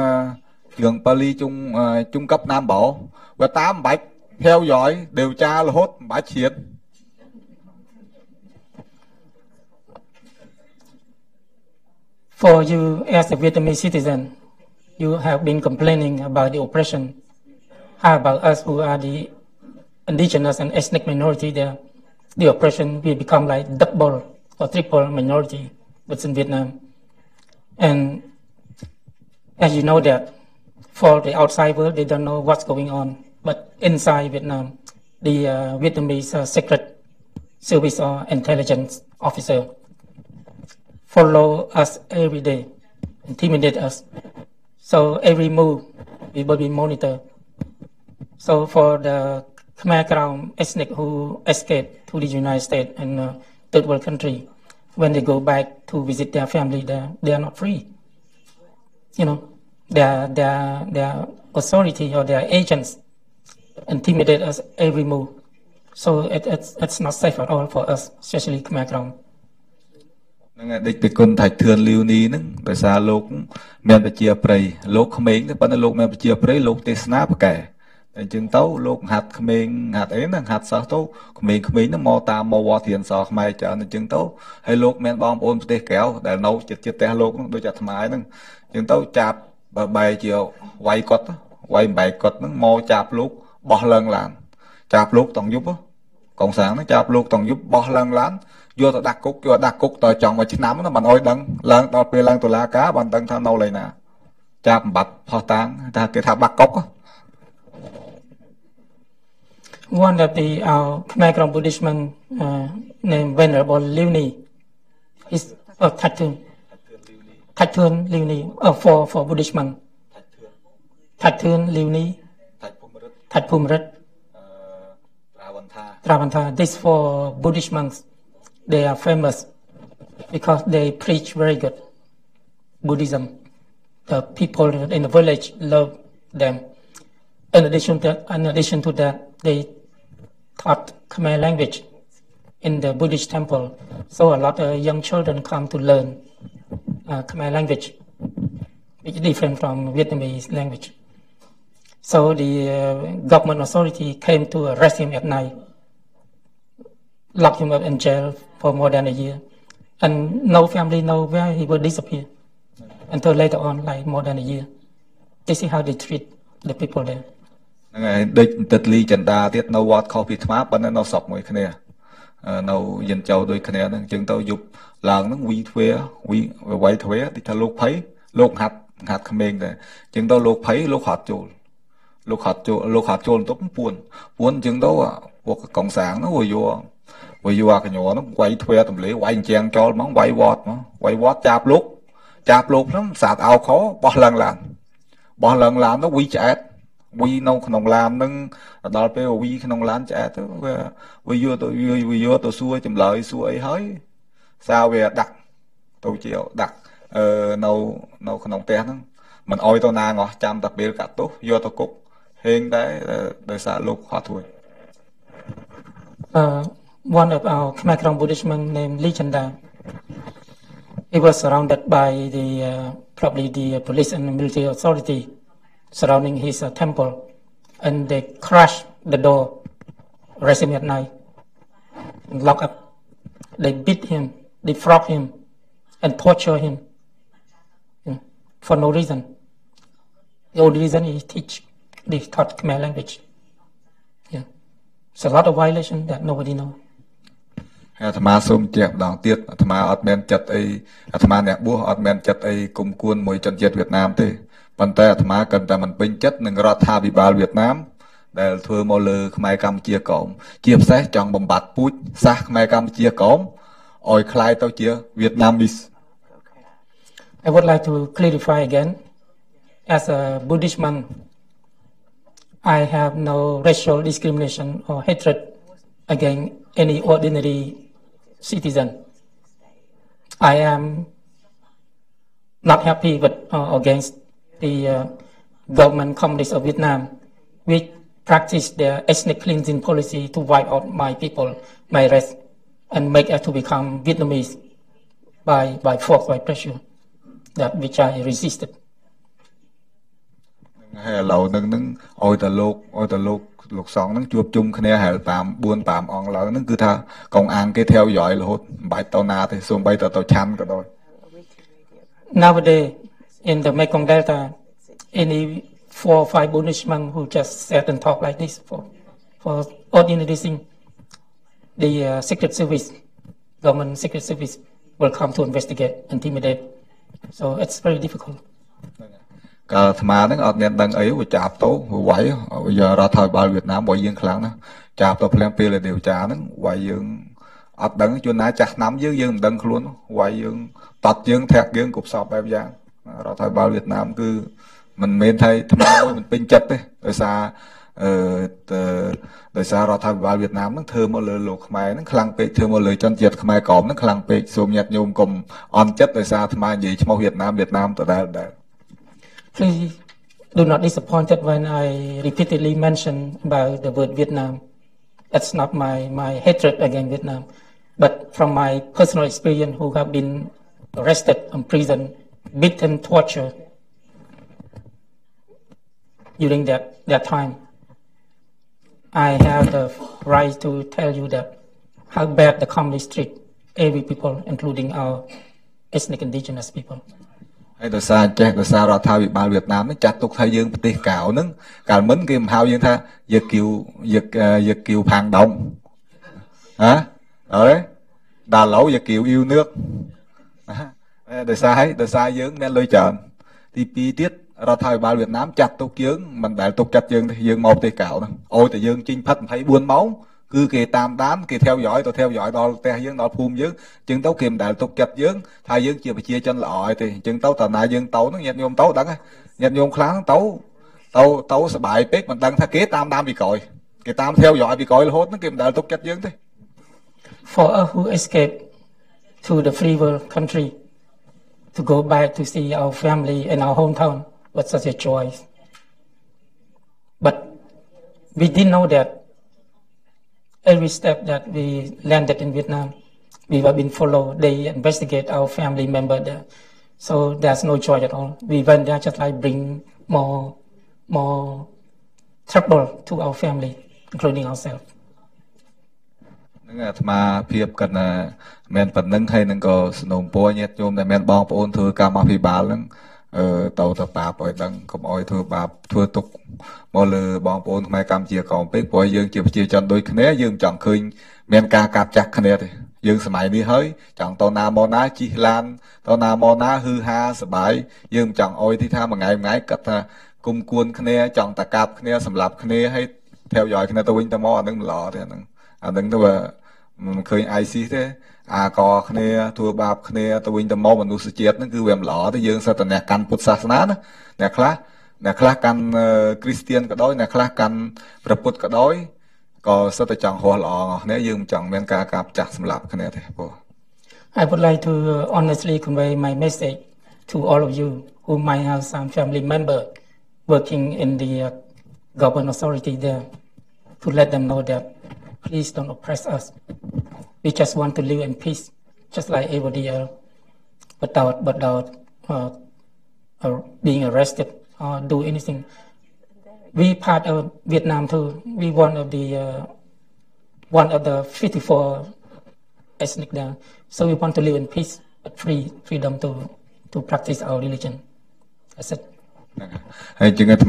trường Paris trung trung cấp Nam Bộ, vừa tam bạch theo dõi điều tra là hốt bãi chiến. For you as a Vietnamese citizen, you have been complaining about the oppression. How about us who are the indigenous and ethnic minority there? The oppression will become like double or triple minority within Vietnam. And as you know that, for the outside world, they don't know what's going on. But inside Vietnam, the uh, Vietnamese uh, Secret Service or intelligence officer follow us every day, intimidate us. So every move, we will be monitored. So for the Khmer Krom ethnic who escaped to the United States and uh, third world country, when they go back to visit their family, they, they are not free. You know, their, their, their authority or their agents intimidate us every move. So it, it's, it's not safe at all for us, especially Khmer Krom. Địch bị quân thạch thường lưu ní nâng, bởi xa lúc mẹn bà chia prey, lúc khmênh, bởi xa lúc mẹn bà chia prey, lúc tê snap kẻ. Chừng tấu lúc hạt khmênh, hạt ấy nâng, hạt sao tấu, khmênh khmênh nó mò tàm, mò vò thiền sọ khmênh chả nâng chừng tấu. Hay lúc mẹn bom ôn tê kéo, để nấu chít chít tê lúc nâng, đôi chả thầm ái nâng. Chừng tấu chạp bà bày chiều, quay cốt, quay bày cốt nâng, mò chạp lúc, bỏ lần làn. Chạp lúc tổng giúp, cộng sản nâng chạp lúc tổng giúp, bỏ lần làn. Vô ta đặt cúc, vô đặt cúc, tờ chọn vào chiếc nắm nó bằng ôi đấng. Lần tờ bê lăng tờ lá cá, bằng đấng tham nâu này nè. Chạp bạch, phó tán, cái tháp bắt cốc á. One of the uh, Khmer Krom Buddhist man uh, named Venerable Liwni is a uh, Thạch Thượng. Thạch Thượng Liwni, uh, for, for Buddhist man. Thạch Thượng Liwni, Thạch Phumrit, Travantha. This for Buddhist monks. They are famous because they preach very good Buddhism. The people in the village love them. In addition to that, in addition to that, they taught Khmer language in the Buddhist temple. So a lot of young children come to learn uh, Khmer language, which is different from Vietnamese language. So the uh, government authority came to arrest him at night, locked him up in jail for more than a year, and no family know where he will disappear until later on, like more than a year. This is how they treat the people there. Địch tịch ly chẩn đa tiết nâu vọt khó bị thmáp bắn nâu sọc mùi khả nè. Nâu dân châu đôi khả nè chừng tao dục làng nó quý thuế, quý quay thuế thì ta lúc phấy, lúc hạt, hạt khả mênh rồi. Chừng tao lúc phấy, lúc hạt chôn. Lúc hạt chôn, lúc hạt chôn tốt buồn. Buồn chừng tao cuộc cộng sản nó hồi vô. Vì dù cái nhỏ nó quay thuê tùm lý, quay chàng cho nó quay vọt mà, quay vọt chạp lúc, chạp lúc lắm, sạt áo khó, bỏ lần làm. Bỏ lần làm nó quý chạy, quý nông làm nâng, đó là quý nông làm chạy. Vì dù tôi xua chùm lợi xua ấy hơi, sao về đặt, tôi chịu đặt, nâu nông tét nâng, មិន អោយ ទៅ ណា ងោះ ចាំ តែ ពេល កាត់ ទោស យក ទៅ គុក ហេង តែ ដោយ សារ លោក ខត់ ធ្វើ Uh, one of our Khmer Krom Buddhist men named Lee Chandang. He was surrounded by the uh, probably the police and military authority surrounding his uh, temple, and they crashed the door, arrested him at night, and locked up. They beat him, they flogged him, and tortured him yeah, for no reason. The only reason he teach, they taught Khmer language. It's a lot of violation that nobody knows. I would like to clarify again. As a Buddhist man, I have no racial discrimination or hatred against any ordinary citizen. I am not happy with uh, against the uh, government communists of Vietnam, which practice their ethnic cleansing policy to wipe out my people, my race, and make us to become Vietnamese by, by force, by pressure, that which I resisted. Hello, Nung, or the look, or the look, look song, to Jum Knea, Helpam, Boon Pam, on Lang, Guta, Kong Anke, tell your oil, bite tonate, so bite at the chamber. Nowadays, in the Mekong Delta, any four or five Buddhist men who just sat and talk like this for, for ordinary thing, the uh, Secret Service, government Secret Service, will come to investigate, intimidate. So it's very difficult. At Please do not be disappointed when I repeatedly mention about the word Vietnam. That's not my, my hatred against Vietnam, but from my personal experience who have been arrested, imprisoned, beaten, tortured during that, that time. I have the right to tell you that how bad the communists treat every people, including our ethnic indigenous people. The Sarah, the Sarah Taviba Vietnam, Chatuk Hayan Petit Kaunan, Kalman Kim Hawyanta, Yakil Yakil Pang Dong. Huh? All right? Dalo Yakil Unuk. The Sai, the Sai Yung, Nelojan. The Pitit, Rataiba Vietnam, Chatuk Yung, Mandal took Chat Yung, the Yung Mopti Kaunan. All the Yung Chin Pat Hai Buon Mong, Ku Kay Tam Tam, Kay Tell Yoy, to Tell Yoy, all Tay Yung, all Pum Yung, Jung Tau Kim Dal took Chat Yung. Hai dương chia chia chân lõi thì chân tấu tàu nai dương tấu nó nhặt nhôm tấu đắng á nhặt nhôm kháng tấu tấu tấu sợ bại biết mình đăng thà kế tam tam bị còi cái tam theo dõi bị còi hốt nó kìm đỡ tốt chết dương thế. For us who escaped to the free world country to go back to see our family and our hometown was such a joy. But we didn't know that every step that we landed in Vietnam, we have been followed. They investigate our family member there, so there's no joy at all. We went there just like bring more, more trouble to our family, including ourselves. Young Smiley Hoy, Chang Tona Mona, Chilan, Tona Mona, who has a bye, Young Chang Oititam, and I'm like at Kum Kun Knare, Chang Takap Knare, some lap Knare, tell you I can at the winter morning, Lord, and then there were Kun I see there, I call Knare, two bab Knare, the winter moment, who's the jet and do him, Lord, the young Saturday can put Sasanana, Necla, Necla can Christian Kadoy, Necla can Raput Kadoy. I would like to honestly convey my message to all of you who might have some family member working in the uh, government authority there, to let them know that please don't oppress us. We just want to live in peace, just like everybody else, without, without uh, uh, being arrested or do anything. We part of Vietnam too. We one of the uh, one of the fifty-four ethnic there. So we want to live in peace, but free freedom to to practice our religion. That's it. I appreciate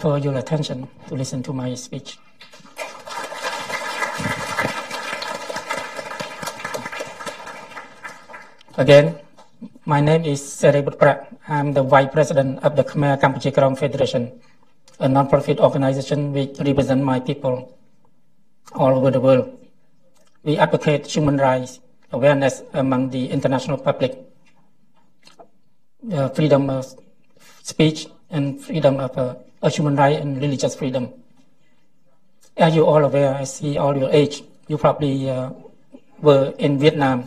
for your attention to listen to my speech. Again, my name is Sarah Combe. I'm the Vice President of the Khmer Krom Federation, a non-profit organization which represents my people all over the world. We advocate human rights awareness among the international public, uh, freedom of speech, and freedom of uh, uh, human rights and religious freedom. As you all aware, I see all your age. You probably uh, were in Vietnam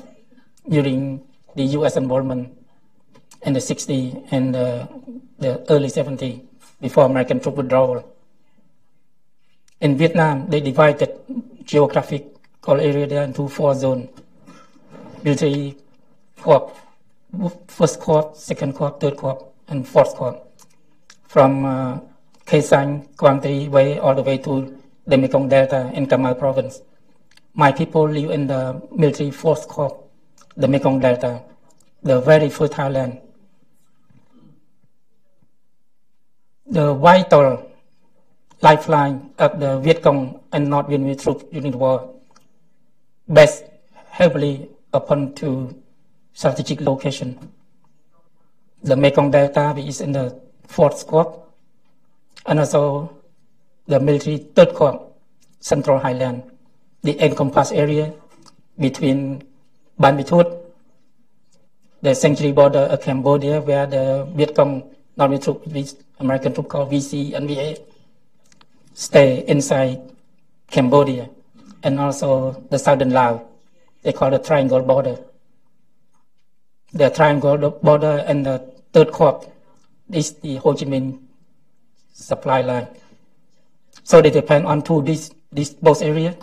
during the U S involvement in the sixties and uh, the early seventies, before American troop withdrawal. In Vietnam, they divided geographical area there into four zones: military corps, first corps, second corps, third corps, and fourth corps, from uh, Khe Sanh, Quang Tri way all the way to the Mekong Delta in Cam Mai province. My people live in the military fourth corps, the Mekong Delta, the very fertile land. The vital lifeline of the Viet Cong and North Vietnamese troops during the war, based heavily upon two strategic locations: the Mekong Delta, which is in the fourth corps, and also the military third corps, Central Highland, the encompass area between Ban Binh Thuột, the sanctuary border of Cambodia, where the Viet Cong, North Vietnamese American troop called V C and V A, stay inside Cambodia, and also the southern Laos, they call the triangle border. The triangle border and the third corps is the Ho Chi Minh supply line. So they depend on two these these both areas,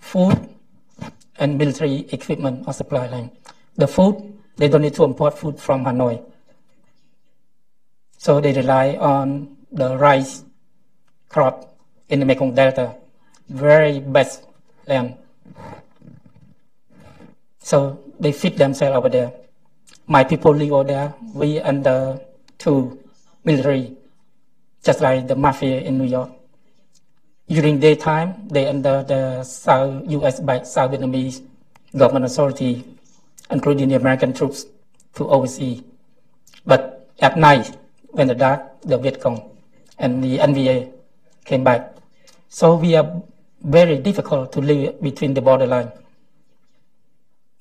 food and military equipment or supply line. The food, they don't need to import food from Hanoi. So they rely on the rice crop in the Mekong Delta, very best land. So they feed themselves over there. My people live over there. We under two military, just like the mafia in New York. During daytime, they under the South U S by South Vietnamese government authority, including the American troops, to oversee. But at night, when the dark, the Viet Cong and the N V A came back. So we are very difficult to live between the borderline.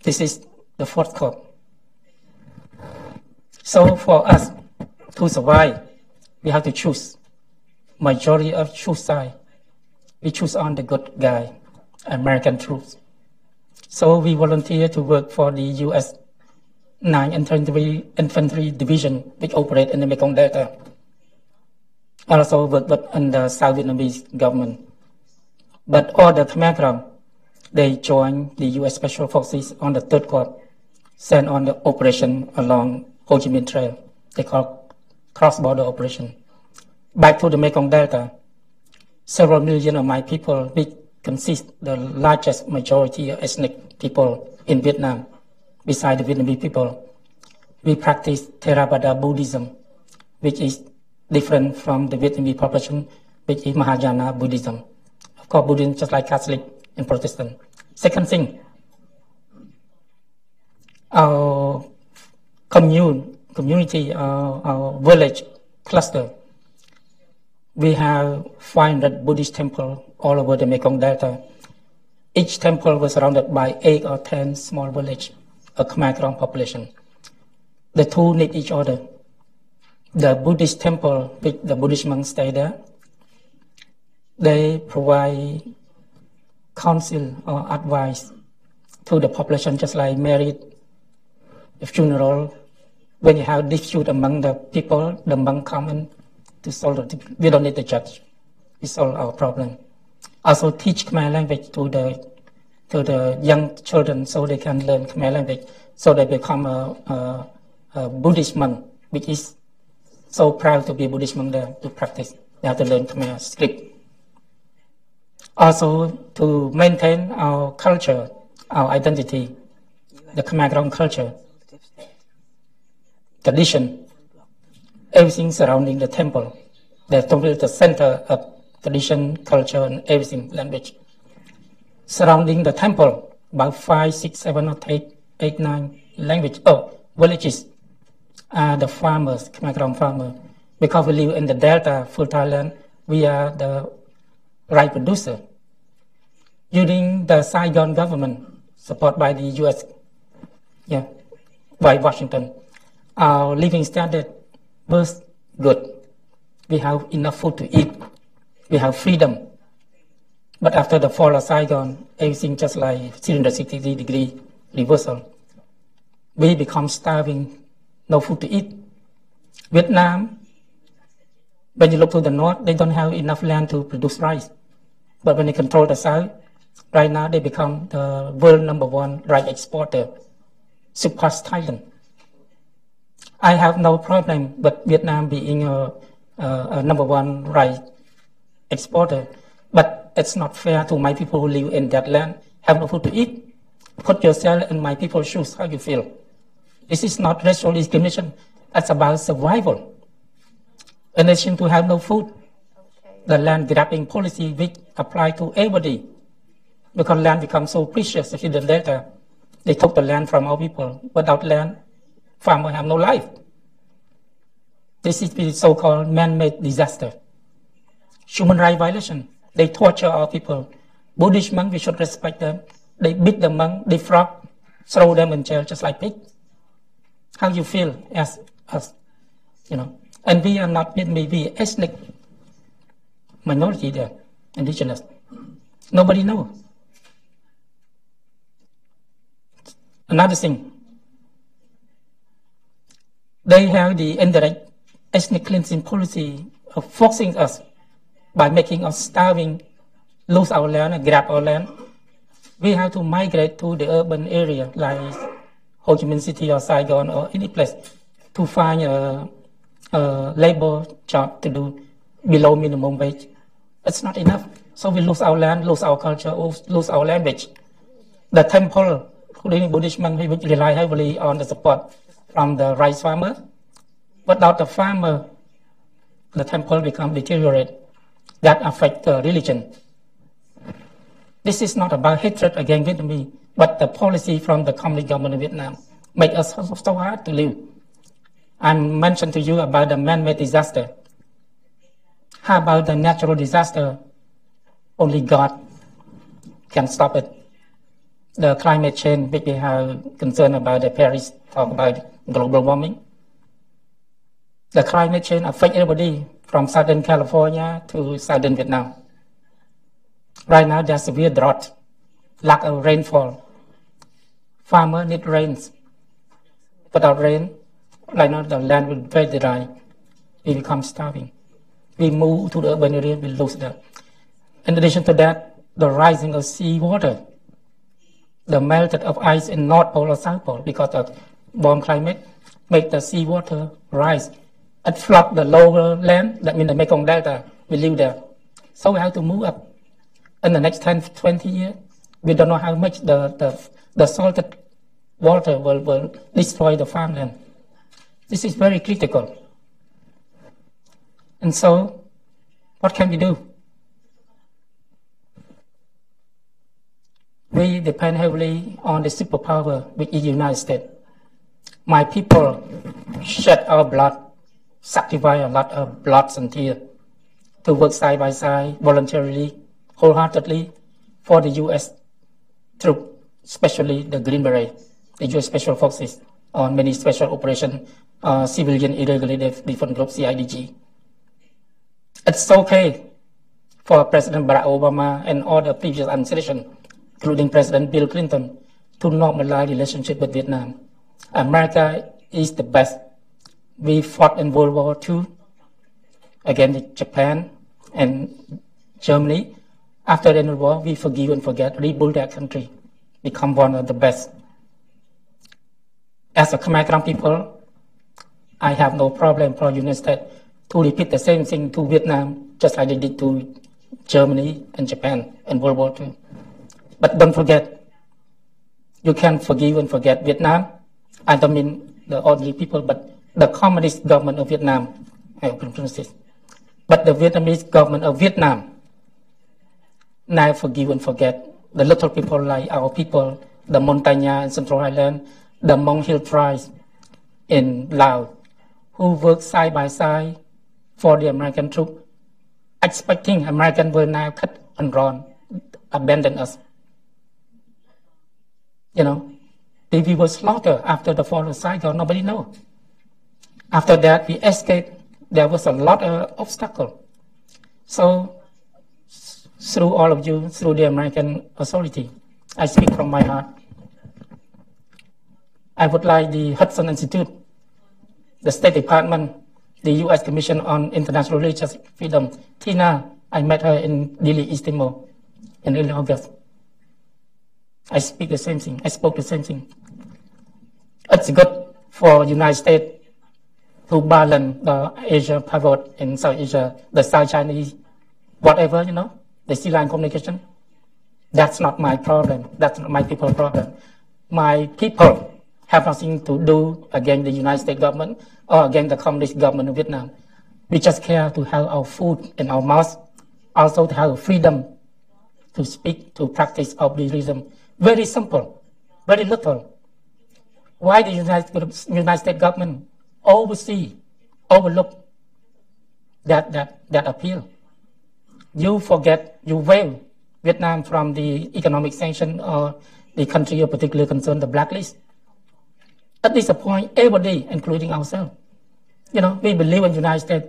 This is the fourth corps. So for us to survive, we have to choose. Majority of choose side. We choose on the good guy, American troops. So we volunteer to work for the U S nine Infantry, Infantry Division, which operate in the Mekong Delta. Also work under South Vietnamese government. But all the Khmer Krom, they join the U S Special Forces on the third corps, sent on the operation along Ho Chi Minh Trail. They call cross-border operation. Back to the Mekong Delta. Several million of my people, which consist the largest majority of ethnic people in Vietnam, besides the Vietnamese people. We practice Theravada Buddhism, which is different from the Vietnamese population, which is Mahayana Buddhism. Of course, Buddhism just like Catholic and Protestant. Second thing, our commune, community, our, our village cluster, we have five hundred Buddhist temples all over the Mekong Delta. Each temple was surrounded by eight or ten small villages of Khmer Krom population. The two need each other. The Buddhist temple, which the Buddhist monks stay there, they provide counsel or advice to the population, just like marriage, the funeral. When you have dispute among the people, the monk come in to solve it. We don't need the judge. We solve our problem. Also teach Khmer language to the to the young children so they can learn Khmer language, so they become a, a, a Buddhist monk, which is so proud to be a Buddhist monk there to practice. They have to learn Khmer script. Also to maintain our culture, our identity, the Khmer Krom culture, tradition, everything surrounding the temple. That's the center of tradition, culture, and everything, language. Surrounding the temple, about five, six, seven, or eight, eight, nine language. Oh, villages are the farmers, Khmer Krom farmers. Because we live in the delta, full Thailand, we are the rice producer. During the Saigon government, supported by the U S, yeah, by Washington, our living standard was good. We have enough food to eat. We have freedom. But after the fall of Saigon, everything just like three hundred sixty degree reversal. We become starving, no food to eat. Vietnam, when you look to the north, they don't have enough land to produce rice. But when they control the south, right now they become the world number one rice exporter, surpass Thailand. I have no problem with Vietnam being a, a, a number one rice exporter, but it's not fair to my people who live in that land, have no food to eat. Put yourself in my people's shoes, how you feel. This is not racial discrimination, it's about survival. In addition to have no food, okay, the land grabbing policy which apply to everybody, because land becomes so precious. If you the later, they took the land from our people. Without land, farmers have no life. This is the so-called man-made disaster. Human rights violation. They torture our people. Buddhist monks, we should respect them. They beat the monks, they flog, throw them in jail just like pigs. How you feel as us, you know? And we are not maybe ethnic minority there, indigenous. Nobody knows. Another thing, they have the indirect ethnic cleansing policy of forcing us by making us starving, lose our land, and grab our land. We have to migrate to the urban area like Ho Chi Minh City or Saigon or any place to find a, a labor job to do below minimum wage. It's not enough. So we lose our land, lose our culture, lose our language. The temple, including Buddhist monks, which rely heavily on the support from the rice farmer. Without the farmer, the temple becomes deteriorated. That affects the religion. This is not about hatred against Vietnamese, but the policy from the communist government of Vietnam make us so hard to live. I mentioned to you about the man-made disaster. How about the natural disaster? Only God can stop it. The climate change, which we have concern about, the Paris talk about global warming. The climate change affects everybody from Southern California to Southern Vietnam. Right now, there's severe drought, lack of rainfall. Farmers need rains. Without rain, right now the land will be very dry. We become starving. We move to the urban area, we lose that. In addition to that, the rising of sea water, the melted of ice in North Pole or South Pole because of warm climate, make the sea water rise. It floods the lower land, that means the Mekong Delta, we live there. So we have to move up. In the next ten, twenty years, we don't know how much the, the, the salted water will, will destroy the farmland. This is very critical. And so, what can we do? We depend heavily on the superpower, which is the United States. My people shed our blood, sacrifice a lot of blood and tears to work side by side, voluntarily, wholeheartedly for the U S troops, especially the Green Beret, the U S Special Forces, on many special operations, uh, civilian irregular defense groups, C I D G. It's okay for President Barack Obama and all the previous administration, including President Bill Clinton, to normalize relationship with Vietnam. America is the best. We fought in World War Two against Japan and Germany. After the end of the war, we forgive and forget, rebuild that country, become one of the best. As a Khmer Krom people, I have no problem for the United States to repeat the same thing to Vietnam, just like they did to Germany and Japan in World War Two. But don't forget, you can forgive and forget Vietnam. I don't mean the ordinary people, but the communist government of Vietnam. I will pronounce this. But the Vietnamese government of Vietnam now forgive and forget the little people like our people, the Montagnard and Central Highland, the Hmong Hill tribes in Laos, who work side by side for the American troops, expecting American will now cut and run, abandon us. You know, we were slaughtered after the fall of Saigon, nobody knows. After that, we escaped. There was a lot of obstacle. So, through all of you, through the American authority, I speak from my heart. I would like the Hudson Institute, the State Department, the U S Commission on International Religious Freedom. Tina, I met her in Dili, East Timor, in early August. I speak the same thing. I spoke the same thing. It's good for the United States to balance the Asia pivot in South Asia, the South Chinese, whatever, you know, the sea line communication. That's not my problem. That's not my people's problem. My people have nothing to do against the United States government or against the communist government of Vietnam. We just care to have our food in our mouth, also to have freedom to speak, to practice of Buddhism. Very simple, very little. Why the United, United States government oversee, overlook that, that, that appeal? You forget, you waive Vietnam from the economic sanction or the country of particular concern, the blacklist. At this point, everybody, including ourselves, you know, we believe in the United States.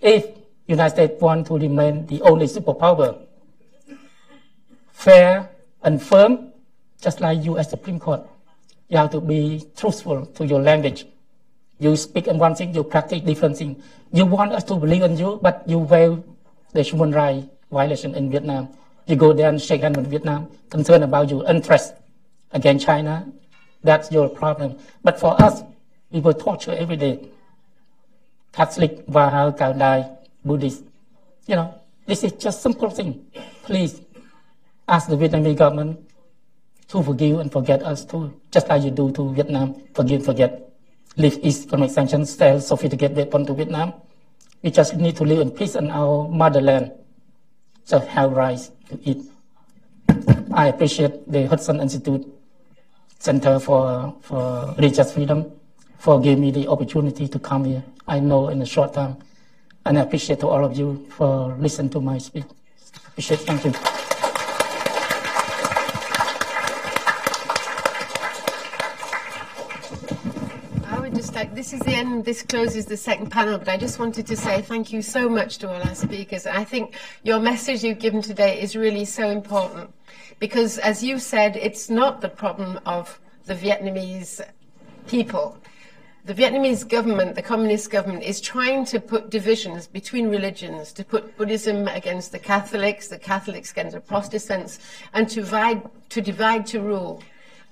If the United States wants to remain the only superpower, fair and firm, just like you as Supreme Court, you have to be truthful to your language. You speak in one thing, you practice different thing. You want us to believe in you, but you waive the human rights violation in Vietnam. You go there and shake hands with Vietnam, concerned about your interest against China. That's your problem. But for us, we were tortured every day. Catholic, Baha'i, Cao Dai, Buddhist. You know, this is just simple thing. Please ask the Vietnamese government to forgive and forget us too, just like you do to Vietnam. Forgive, forget. Live East from sanctions, sell sophisticated weapons to Vietnam. We just need to live in peace in our motherland. So have rice to eat. I appreciate the Hudson Institute Center for, for Religious Freedom for giving me the opportunity to come here. I know in a short time. And I appreciate to all of you for listening to my speech. Appreciate, thank you. This is the end, this closes the second panel, but I just wanted to say thank you so much to all our speakers. I think your message you've given today is really so important because, as you said, it's not the problem of the Vietnamese people. The Vietnamese government, the communist government, is trying to put divisions between religions, to put Buddhism against the Catholics, the Catholics against the Protestants, and to divide, to divide to rule.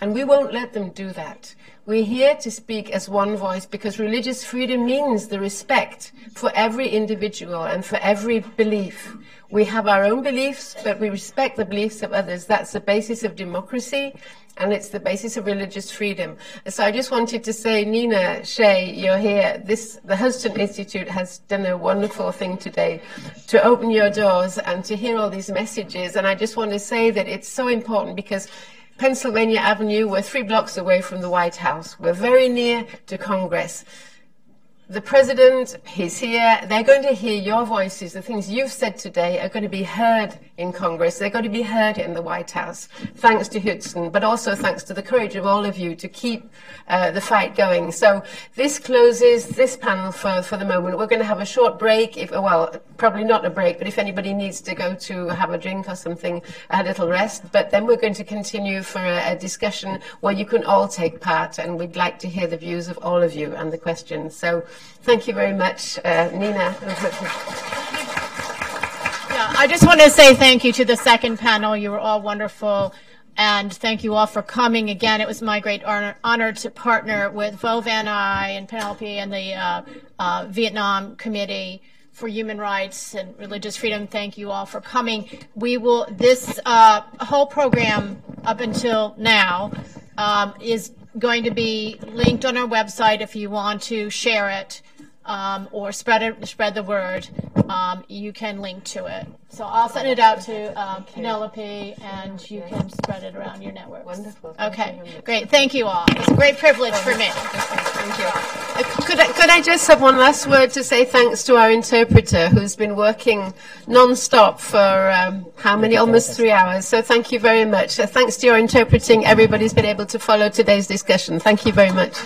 And we won't let them do that. We're here to speak as one voice because religious freedom means the respect for every individual and for every belief. We have our own beliefs, but we respect the beliefs of others. That's the basis of democracy, and it's the basis of religious freedom. So I just wanted to say, Nina Shea, you're here. This, the Hudson Institute has done a wonderful thing today to open your doors and to hear all these messages. And I just want to say that it's so important because Pennsylvania Avenue, we're three blocks away from the White House. We're very near to Congress. The president, he's here. They're going to hear your voices. The things you've said today are going to be heard in Congress. They're going to be heard in the White House. Thanks to Hudson, but also thanks to the courage of all of you to keep uh, the fight going. So this closes this panel for, for the moment. We're going to have a short break. If, well, probably not a break, but if anybody needs to go to have a drink or something, a little rest. But then we're going to continue for a, a discussion where you can all take part, and we'd like to hear the views of all of you and the questions. So thank you very much, uh, Nina. Yeah, I just want to say thank you to the second panel. You were all wonderful, and thank you all for coming again. It was my great honor, honor to partner with Vo Van Ai and Penelope and the uh, uh, Vietnam Committee for Human Rights and Religious Freedom. Thank you all for coming. We will, this uh, whole program up until now um, is going to be linked on our website if you want to share it um, or spread it, spread the word. Um, you can link to it. So I'll send it out to uh, Penelope, and you can spread it around your network. Wonderful. Okay, great. Thank you all. It's a great privilege for me. Thank you. Could I, could I just have one last word to say thanks to our interpreter, who's been working non-stop for um, how many? Almost three hours. So thank you very much. So thanks to your interpreting, everybody's been able to follow today's discussion. Thank you very much.